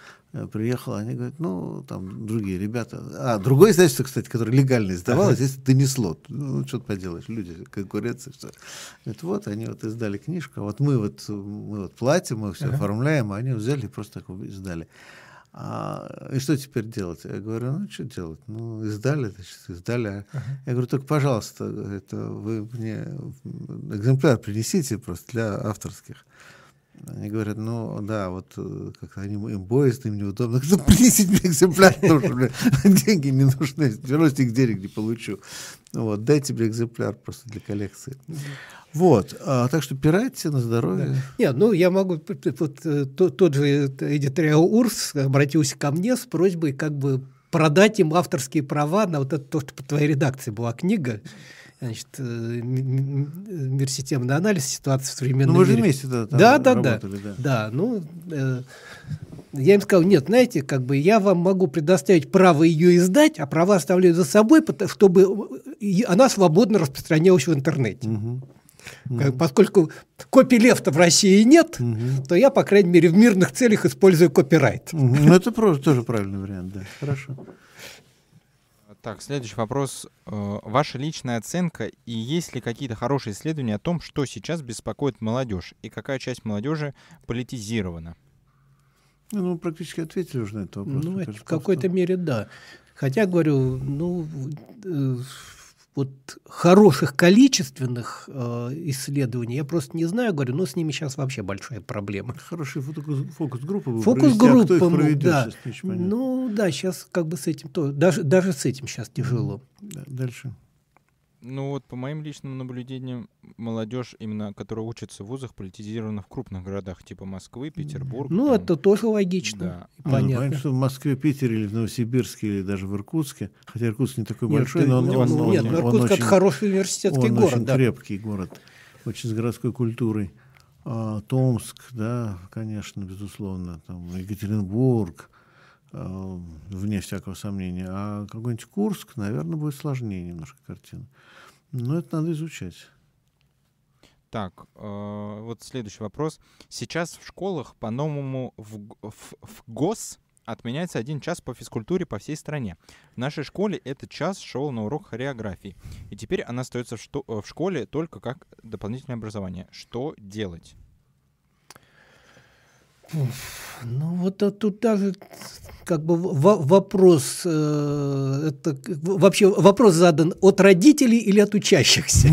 Приехала, они говорят, ну, там другие ребята. А, другое издательство, кстати, которое легально издавалось, здесь донесло. Ну, что ты поделаешь, люди, конкуренция, что. Говорят, вот, они вот издали книжку, а вот мы вот платим, мы все оформляем, а они взяли и просто так издали. И что теперь делать? Я говорю, ну, что делать? Ну, издали, значит, издали. Я говорю, только, пожалуйста, это вы мне экземпляр принесите просто для авторских. Они говорят, ну, да, вот, как-то им боязно, им неудобно. Ну, принесите мне экземпляр, потому что мне деньги не нужны. Все равно с них денег не получу. Вот, дайте мне экземпляр просто для коллекции. Вот, так что пирайте на здоровье. Да. Нет, ну, я могу... Вот, тот же Эдиториал УРСС обратился ко мне с просьбой как бы продать им авторские права на вот это, то, что по твоей редакции была книга. Значит, межсистемный анализ ситуации в современном мире. Ну, мы же вместе там работали. Да. Ну, я им сказал, нет, знаете, как бы я вам могу предоставить право ее издать, а права оставляю за собой, чтобы она свободно распространялась в интернете. Поскольку копилев-то в России нет, то я, по крайней мере, в мирных целях использую копирайт. Ну, это тоже правильный вариант, да. Хорошо. Так, следующий вопрос. Ваша личная оценка и есть ли какие-то хорошие исследования о том, что сейчас беспокоит молодежь и какая часть молодежи политизирована? Ну, практически ответили уже на этот вопрос. Ну, в какой-то мере, да. Хотя, говорю, ну, вот хороших количественных исследований я просто не знаю, говорю, но с ними сейчас вообще большая проблема. Хорошие фокус-группы вы проведете, а кто их проведет, да. Сейчас ну да, сейчас как бы с этим, даже с этим сейчас тяжело. Да, дальше. Ну вот по моим личным наблюдениям, молодежь, именно которая учится в вузах, политизирована в крупных городах, типа Москвы, Петербург. Ну там. Это тоже логично. Да. Понятно. Понятно, что в Москве, Питере, или в Новосибирске, или даже в Иркутске, хотя Иркутск не такой большой, но он нет, Иркутск — это хороший университетский город. Он очень крепкий город, очень с городской культурой. Томск, да, конечно, безусловно, там Екатеринбург, вне всякого сомнения. А какой-нибудь Курск, наверное, будет сложнее немножко картина. Но это надо изучать. Так, вот следующий вопрос. Сейчас в школах по-новому в ГОС отменяется 1 час по физкультуре по всей стране. В нашей школе этот час шел на урок хореографии. И теперь она остается в школе только как дополнительное образование. Что делать? Ну, вот тут даже как бы вопрос, это, вообще вопрос задан от родителей или от учащихся?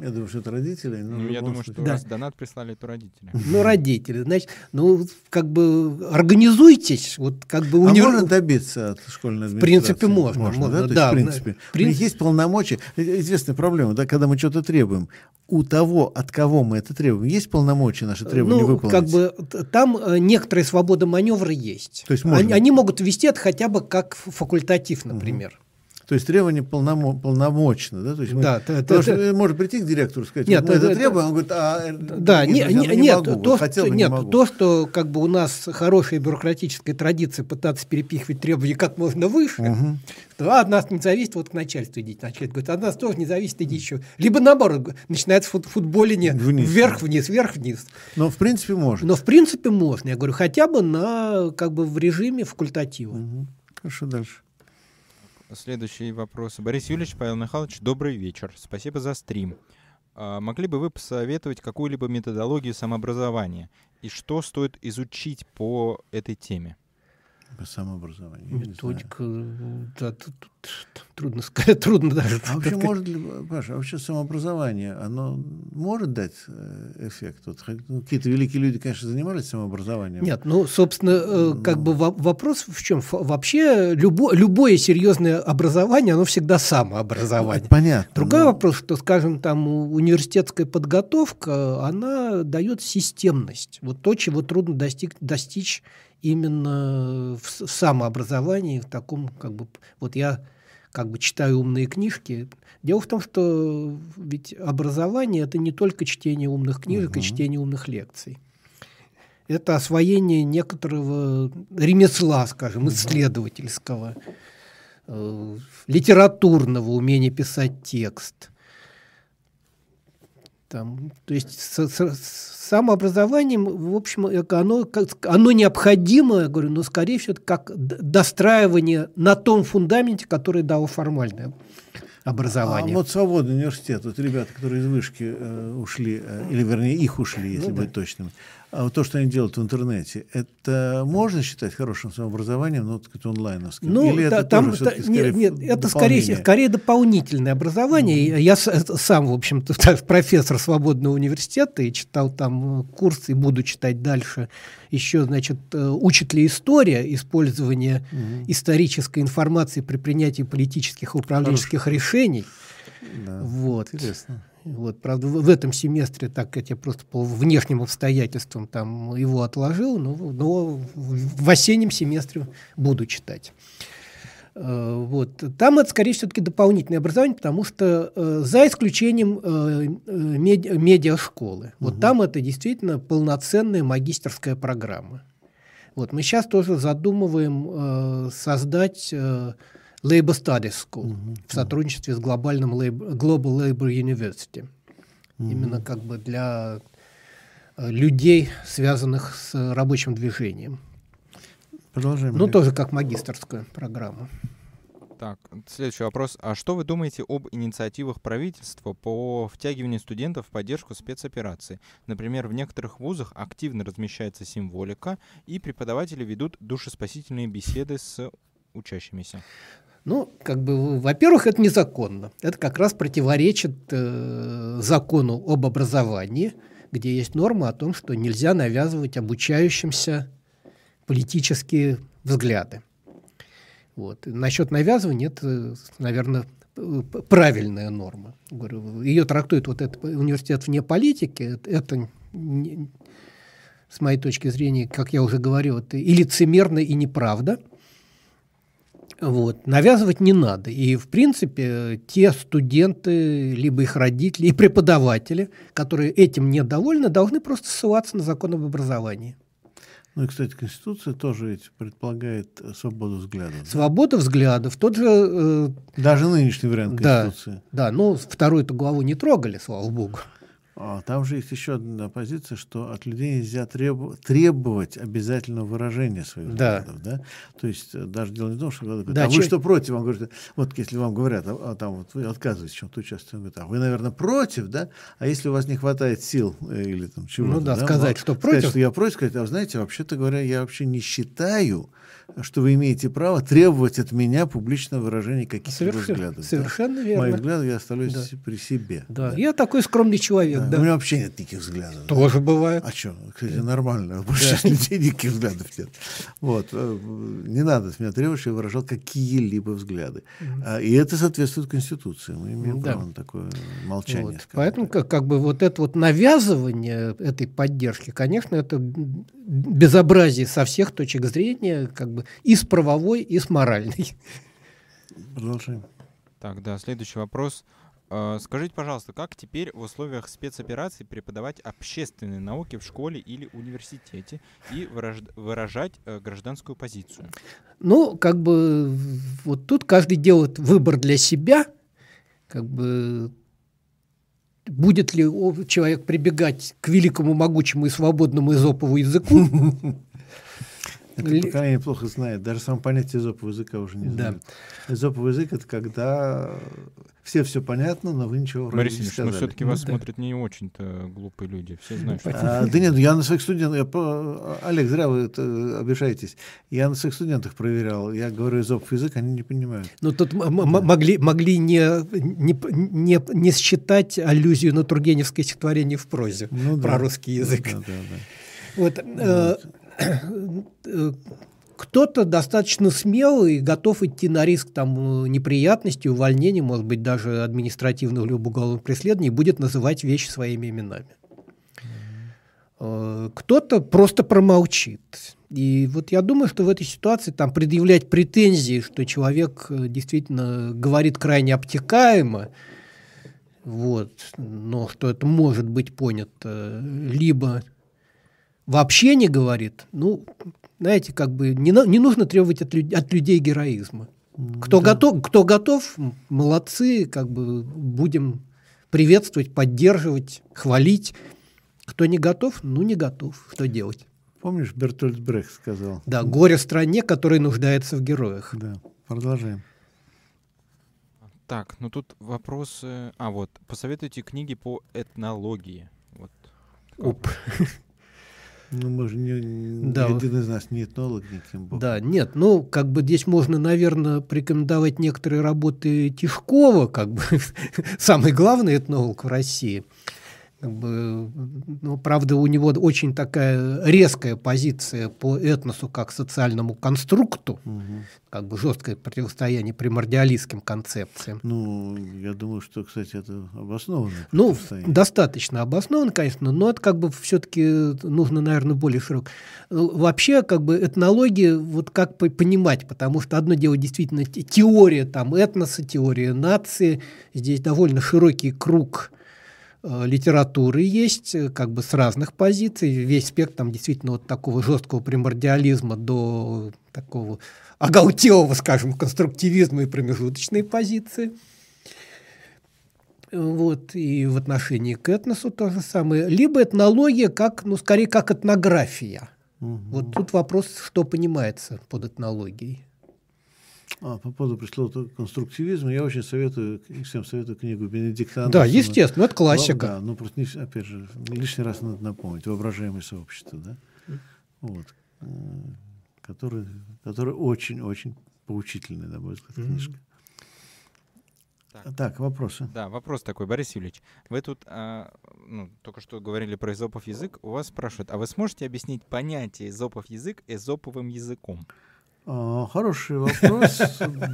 Я думаю, что это родители. Ну, я думаю, что раз донат прислали, то родители. Ну, родители. Значит, ну, как бы организуйтесь. Вот, как бы можно добиться от школьной администрации? В принципе, можно. Да, в принципе. У них есть полномочия. Известная проблема, да, когда мы что-то требуем. У того, от кого мы это требуем, есть полномочия наши требования выполнить? Ну, как бы там некоторая свобода маневра есть. То есть они могут вести это хотя бы как факультатив, например. То есть требование полномочно, да? То есть может прийти к директору и сказать, нет, мы это требуем, он говорит, не могу. То, что как бы у нас хорошая бюрократическая традиция пытаться перепихивать требования как можно выше, то от нас не зависит, вот к начальству идите. Начальство говорит, от нас тоже не зависит, идите еще. Либо наоборот, начинается футболение вверх-вниз, вверх-вниз. Но в принципе можно. Я говорю, хотя бы на, как бы, в режиме факультатива. Хорошо, дальше. Следующий вопрос. Борис Юрьевич, Павел Михайлович, добрый вечер. Спасибо за стрим. Могли бы вы посоветовать какую-либо методологию самообразования? И что стоит изучить по этой теме? По самообразованию. Методика. Да, тут трудно сказать. Трудно даже. А вообще, может ли, Паша, вообще самообразование, оно может дать эффект? Вот, какие-то великие люди, конечно, занимались самообразованием. Нет, ну, собственно, как бы вопрос в чем? Вообще любое серьезное образование, оно всегда самообразование. Это понятно. Другой вопрос, что, скажем, там университетская подготовка, она дает системность. Вот то, чего трудно достичь именно в самообразовании, в таком, как бы, вот я как бы читаю умные книжки. Дело в том, что ведь образование — это не только чтение умных книжек и чтение умных лекций. Это освоение некоторого ремесла, скажем, исследовательского, литературного, умения писать текст. Там, то есть самообразование, в общем, оно необходимо, я говорю, но скорее всего это как достраивание на том фундаменте, который дало формальное образование. А вот свободный университет, вот ребята, которые из вышки ушли, или вернее их ушли, если быть точным, а вот то, что они делают в интернете, это можно считать хорошим самообразованием, но так это онлайновским? Ну, или это там, тоже скорее нет, это скорее дополнительное образование. Я сам, в общем-то, профессор свободного университета и читал там курс и буду читать дальше. Еще, значит, учит ли история использование исторической информации при принятии политических и управленческих решений? Да, вот. Интересно. Вот, правда, в этом семестре, так как я просто по внешним обстоятельствам там его отложил, но в осеннем семестре буду читать. Вот. Там это, скорее всего, все-таки дополнительное образование, потому что за исключением медиашколы. Вот там это действительно полноценная магистерская программа. Вот. Мы сейчас тоже задумываем создать... Labor Studies School в сотрудничестве с Global Labor University. Именно как бы для людей, связанных с рабочим движением. Продолжаем. Ну, тоже как магистерская программа. Так, следующий вопрос. А что вы думаете об инициативах правительства по втягиванию студентов в поддержку спецопераций? Например, в некоторых вузах активно размещается символика, и преподаватели ведут душеспасительные беседы с учащимися. Ну, как бы, во-первых, это незаконно. Это как раз противоречит закону об образовании, где есть норма о том, что нельзя навязывать обучающимся политические взгляды. Вот. Насчет навязывания это, наверное, правильная норма. Ее трактует вот этот университет вне политики. Это, с моей точки зрения, как я уже говорил, это и лицемерно, и неправда. Вот. Навязывать не надо. И, в принципе, те студенты, либо их родители и преподаватели, которые этим недовольны, должны просто ссылаться на закон об образовании. Ну и, кстати, Конституция тоже ведь предполагает свободу взглядов. Свобода взглядов. Тот же, даже нынешний вариант Конституции. Да, но вторую-то главу не трогали, слава богу. Там же есть еще одна позиция, что от людей нельзя требовать обязательного выражения своих взглядов. Да? То есть даже дело не в том, что говорят, да, а вы что против? Он говорит, вот если вам говорят, там вот вы отказываетесь в чем-то участвовать, он говорит, а вы, наверное, против, да? А если у вас не хватает сил или там чего-то, ну, да, сказать, что против. Сказать, что я против, сказать, а вы знаете, вообще-то говоря, я вообще не считаю, что вы имеете право требовать от меня публичного выражения каких-то взглядов. Совершенно верно. Мои взгляды я оставляю при себе. Да. Да. Я такой скромный человек. Да. У меня вообще нет никаких взглядов. Тоже бывает. А что? Кстати, нормально. Больше людей никаких взглядов нет. Вот. Не надо с меня требовать, что я выражал какие-либо взгляды. И это соответствует Конституции. Мы имеем право на такое молчание. Вот. Поэтому как бы вот это вот навязывание этой поддержки, конечно, это безобразие со всех точек зрения, как бы и с правовой, и с моральной. Продолжаем. Так, да, следующий вопрос. Скажите, пожалуйста, как теперь в условиях спецопераций преподавать общественные науки в школе или университете и выражать гражданскую позицию? Ну, как бы вот тут каждый делает выбор для себя. Как бы будет ли человек прибегать к великому, могучему и свободному эзопову языку? Это поколение плохо знает. Даже само понятие эзопового языка уже не знает. Да. Эзоповый язык — это когда все понятно, но вы ничего вроде не сказали. Но все-таки вас смотрят не очень-то глупые люди. Все знают, что... Да нет, я на своих студентах... Олег, зря вы обижаетесь. Я на своих студентах проверял. Я говорю эзопов язык, они не понимают. Но тут могли не считать аллюзию на тургеневское стихотворение в прозе про русский язык. Вот... Кто-то достаточно смелый и готов идти на риск там, неприятностей, увольнений, может быть, даже административного либо уголовного преследования, и будет называть вещи своими именами. Кто-то просто промолчит. И вот я думаю, что в этой ситуации там, предъявлять претензии, что человек действительно говорит крайне обтекаемо, вот, но что это может быть понято либо... вообще не говорит, ну, знаете, как бы не нужно требовать от людей героизма. Кто готов, молодцы, как бы будем приветствовать, поддерживать, хвалить. Кто не готов, ну не готов. Что делать? Помнишь, Бертольд Брехт сказал? Да, горе стране, которая нуждается в героях. Да, продолжаем. Так, ну тут вопрос... А, вот, посоветуйте книги по этнологии. Вот. Оп. Ну, мы же ни один из нас не этнолог, никем богом. Да, нет, ну, как бы здесь можно, наверное, порекомендовать некоторые работы Тишкова, как бы самый главный этнолог в России. Как бы, ну, правда, у него очень такая резкая позиция по этносу как социальному конструкту, как бы жесткое противостояние примордиалистским концепциям. Ну, я думаю, что, кстати, это обоснованно. Ну, достаточно обоснованно, конечно, но это как бы все-таки нужно, наверное, более широко. Вообще, как бы этнологию вот как понимать, потому что одно дело действительно теория там, этноса, теория нации, здесь довольно широкий круг литературы есть, как бы с разных позиций, весь спектр там действительно от такого жесткого примордиализма до такого оголтелого, скажем, конструктивизма и промежуточной позиции. Вот, и в отношении к этносу то же самое. Либо этнология, как, ну, скорее, как этнография. Вот тут вопрос, что понимается под этнологией. По поводу пришло конструктивизма, я очень советую, всем советую книгу Бенедикта Андерсона. Да, естественно, это классика. Да, но просто, опять же, лишний раз надо напомнить, «Воображаемое сообщество», да? Вот. Которая очень-очень поучительная, на мой взгляд, книжка. Так, вопросы. Да, вопрос такой, Борис Юрьевич. Вы тут только что говорили про эзопов язык. У вас спрашивают, а вы сможете объяснить понятие эзопов язык эзоповым языком? Хороший вопрос.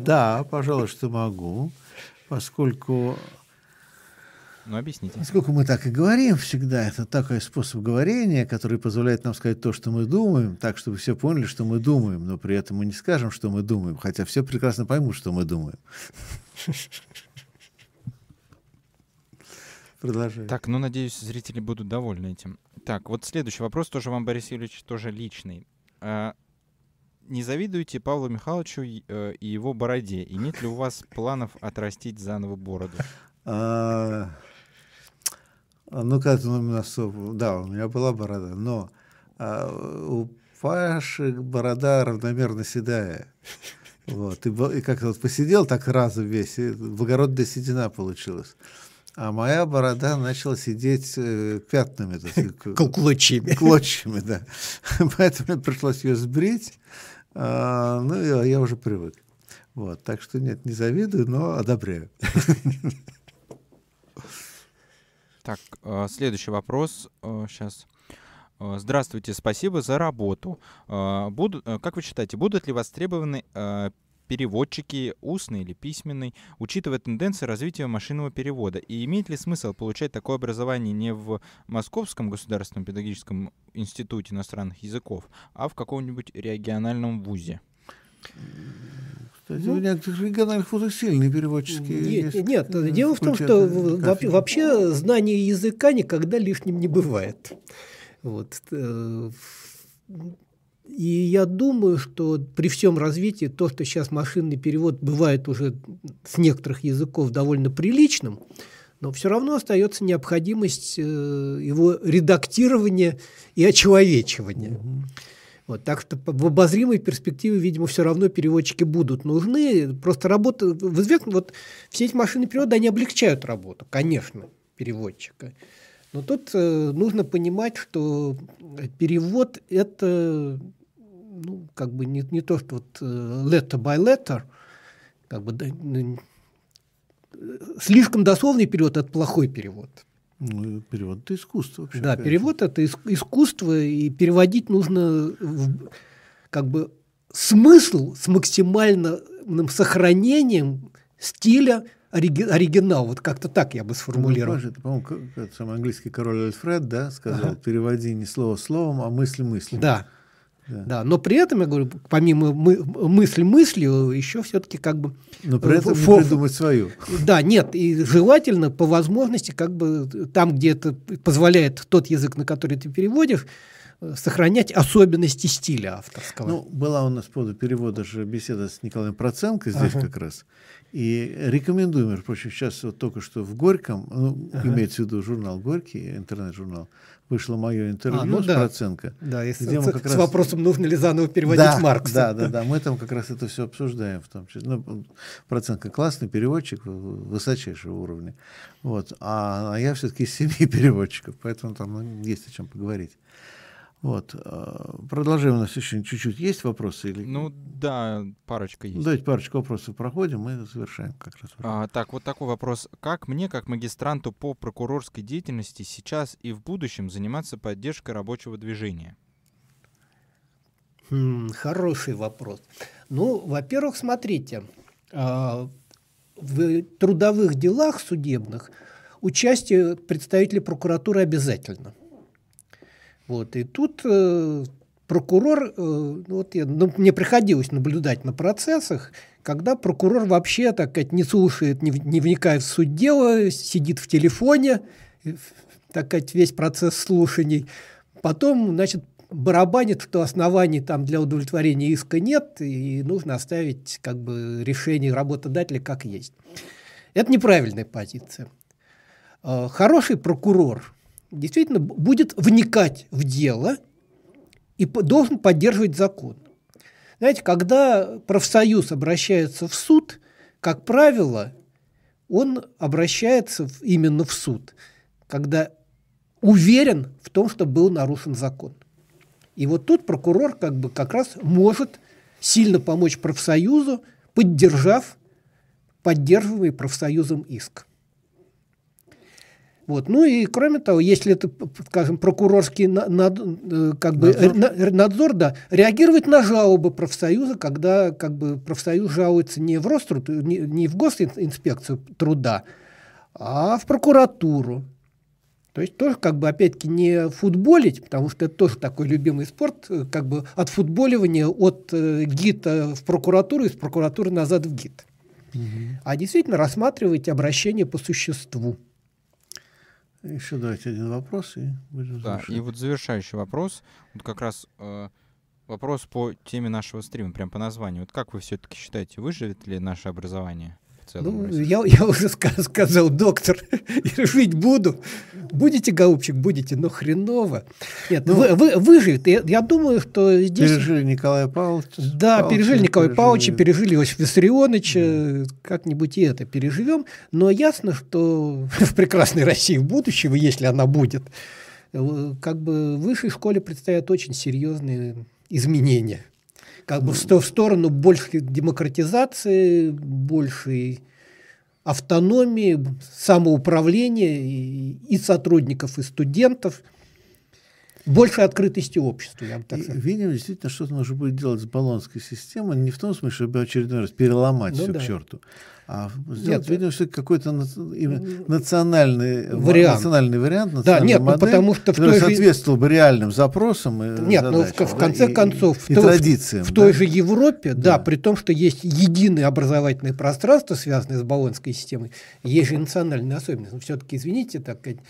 Да, пожалуй, что могу, поскольку... Ну, объясните. Поскольку мы так и говорим всегда, это такой способ говорения, который позволяет нам сказать то, что мы думаем, так, чтобы все поняли, что мы думаем, но при этом мы не скажем, что мы думаем, хотя все прекрасно поймут, что мы думаем. Продолжаю. Так, ну, надеюсь, зрители будут довольны этим. Так, вот следующий вопрос тоже вам, Борис Юрьевич, тоже личный. Не завидуете Павлу Михайловичу и его бороде? Нет ли у вас планов отрастить заново бороду? Ну, как-то у нас... Да, у меня была борода, но у Паши борода равномерно седая. Вот. И как-то вот посидел так разом весь, и благородная седина получилась. А моя борода начала сидеть пятнами. Клочьями, да. Поэтому пришлось ее сбрить. Ну, я уже привык. Вот, так что нет, не завидую, но одобряю. Так, следующий вопрос. Сейчас. Здравствуйте, спасибо за работу. Как вы считаете, будут ли востребованы переводчики, устный или письменный, учитывая тенденции развития машинного перевода? И имеет ли смысл получать такое образование не в Московском государственном педагогическом институте иностранных языков, а в каком-нибудь региональном вузе? Кстати, у меня в региональных вузах сильные переводческие... Нет, дело в том, что вообще знание языка никогда лишним не бывает. Вот. И я думаю, что при всем развитии то, что сейчас машинный перевод бывает уже с некоторых языков довольно приличным, но все равно остается необходимость его редактирования и очеловечивания. Вот, так что в обозримой перспективе, видимо, все равно переводчики будут нужны. Просто работа... Вот, все эти машины перевода, они облегчают работу, конечно, переводчика. Но тут нужно понимать, что перевод – это как бы не то, что вот letter by letter, как бы, слишком дословный перевод – это плохой перевод. Ну, перевод – это искусство. Вообще, да, конечно. Перевод – это искусство, и переводить нужно как бы смысл с максимальным сохранением стиля, оригинал, вот как-то так я бы сформулировал. Ну, по-моему, английский король Альфред, да, сказал, переводи не слово словом, а мысль мыслью. Да, но при этом, я говорю, помимо мысль мыслью, еще все-таки как бы... Но при этом придумать свою. Да, нет, и желательно по возможности как бы там, где это позволяет тот язык, на который ты переводишь, сохранять особенности стиля авторского. Ну, была у нас по поводу перевода же беседа с Николаем Проценко здесь как раз. И рекомендую, между прочим, сейчас вот только что в Горьком, ну, имеется в виду журнал «Горький», интернет-журнал, вышло мое интервью с Проценко. Да, где мы как раз... вопросом, нужно ли заново переводить Маркса. Да, мы там как раз это все обсуждаем в том числе. Ну, Проценко классный переводчик высочайшего уровня. Вот. А я все-таки из семьи переводчиков, поэтому там есть о чем поговорить. Вот. Продолжаем. У нас еще чуть-чуть есть вопросы? Или... Ну да, парочка есть. Давайте парочку вопросов проходим и завершаем как раз. Так, вот такой вопрос. Как мне, как магистранту по прокурорской деятельности, сейчас и в будущем заниматься поддержкой рабочего движения? Хороший вопрос. Ну, во-первых, смотрите, в трудовых делах судебных участие представителей прокуратуры обязательно. Вот, и тут прокурор, мне приходилось наблюдать на процессах, когда прокурор вообще, так сказать, не слушает, не вникая в суть дела, сидит в телефоне, так сказать, весь процесс слушаний. Потом, значит, барабанит, что оснований там для удовлетворения иска нет, и нужно оставить как бы решение работодателя как есть. Это неправильная позиция. Хороший прокурор действительно будет вникать в дело и должен поддерживать закон. Знаете, когда профсоюз обращается в суд, как правило, он обращается именно в суд, когда уверен в том, что был нарушен закон. И вот тут прокурор как раз может сильно помочь профсоюзу, поддержав поддерживаемый профсоюзом иск. Вот. Ну и кроме того, если это, скажем, прокурорский надзор, реагировать на жалобы профсоюза, когда профсоюз жалуется не в Роструд, не в Госинспекцию труда, а в прокуратуру. То есть тоже опять-таки не футболить, потому что это тоже такой любимый спорт, отфутболивание от ГИТа в прокуратуру, из прокуратуры назад в ГИТ. А действительно рассматривать обращение по существу. Еще давайте один вопрос и будем завершать. Да, и вот завершающий вопрос, вот как раз вопрос по теме нашего стрима, прям по названию. Вот как вы все-таки считаете, выживет ли наше образование в целом? Ну, я уже сказал, доктор, жить буду. Будете, голубчик, будете, но хреново. Нет, выживет. Я думаю, что здесь... Пережили Николая Павловича. Да, пережили Николая Павловича, пережили Иосифа Виссарионовича. Как-нибудь и это переживем. Но ясно, что в прекрасной России будущего, если она будет, в высшей школе предстоят очень серьезные изменения. В сторону большей демократизации, большей автономии, самоуправления и сотрудников, и студентов, больше открытости общества. Я бы так сказал. Видимо, действительно, что-то нужно будет делать с болонской системой, не в том смысле, чтобы очередной раз переломать все к черту, а сделать, видимо, все-таки какой-то национальный вариант, национальный вариант, потому что который соответствовал бы реальным запросам и традициям. В той же Европе, при том, что есть единое образовательное пространство, связанное с болонской системой, есть же национальные особенности. Все-таки, извините, так сказать,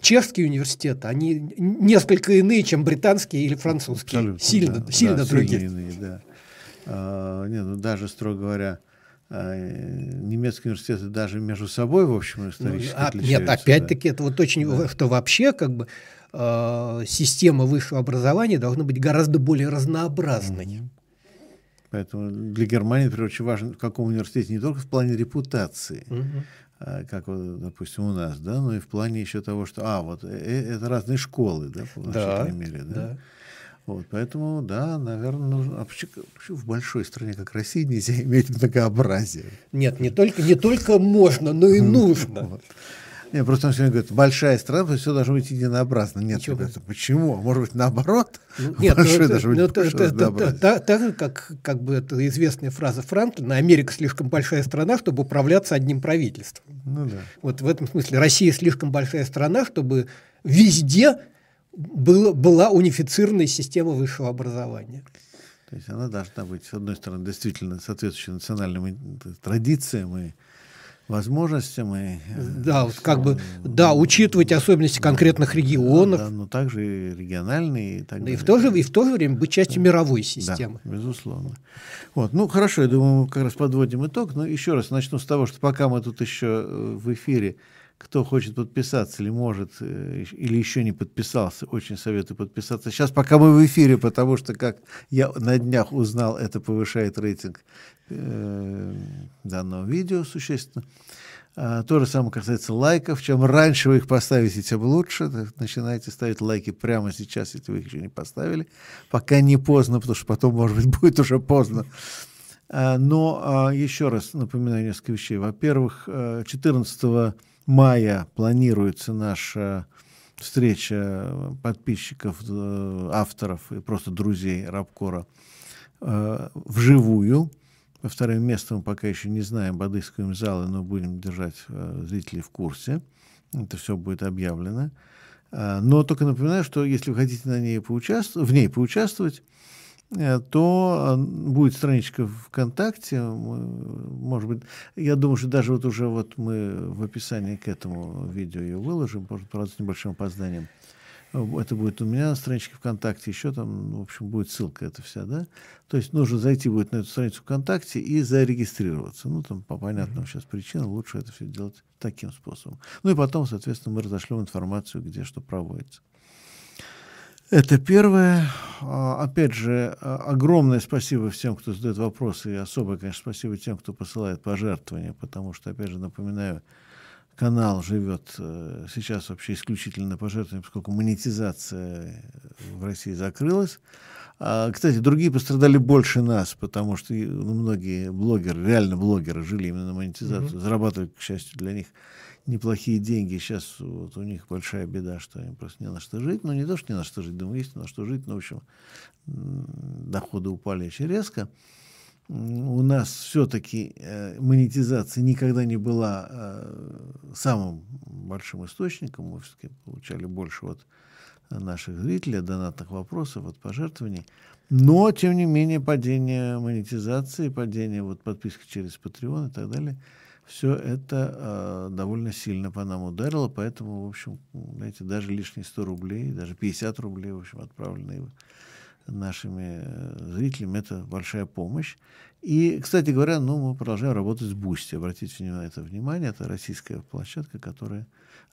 чешские университеты, они несколько иные, чем британские или французские. Абсолютно, сильно другие. Иные, даже, строго говоря, немецкие университеты даже между собой, в общем, исторически отличаются. Нет, опять-таки, это вот очень, что вообще система высшего образования должна быть гораздо более разнообразной. Поэтому для Германии, например, очень важно, в каком университете, не только в плане репутации, как, допустим, у нас, но и в плане еще того, что, это разные школы, по нашей примере, Вот, поэтому, наверное, нужно... Почему в большой стране, как Россия, нельзя иметь многообразие? Нет, не только можно, но и нужно. Нет, просто он сегодня говорит, большая страна, все должно быть единообразно. Нет, ребята, почему? Может быть, наоборот? Нет, так же, как бы это известная фраза Франклина, Америка слишком большая страна, чтобы управляться одним правительством. Вот в этом смысле Россия слишком большая страна, чтобы везде была унифицированная система высшего образования. То есть она должна быть, с одной стороны, действительно соответствующей национальным традициям и возможностям. И, да, как бы, да, учитывать особенности конкретных регионов. Да, но также региональные и так далее. И в то же время быть частью мировой системы. Да, безусловно. Вот. Ну, хорошо, я думаю, мы как раз подводим итог. Но еще раз начну с того, что пока мы тут еще в эфире, кто хочет подписаться или может, или еще не подписался, очень советую подписаться. Сейчас пока мы в эфире, потому что, как я на днях узнал, это повышает рейтинг данного видео существенно. То же самое касается лайков. Чем раньше вы их поставите, тем лучше. Начинайте ставить лайки прямо сейчас, если вы их еще не поставили. Пока не поздно, потому что потом, может быть, будет уже поздно. Но еще раз напоминаю несколько вещей. Во-первых, 14 мая планируется наша встреча подписчиков, авторов и просто друзей Рабкора вживую. Во втором месте мы пока еще не знаем, бодыскиваем залы, но будем держать зрителей в курсе. Это все будет объявлено. Но только напоминаю, что если вы хотите на ней поучаствовать, то будет страничка ВКонтакте, может быть, я думаю, что даже вот уже вот мы в описании к этому видео ее выложим, правда, с небольшим опозданием. Это будет у меня на страничке ВКонтакте, еще там, в общем, будет ссылка эта вся, да? То есть нужно зайти будет на эту страницу ВКонтакте и зарегистрироваться. Ну, там по понятным сейчас причинам лучше это все делать таким способом. Ну и потом, соответственно, мы разошлем информацию, где что проводится. Это первое. Опять же, огромное спасибо всем, кто задает вопросы, и особое, конечно, спасибо тем, кто посылает пожертвования, потому что, опять же, напоминаю, канал живет сейчас вообще исключительно пожертвованиями, поскольку монетизация в России закрылась. Кстати, другие пострадали больше нас, потому что многие блогеры, реально блогеры, жили именно на монетизацию, зарабатывали, к счастью, для них неплохие деньги. Сейчас вот у них большая беда, что им просто не на что жить. Ну, не то, что не на что жить, думаю, есть на что жить, но, в общем, доходы упали очень резко. У нас все-таки монетизация никогда не была самым большим источником. Мы все-таки получали больше от наших зрителей, от донатных вопросов, от пожертвований. Но, тем не менее, падение монетизации, падение вот подписки через Patreon и так далее, все это довольно сильно по нам ударило, поэтому, в общем, знаете, даже лишние 100 рублей, даже 50 рублей, в общем, отправленные нашими зрителями, это большая помощь. И, кстати говоря, ну, мы продолжаем работать с Boosty. Обратите на это внимание, это российская площадка,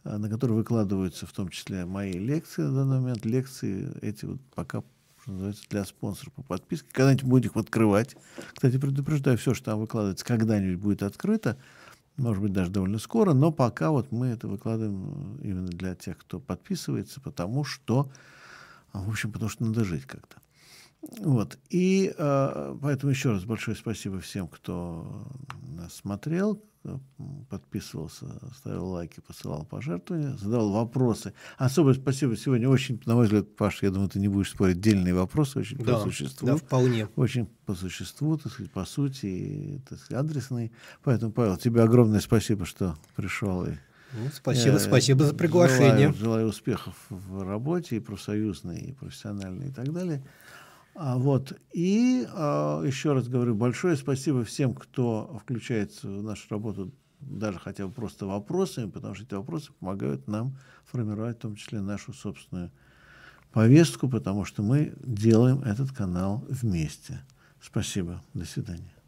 на которой выкладываются в том числе мои лекции на данный момент. Лекции эти вот пока, что называется, для спонсоров по подписке. Когда-нибудь будем их открывать. Кстати, предупреждаю, все, что там выкладывается, когда-нибудь будет открыто. Может быть, даже довольно скоро, но пока вот мы это выкладываем именно для тех, кто подписывается, потому что, в общем, потому что надо жить как-то. Вот. И поэтому еще раз большое спасибо всем, кто нас смотрел, подписывался, ставил лайки, посылал пожертвования, задавал вопросы. Особое спасибо сегодня. Очень, на мой взгляд, Паш, я думаю, ты не будешь спорить, дельные вопросы, очень по существу. Да, вполне. Очень по существу, так сказать, по сути, так сказать, адресные. Поэтому, Павел, тебе огромное спасибо, что пришел. И ну, спасибо, спасибо за приглашение. Желаю успехов в работе, и профсоюзной, и профессиональной, и так далее. Вот. И еще раз говорю, большое спасибо всем, кто включается в нашу работу, даже хотя бы просто вопросами, потому что эти вопросы помогают нам формировать, в том числе, нашу собственную повестку, потому что мы делаем этот канал вместе. Спасибо. До свидания.